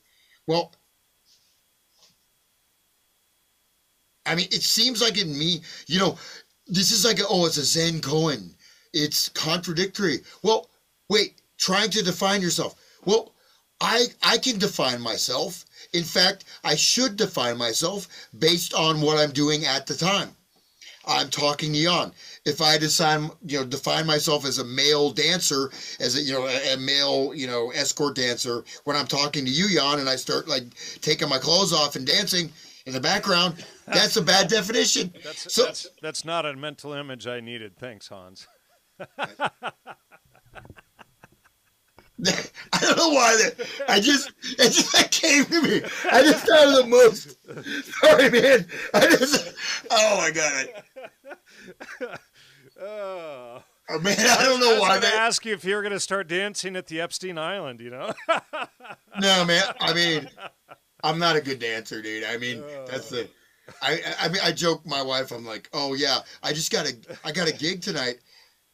Well, I mean, it seems like in me, you know, this is like, oh, it's a Zen koan. It's contradictory. Well, wait, trying to define yourself. Well, I, I can define myself. In fact, I should define myself based on what I'm doing at the time. I'm talking eon. If I decide, you know, define myself as a male dancer, as a, you know, a, a male, you know, escort dancer, when I'm talking to you, Jan, and I start like taking my clothes off and dancing in the background, that's a bad definition. That's, so, that's, that's not a mental image I needed. Thanks, Hans. I don't know why that. I just, it just came to me. I just thought of the most. Sorry, man. I just. Oh my God. Oh. Oh man, I don't know I why. I was going to ask you if you were going to start dancing at the Epstein Island. You know. No, man. I mean, I'm not a good dancer, dude. I mean, oh. that's the. I I mean, I joke my wife. I'm like, oh yeah, I just got a I got a gig tonight.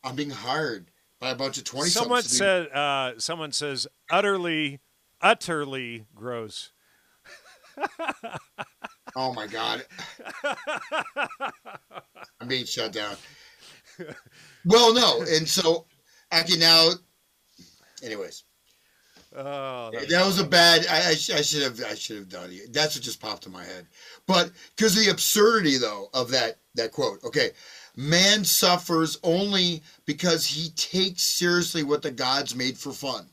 I'm being hired by a bunch of twenty. Someone said, uh, someone says, utterly, utterly gross. Oh my God! I'm being shut down. Well, no, and so I can now. Anyways, oh, that, that was a bad. I, I, I should have. I should have done it. That's what just popped in my head. But because of the absurdity, though, of that that quote. Okay. Man suffers only because he takes seriously what the gods made for fun.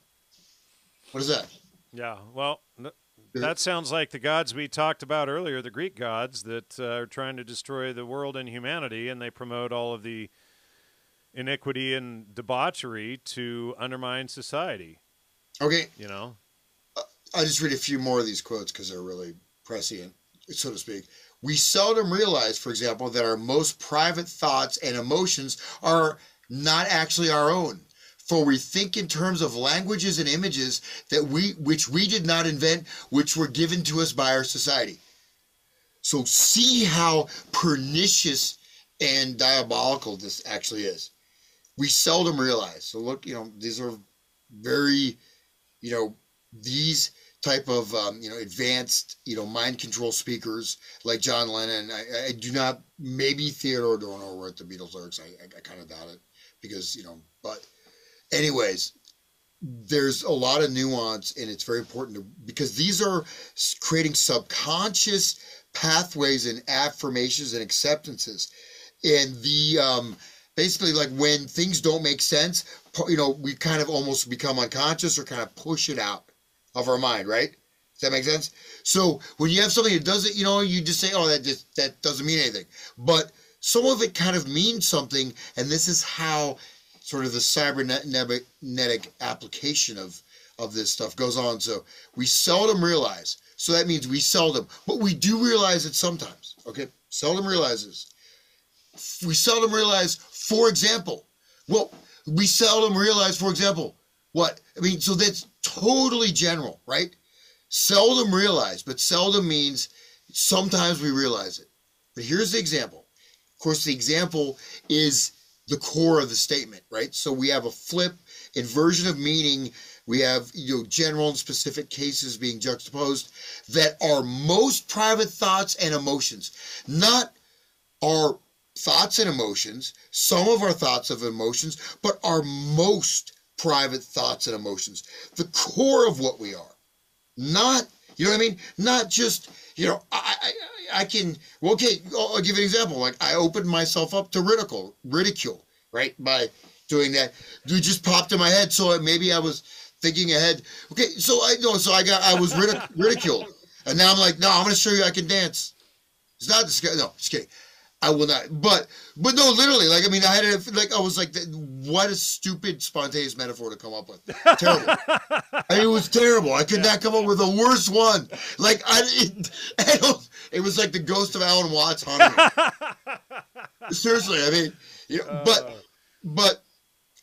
What is that? Yeah, well, that sounds like the gods we talked about earlier, the Greek gods that uh, are trying to destroy the world and humanity, and they promote all of the iniquity and debauchery to undermine society. Okay. You know? I'll just read a few more of these quotes because they're really prescient, so to speak. We seldom realize, for example, that our most private thoughts and emotions are not actually our own, for we think in terms of languages and images that we, which we did not invent, which were given to us by our society. So see how pernicious and diabolical this actually is. We seldom realize. So look, you know, these are very, you know, these type of um, you know, advanced, you know, mind control speakers like John Lennon. I, I do not, maybe Theodore Adorno wrote the Beatles lyrics. I, I, I kind of doubt it because, you know, but anyways, there's a lot of nuance and it's very important to, because these are creating subconscious pathways and affirmations and acceptances. And the, um, basically like when things don't make sense, you know, we kind of almost become unconscious or kind of push it out of our mind, right? Does that make sense? So when you have something that doesn't, you know, you just say, oh, that just, that doesn't mean anything. But some of it kind of means something, and this is how sort of the cybernetic application of, of this stuff goes on. So we seldom realize. So that means we seldom, but we do realize it sometimes, okay? Seldom realizes. We seldom realize, for example, well, we seldom realize, for example, what? I mean, so that's totally general, right? Seldom realize, but seldom means sometimes we realize it. But here's the example. Of course, the example is the core of the statement, right? So we have a flip, inversion of meaning. We have, you know, general and specific cases being juxtaposed that are most private thoughts and emotions, not our thoughts and emotions, some of our thoughts of emotions, but our most private thoughts and emotions, the core of what we are. Not, you know what I mean? Not just, you know, I I, I can, well, okay, I'll, I'll give you an example. Like, I opened myself up to ridicule, ridicule, right? By doing that. Dude, just popped in my head, so maybe I was thinking ahead. Okay, so I know, so I got, I was ridic ridiculed. And now I'm like, no, I'm going to show you I can dance. It's not this guy, no, just kidding. I will not, but, but no, literally, like, I mean, I had, a, like, I was like, what a stupid, spontaneous metaphor to come up with. Terrible. I mean, it was terrible. I could yeah. not come up with a worse one. Like, I, it, I don't, it was like the ghost of Alan Watts haunting me. Seriously, I mean, you know, but, but,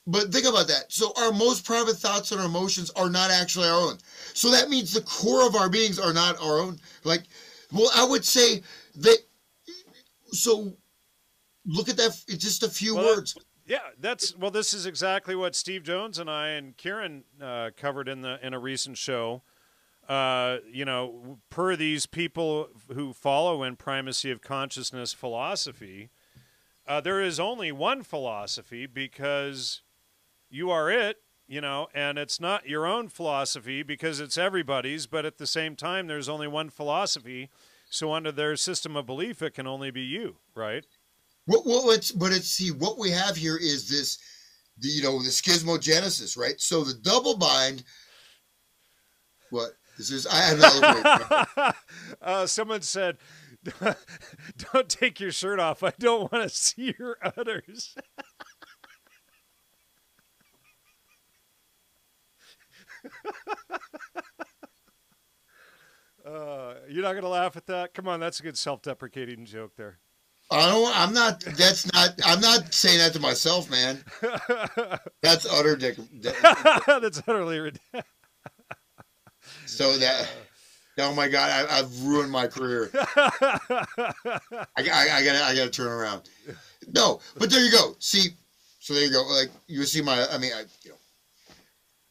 but think about that. So our most private thoughts and our emotions are not actually our own. So that means the core of our beings are not our own. Like, well, I would say that. So look at that. It's just a few well, words. Yeah, that's, well, this is exactly what Steve Jones and I and Kieran uh, covered in the, in a recent show, uh, you know, per these people who follow in primacy of consciousness philosophy, uh, there is only one philosophy because you are it, you know, and it's not your own philosophy because it's everybody's, but at the same time, there's only one philosophy. So under their system of belief, it can only be you, right? What, what, let's, but it's, see, what we have here is this, the, you know, the schismogenesis, right? So the double bind, what? This is, I have another uh, someone said, don't take your shirt off. I don't want to see your udders. uh, you're not going to laugh at that? Come on, that's a good self-deprecating joke there. I don't, I'm not, that's not, I'm not saying that to myself, man. That's utter dick. That's utterly ridiculous. So that, oh my God, I, I've ruined my career. I, I, I gotta, I gotta turn around. No, but there you go. See, so there you go. Like you see my, I mean, I, you know.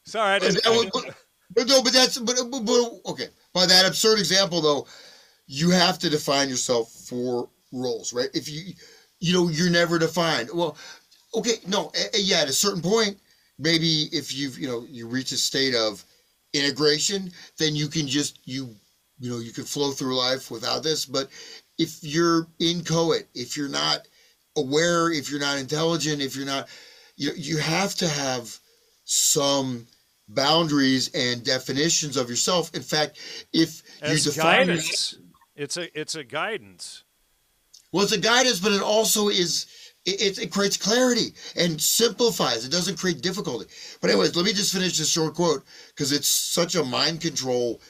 Sorry, I didn't. But, but, but no, but that's, but, but, but okay. By that absurd example, though, you have to define yourself for roles, right? If you, you know, you're never defined. Well, okay, no, yeah. At a certain point, maybe if you've, you know, you reach a state of integration, then you can just, you, you know, you can flow through life without this. But if you're inchoate, if you're not aware, if you're not intelligent, if you're not, you, you have to have some boundaries and definitions of yourself. In fact, if As you define guidance, it's a, it's a guidance. Well, it's a guidance, but it also is, It, it creates clarity and simplifies. It doesn't create difficulty. But anyways, let me just finish this short quote because it's such a mind control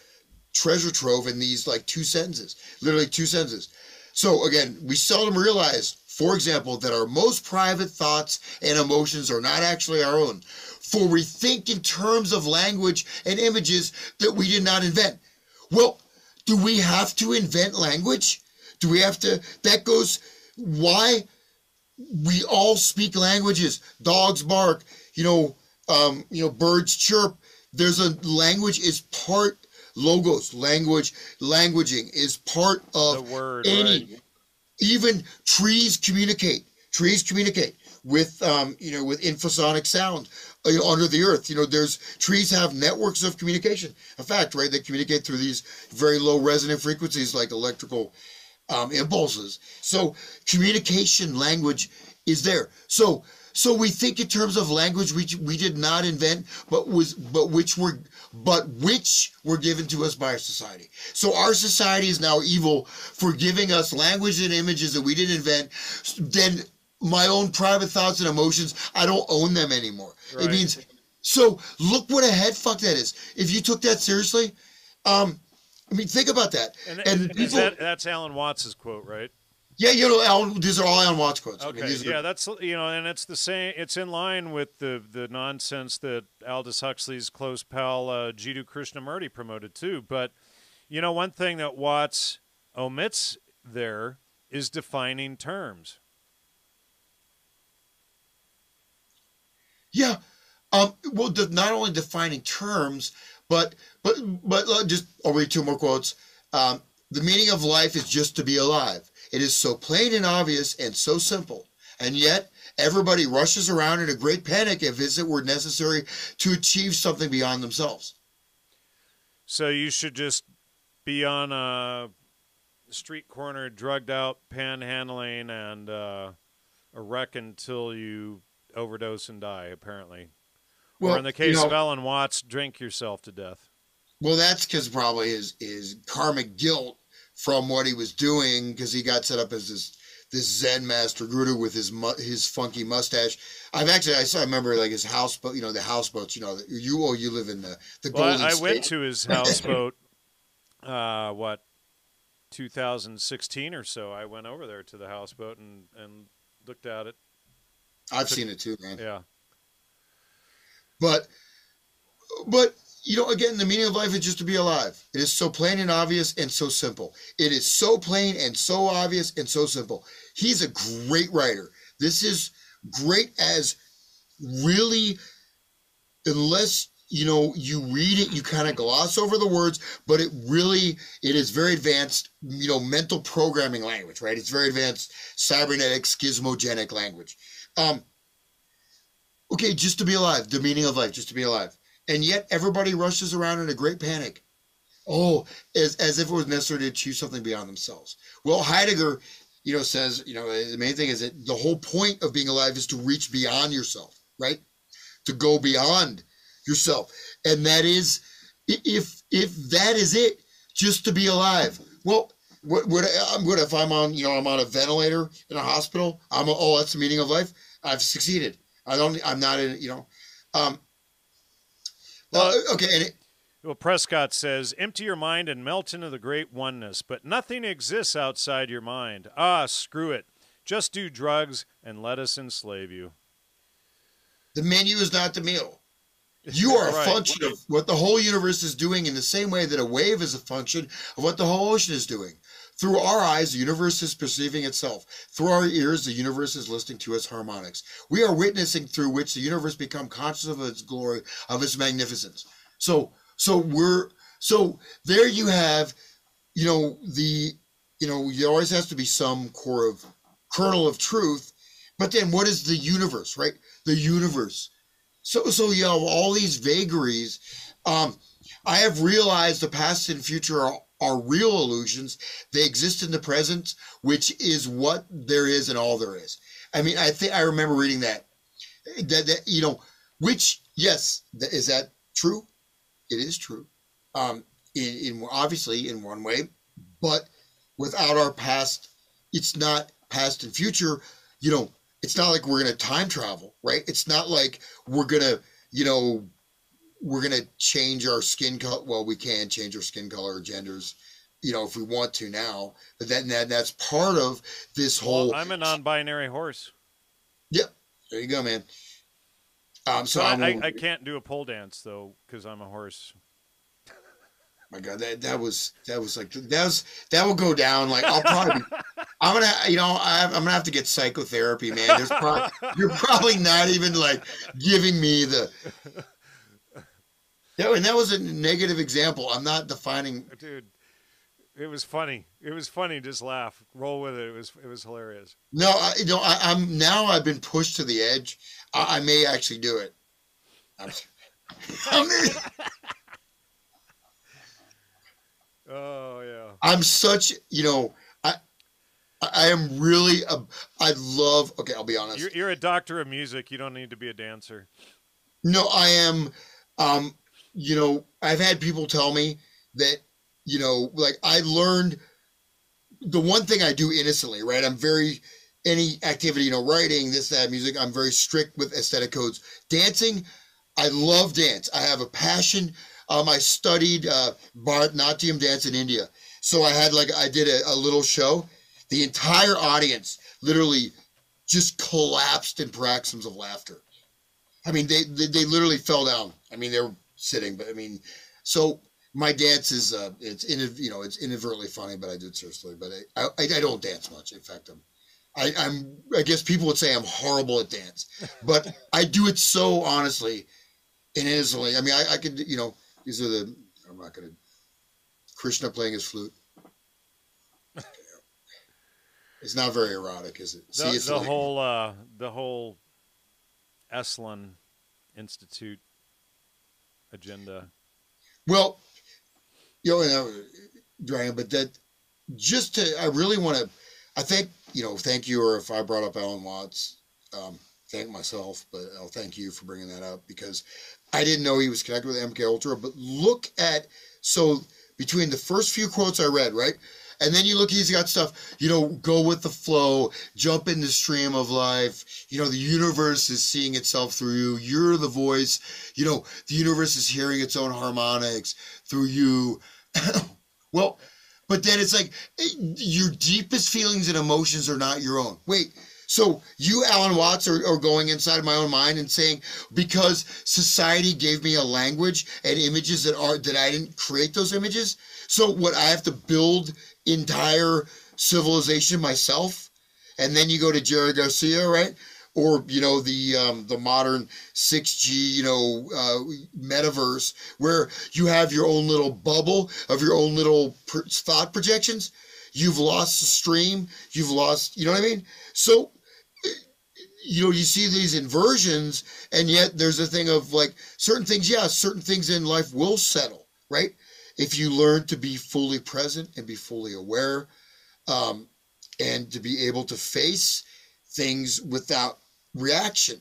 treasure trove in these like two sentences, literally two sentences. So again, we seldom realize, for example, that our most private thoughts and emotions are not actually our own, for we think in terms of language and images that we did not invent. Well, do we have to invent language? Do we have to, that goes, why? We all speak languages. Dogs bark, you know, um, you know, birds chirp. There's a language is part logos, language, languaging is part of the word, any, right? Even trees communicate, trees communicate with, um, you know, with infrasonic sound uh, under the earth. You know, there's, trees have networks of communication. In fact, right, they communicate through these very low resonant frequencies like electrical Um, impulses. So communication language is there. So so we think in terms of language which we did not invent, but was but which were but which were given to us by our society. So our society is now evil for giving us language and images that we didn't invent. Then my own private thoughts and emotions, I don't own them anymore. Right. It means, so look what a head fuck that is. If you took that seriously, um, I mean, think about that. And, and, and people, that, that's Alan Watts' quote, right? Yeah, you know, Alan, these are all Alan Watts quotes. Okay, I mean, yeah, the, that's, you know, and it's the same. It's in line with the the nonsense that Aldous Huxley's close pal uh, Jiddu Krishnamurti promoted too. But you know, one thing that Watts omits there is defining terms. Yeah, um, well, the, not only defining terms. But, but, but just, I'll read two more quotes. Um, the meaning of life is just to be alive. It is so plain and obvious and so simple. And yet, everybody rushes around in a great panic if it were necessary to achieve something beyond themselves. So you should just be on a street corner, drugged out, panhandling, and uh, a wreck until you overdose and die, apparently. Well, or in the case you know, of Alan Watts, drink yourself to death. Well, that's because probably his, his karmic guilt from what he was doing, because he got set up as this this Zen master guru with his his funky mustache. I've actually I, saw, I remember like his houseboat, you know, the houseboats. You know, you oh, you live in the the well, Golden I, I State. I went to his houseboat. uh, what, two thousand sixteen or so? I went over there to the houseboat and and looked at it. I've Took, seen it too, man. Yeah. But, but, you know, again, the meaning of life is just to be alive. It is so plain and obvious and so simple. It is so plain and so obvious and so simple. He's a great writer. This is great as really, unless, you know, you read it, you kind of gloss over the words, but it really, it is very advanced, you know, mental programming language, right? It's very advanced cybernetic, schismogenic language. Um. Okay, just to be alive, the meaning of life, just to be alive. And yet everybody rushes around in a great panic. Oh, as, as if it was necessary to achieve something beyond themselves. Well, Heidegger you know, says, you know, the main thing is that the whole point of being alive is to reach beyond yourself, right? To go beyond yourself. And that is, if if that is it, just to be alive. Well, what, what, what if I'm on, you know, I'm on a ventilator in a hospital, I'm a, oh, that's the meaning of life. I've succeeded. I don't, I'm not in, you know, um, well, uh, okay. And it, well, Prescott says, empty your mind and melt into the great oneness, but nothing exists outside your mind. Ah, screw it. Just do drugs and let us enslave you. The menu is not the meal. You are right. A function of what the whole universe is doing, in the same way that a wave is a function of what the whole ocean is doing. Through our eyes, the universe is perceiving itself. Through our ears, the universe is listening to its harmonics. We are witnessing through which the universe become conscious of its glory, of its magnificence. So, so we're, so there you have, you know, the, you know, there always has to be some core of kernel of truth, but then what is the universe, right? The universe. So, so you know, all these vagaries. Um, I have realized the past and future are, are real illusions. They exist in the present, which is what there is and all there is. I mean, I think I remember reading that. That, that you know, which yes, th is that true? It is true. Um, in, in obviously in one way, but without our past, it's not past and future. You know. It's not like we're going to time travel, right? It's not like we're going to, you know, we're going to change our skin color. Well, we can change our skin color or genders, you know, if we want to now. But that, that that's part of this whole... Well, I'm a non-binary horse. Yep. Yeah, there you go, man. Um, so, so I, I, I can't do a pole dance, though, because I'm a horse. My God, that that was that was like that was that will go down like I'll probably I'm gonna you know I, I'm gonna have to get psychotherapy, man. There's probably, you're probably not even like giving me the that, and that was a negative example. I'm not defining, dude. It was funny. It was funny. Just laugh, roll with it. It was it was hilarious. No, I, you know I, I'm now I've been pushed to the edge. I, I may actually do it. I'm, I'm Oh yeah. I'm such, you know, I, I am really, a, I love, okay, I'll be honest. You're, you're a doctor of music. You don't need to be a dancer. No, I am. Um, you know, I've had people tell me that, you know, like I learned the one thing I do innocently, right? I'm very, any activity, you know, writing, this, that, music, I'm very strict with aesthetic codes. Dancing, I love dance. I have a passion. Um, I studied uh, Bharatanatyam dance in India. So I had like, I did a, a little show. The entire audience literally just collapsed in paroxysms of laughter. I mean, they, they, they literally fell down. I mean, they were sitting, but I mean, so my dance is, uh, it's, in, you know, it's inadvertently funny, but I do it seriously, but I, I, I don't dance much. In fact, I'm, I, I'm, I guess people would say I'm horrible at dance, but I do it so honestly and innocently. I mean, I, I could, you know, these are the, I'm not going to, Krishna playing his flute. It's not very erotic, is it? The, See, it's the like, whole, uh, the whole Esalen Institute agenda. Well, you know, Duran, but that just to, I really want to, I think, you know, thank you, or if I brought up Alan Watts, um, thank myself, but I'll thank you for bringing that up, because I didn't know he was connected with MKUltra. But look at, so between the first few quotes I read, right? And then you look, he's got stuff, you know, go with the flow, jump in the stream of life. You know, the universe is seeing itself through you. You're the voice. You know, the universe is hearing its own harmonics through you. Well, but then it's like your deepest feelings and emotions are not your own. Wait. So you, Alan Watts, are, are going inside my own mind and saying, because society gave me a language and images that are that I didn't create those images. So what, I have to build entire civilization myself? And then you go to Jerry Garcia, right? Or, you know, the um, the modern six G, you know, uh, metaverse, where you have your own little bubble of your own little thought projections. You've lost the stream. You've lost, you know what I mean? So, you know, you see these inversions, and yet there's a thing of like certain things, yeah, certain things in life will settle, right? If you learn to be fully present and be fully aware, um, and to be able to face things without reaction.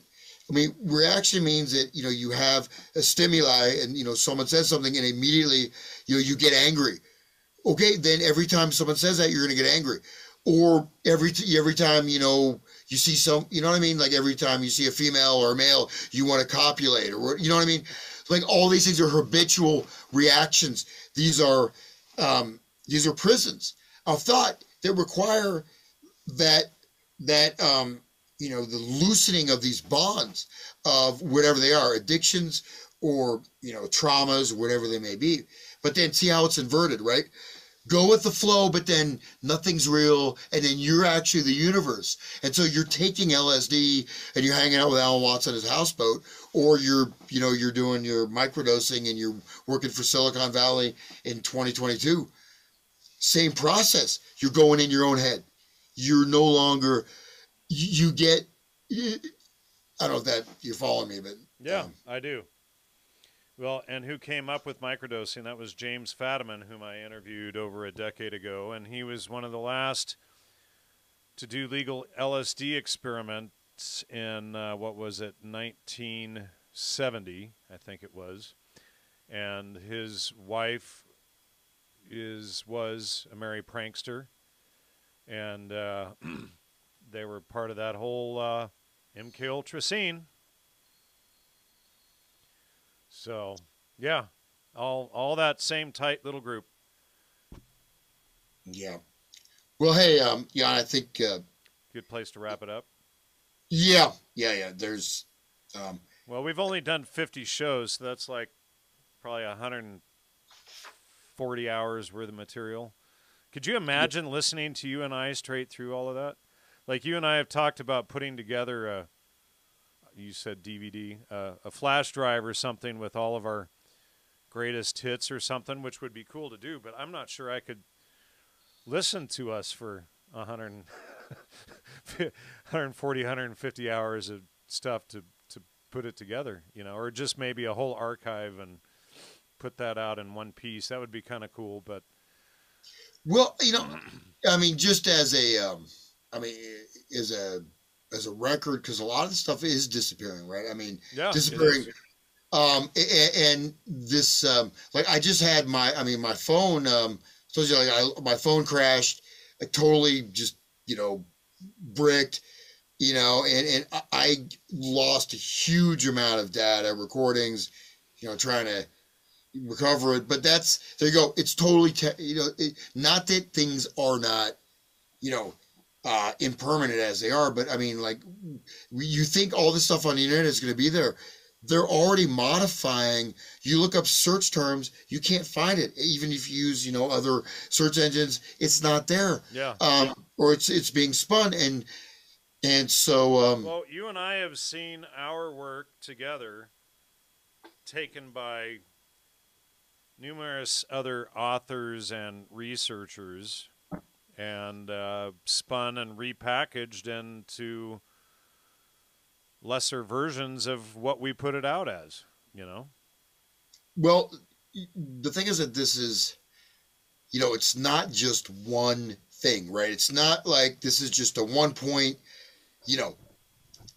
I mean, reaction means that, you know, you have a stimuli and, you know, someone says something and immediately, you know, you get angry. Okay, then every time someone says that, you're going to get angry. Or every every time, you know, you see some, you know what I mean? Like every time you see a female or a male, you want to copulate or, you know what I mean? Like all these things are habitual reactions. These are, um, these are prisons of thought that require that, that, um, you know, the loosening of these bonds of whatever they are, addictions or, you know, traumas, whatever they may be. But then see how it's inverted, right? Go with the flow, but then nothing's real, and then you're actually the universe. And so you're taking L S D, and you're hanging out with Alan Watts on his houseboat, or you're, you know, you're doing your microdosing, and you're working for Silicon Valley in twenty twenty-two. Same process. You're going in your own head. You're no longer, you get, I don't know if that, you're following me, but. Yeah, um, I do. Well, and who came up with microdosing? That was James Fadiman, whom I interviewed over a decade ago, and he was one of the last to do legal L S D experiments in, uh, what was it, nineteen seventy, I think it was, and his wife is was a Merry Prankster, and uh, they were part of that whole uh, MKUltra scene. So, yeah, all all that same tight little group. Yeah. Well, hey, um, yeah, I think. Uh, Good place to wrap it up. Yeah, yeah, yeah. There's. Um, well, we've only done fifty shows, so that's like probably one hundred forty hours worth of material. Could you imagine yeah. listening to you and I straight through all of that? Like you and I have talked about putting together a. You said D V D, uh, a flash drive or something with all of our greatest hits or something, which would be cool to do, but I'm not sure I could listen to us for one hundred forty, one hundred fifty hours of stuff to, to put it together, you know, or just maybe a whole archive and put that out in one piece. That would be kind of cool, but. Well, you know, I mean, just as a, um, I mean, as a, as a record, because a lot of the stuff is disappearing, right? I mean, yeah, disappearing. Um, and, and this, um, like, I just had my, I mean, my phone, um, so like I, my phone crashed, I totally just, you know, bricked, you know, and, and I lost a huge amount of data, recordings, you know, trying to recover it. But that's, there you go. It's totally, te you know, it, not that things are not, you know, uh, impermanent as they are, but I mean, like, you think all this stuff on the internet is going to be there. They're already modifying. You look up search terms, you can't find it. Even if you use, you know, other search engines, it's not there. Yeah. Um, or it's, it's being spun. And, and so, um, well, you and I have seen our work together taken by numerous other authors and researchers, and uh, spun and repackaged into lesser versions of what we put it out as, you know? Well, the thing is that this is, you know, it's not just one thing, right? It's not like this is just a one point, you know,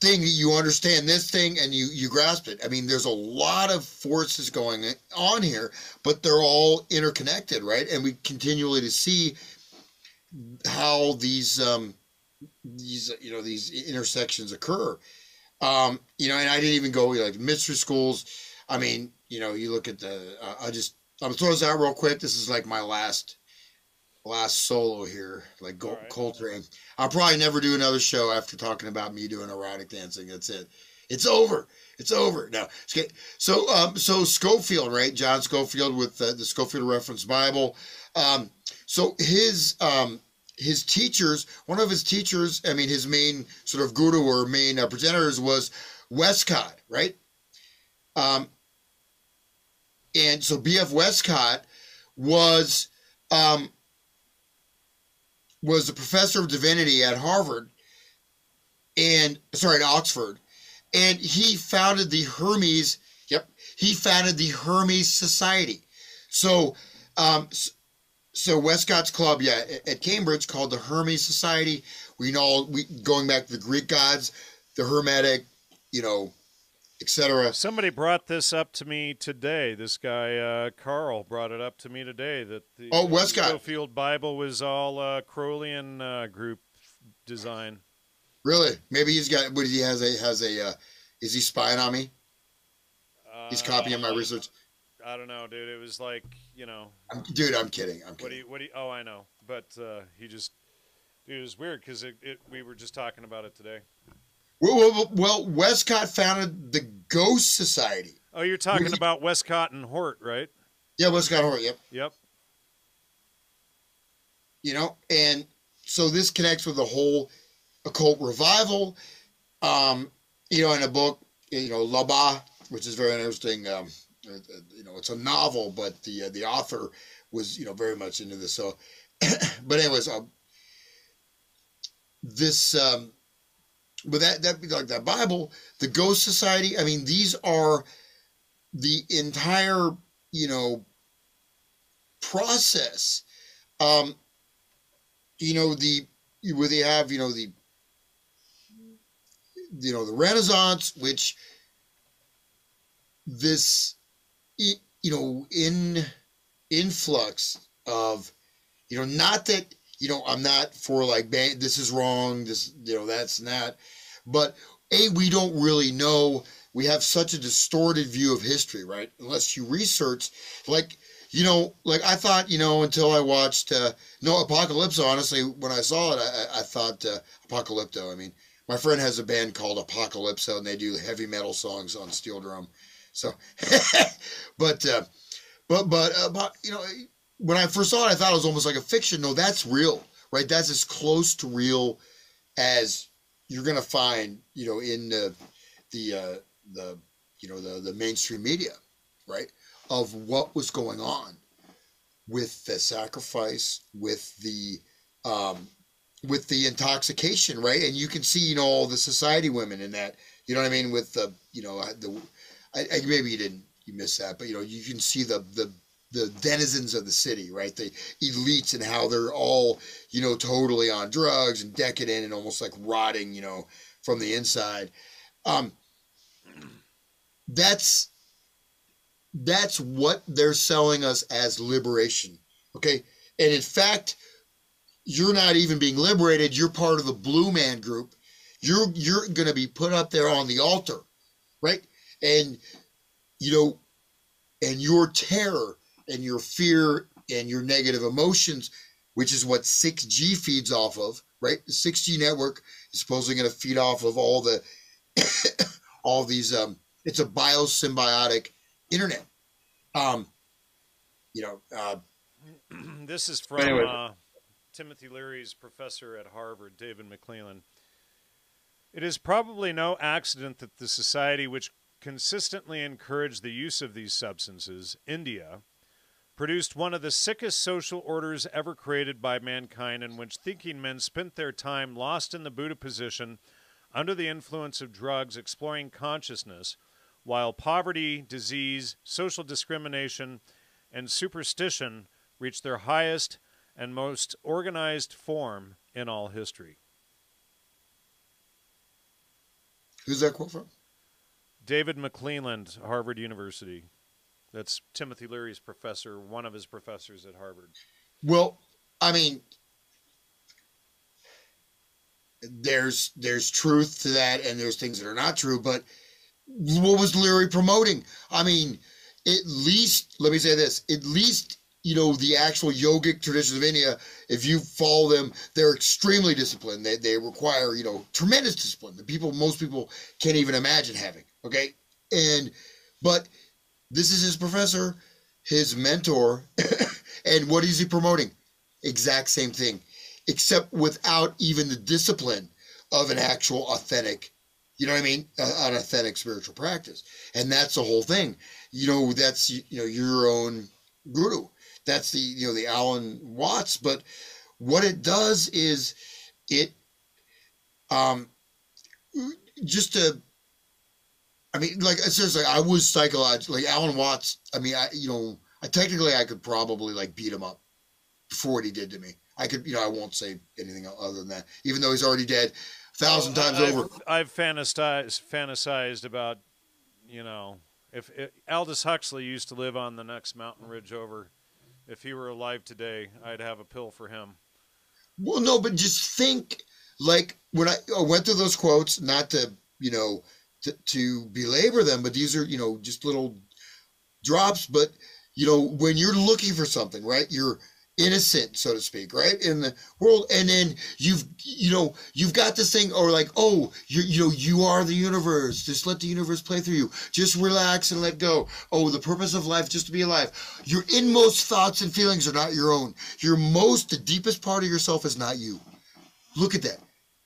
thing that you understand this thing and you, you grasp it. I mean, there's a lot of forces going on here, but they're all interconnected, right? And we continually to see how these um these you know these intersections occur, um you know and I didn't even go, you know, like mystery schools. I mean, you know, you look at the uh, I just I'm gonna throw this out real quick. This is like my last last solo here, like go, right. Coltrane. I'll probably never do another show after talking about me doing erotic dancing. That's it. It's over. It's over now. So um so Scofield, right? John Scofield with uh, the Scofield Reference Bible. Um, so his, um, his teachers, one of his teachers, I mean, his main sort of guru or main uh, presenters was Westcott, right? Um, and so B F Westcott was, um, was the professor of divinity at Harvard and, sorry, at Oxford. And he founded the Hermes, yep, he founded the Hermes Society. So, um, So Westcott's club, yeah, at Cambridge, called the Hermes Society. We know, we going back to the Greek gods, the Hermetic, you know, et cetera. Somebody brought this up to me today. This guy uh, Carl brought it up to me today that the oh Westcott Field Bible was all uh, Crowleyan uh, group design. Really? Maybe he's got. What he has a has a. Uh, is he spying on me? Uh, he's copying my research. I don't know, dude. It was like, you know. I'm, dude, I'm kidding. I'm kidding. What do you, what do you, oh, I know. But uh, he just, dude, it was weird because it, it, we were just talking about it today. Well, well, well, Westcott founded the Ghost Society. Oh, you're talking really? about Westcott and Hort, right? Yeah, Westcott and Hort, yep. Yep. You know, and so this connects with the whole occult revival. Um, you know, in a book, you know, Laba, which is very interesting. Um, you know, it's a novel, but the uh, the author was, you know, very much into this. So, but anyways, um, this, um, but that that like that Bible, the Ghost Society. I mean, these are the entire, you know, process. Um, you know, the where they have, you know, the you know the Renaissance, which this. You know, in influx of, you know, not that, you know, I'm not for like, bang, this is wrong, this, you know, that's not, but A, we don't really know. We have such a distorted view of history, right? Unless you research, like, you know, like I thought, you know, until I watched, uh, no, Apocalypto, honestly, when I saw it, I, I thought uh, Apocalypto. I mean, my friend has a band called Apocalypto, and they do heavy metal songs on steel drum. So, but, uh, but, but, uh, but, you know, when I first saw it, I thought it was almost like a fiction. No, that's real, right? That's as close to real as you're going to find, you know, in the, the, uh, the, you know, the, the mainstream media, right? Of what was going on with the sacrifice, with the, um, with the intoxication, right? And you can see, you know, all the society women in that, you know what I mean? With the, you know, the, I, I, maybe you didn't, you missed that, but you know, you can see the, the, the denizens of the city, right? The elites and how they're all, you know, totally on drugs and decadent and almost like rotting, you know, from the inside. Um, that's, that's what they're selling us as liberation. Okay. And in fact, you're not even being liberated. You're part of the Blue Man group. You're, you're going to be put up there on the altar, right? And, you know, and your terror and your fear and your negative emotions, which is what six G feeds off of, right? The six G network is supposedly going to feed off of all the, all these, um, it's a biosymbiotic internet. Um, you know. Uh, this is from anyway. uh, Timothy Leary's professor at Harvard, David McClellan. It is probably no accident that the society which consistently encouraged the use of these substances, India, produced one of the sickest social orders ever created by mankind, in which thinking men spent their time lost in the Buddha position under the influence of drugs, exploring consciousness, while poverty, disease, social discrimination, and superstition reached their highest and most organized form in all history. Who's that quote from? David McClellan, Harvard University. That's Timothy Leary's professor, one of his professors at Harvard. Well, I mean, there's there's truth to that, and there's things that are not true. But what was Leary promoting? I mean, at least, let me say this, at least, you know, the actual yogic traditions of India, if you follow them, they're extremely disciplined. They, they require, you know, tremendous discipline. The people, most people can't even imagine having. Okay, and but this is his professor, his mentor, and what is he promoting? Exact same thing, except without even the discipline of an actual authentic, you know what I mean, uh, an authentic spiritual practice. And that's the whole thing. You know, that's, you know, your own guru. That's the, you know, the Alan Watts. But what it does is it, um, just to. I mean, like, seriously, I was psychologically, like, Alan Watts, I mean, I, you know, I technically, I could probably, like, beat him up, for what he did to me. I could, you know, I won't say anything other than that, even though he's already dead a thousand times I've, over. I've fantasized, fantasized about, you know, if, if Aldous Huxley used to live on the next mountain ridge over, if he were alive today, I'd have a pill for him. Well, no, but just think, like, when I, I went through those quotes, not to, you know, to, to belabor them, but these are, you know, just little drops. But, you know, when you're looking for something, right, you're innocent, so to speak, right, in the world, and then you've, you know, you've got this thing, or like, oh, you you know, you are the universe, just let the universe play through you, just relax and let go. Oh, the purpose of life, just to be alive. Your inmost thoughts and feelings are not your own. Your most, the deepest part of yourself is not you. Look at that.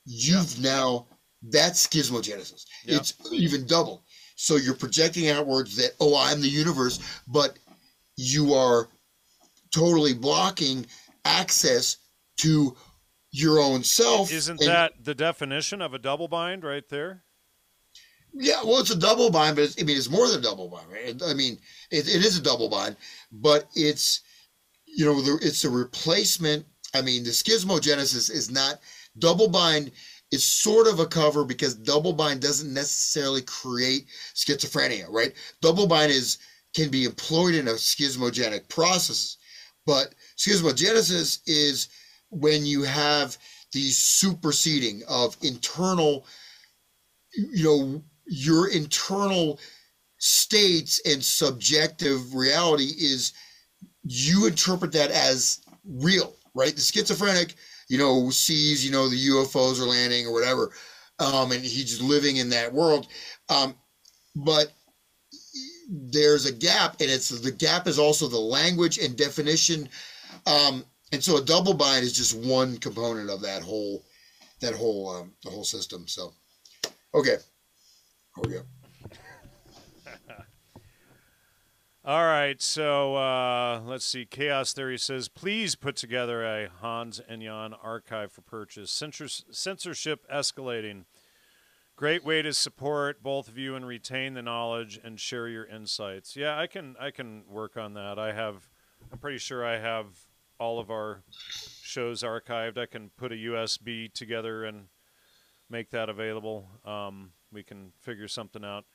You've yeah. now, that's schismogenesis. Yeah. It's even double. So you're projecting outwards that, oh, I'm the universe, but you are totally blocking access to your own self. Isn't and, that the definition of a double bind right there? Yeah, well, it's a double bind, but it's, I mean, it's more than a double bind. Right? I mean, it, it is a double bind, but it's, you know, the, it's a replacement. I mean, the schismogenesis is not double bind. It's sort of a cover, because double bind doesn't necessarily create schizophrenia, right? Double bind is, can be employed in a schismogenic process. But schismogenesis is when you have the superseding of internal, you know, your internal states and subjective reality is, you interpret that as real, right? The schizophrenic, you know, sees, you know, the U F Os are landing or whatever, um, and he's living in that world. Um, but there's a gap, and it's the gap is also the language and definition, um, and so a double bind is just one component of that whole, that whole, um, the whole system. So, okay, here we go. All right, so uh, let's see. Chaos Theory says, please put together a Hans and Jan archive for purchase. Censors censorship escalating. Great way to support both of you and retain the knowledge and share your insights. Yeah, I can I can work on that. I have, I'm pretty sure I have all of our shows archived. I can put a U S B together and make that available. Um, we can figure something out.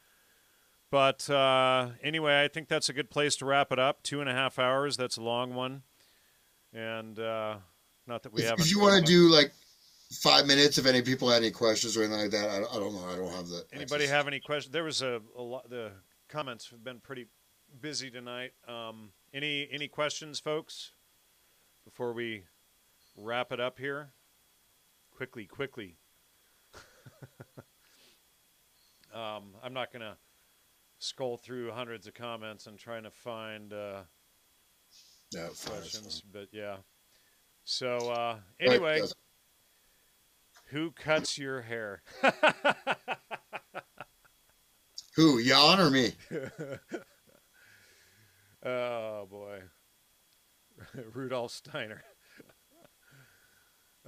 But uh, anyway, I think that's a good place to wrap it up. Two and a half hours. That's a long one. And uh, not that we haven't. If you want to do like five minutes, if any people had any questions or anything like that, I, I don't know. I don't have the. Anybody access. Have any questions? There was a, a lot. The comments have been pretty busy tonight. Um, any any questions, folks? Before we wrap it up here, quickly, quickly. um, I'm not gonna scroll through hundreds of comments and trying to find uh, no, questions, but yeah. So uh, anyway. Right. Who cuts your hair? Who, Jan or me? Oh, boy. Rudolf Steiner.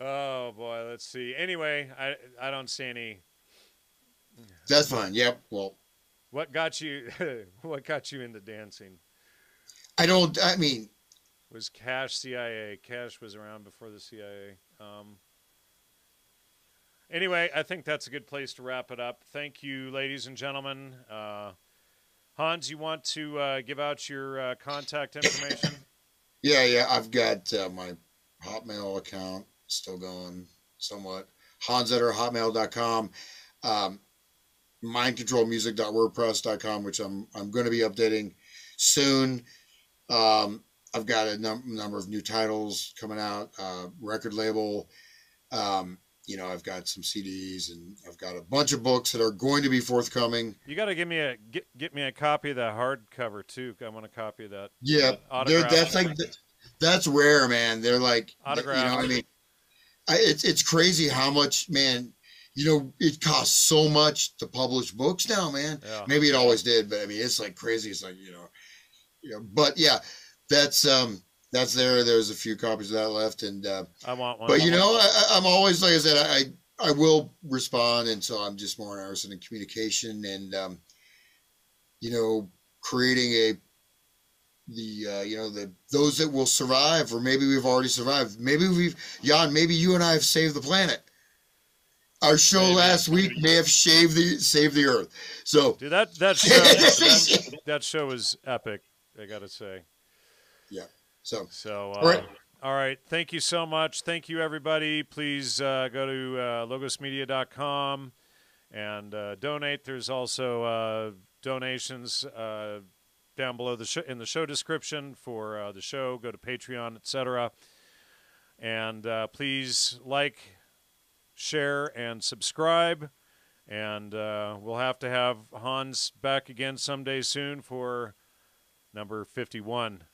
Oh, boy. Let's see. Anyway, I, I don't see any. That's fine. Yep. Well, what got you, what got you into dancing? I don't, I mean. Was Cash C I A. Cash was around before the C I A. Um. Anyway, I think that's a good place to wrap it up. Thank you, ladies and gentlemen. Uh, Hans, you want to uh, give out your uh, contact information? yeah, yeah. I've got uh, my Hotmail account still going somewhat. Hans Utter hotmail dot com. Um, mind control music dot wordpress dot com, which I'm, I'm going to be updating soon. Um, I've got a num number of new titles coming out. Uh, record label. Um, You know, I've got some C Ds and I've got a bunch of books that are going to be forthcoming. You got to give me a get, get me a copy of that hardcover too. I want a copy of that. Yeah, that that's like that's rare, man. They're like autograph. You know, I mean, I, it's it's crazy how much, man. You know, it costs so much to publish books now, man. Yeah. Maybe it always did, but I mean, it's like crazy. It's like you know, you know. But yeah, that's um. That's there. There's a few copies of that left, and uh, I want one. But you know, I, I'm always, like I said, I I will respond, and so I'm just more interested in communication and um, you know, creating a the uh, you know, the those that will survive, or maybe we've already survived. Maybe we've, Jan, maybe you and I have saved the planet. Our show maybe. last week maybe. may have shaved the saved the earth. So dude, that that show, that, that show was epic, I gotta say. Yeah. So so. Uh, all right. All right. Thank you so much. Thank you, everybody. Please uh, go to uh, logos media dot com and uh, donate. There's also uh, donations uh, down below the sh in the show description for uh, the show. Go to Patreon, et cetera. And uh, please like, share, and subscribe. And uh, we'll have to have Hans back again someday soon for number fifty-one.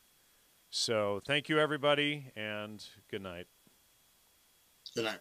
So thank you, everybody, and good night. Good night.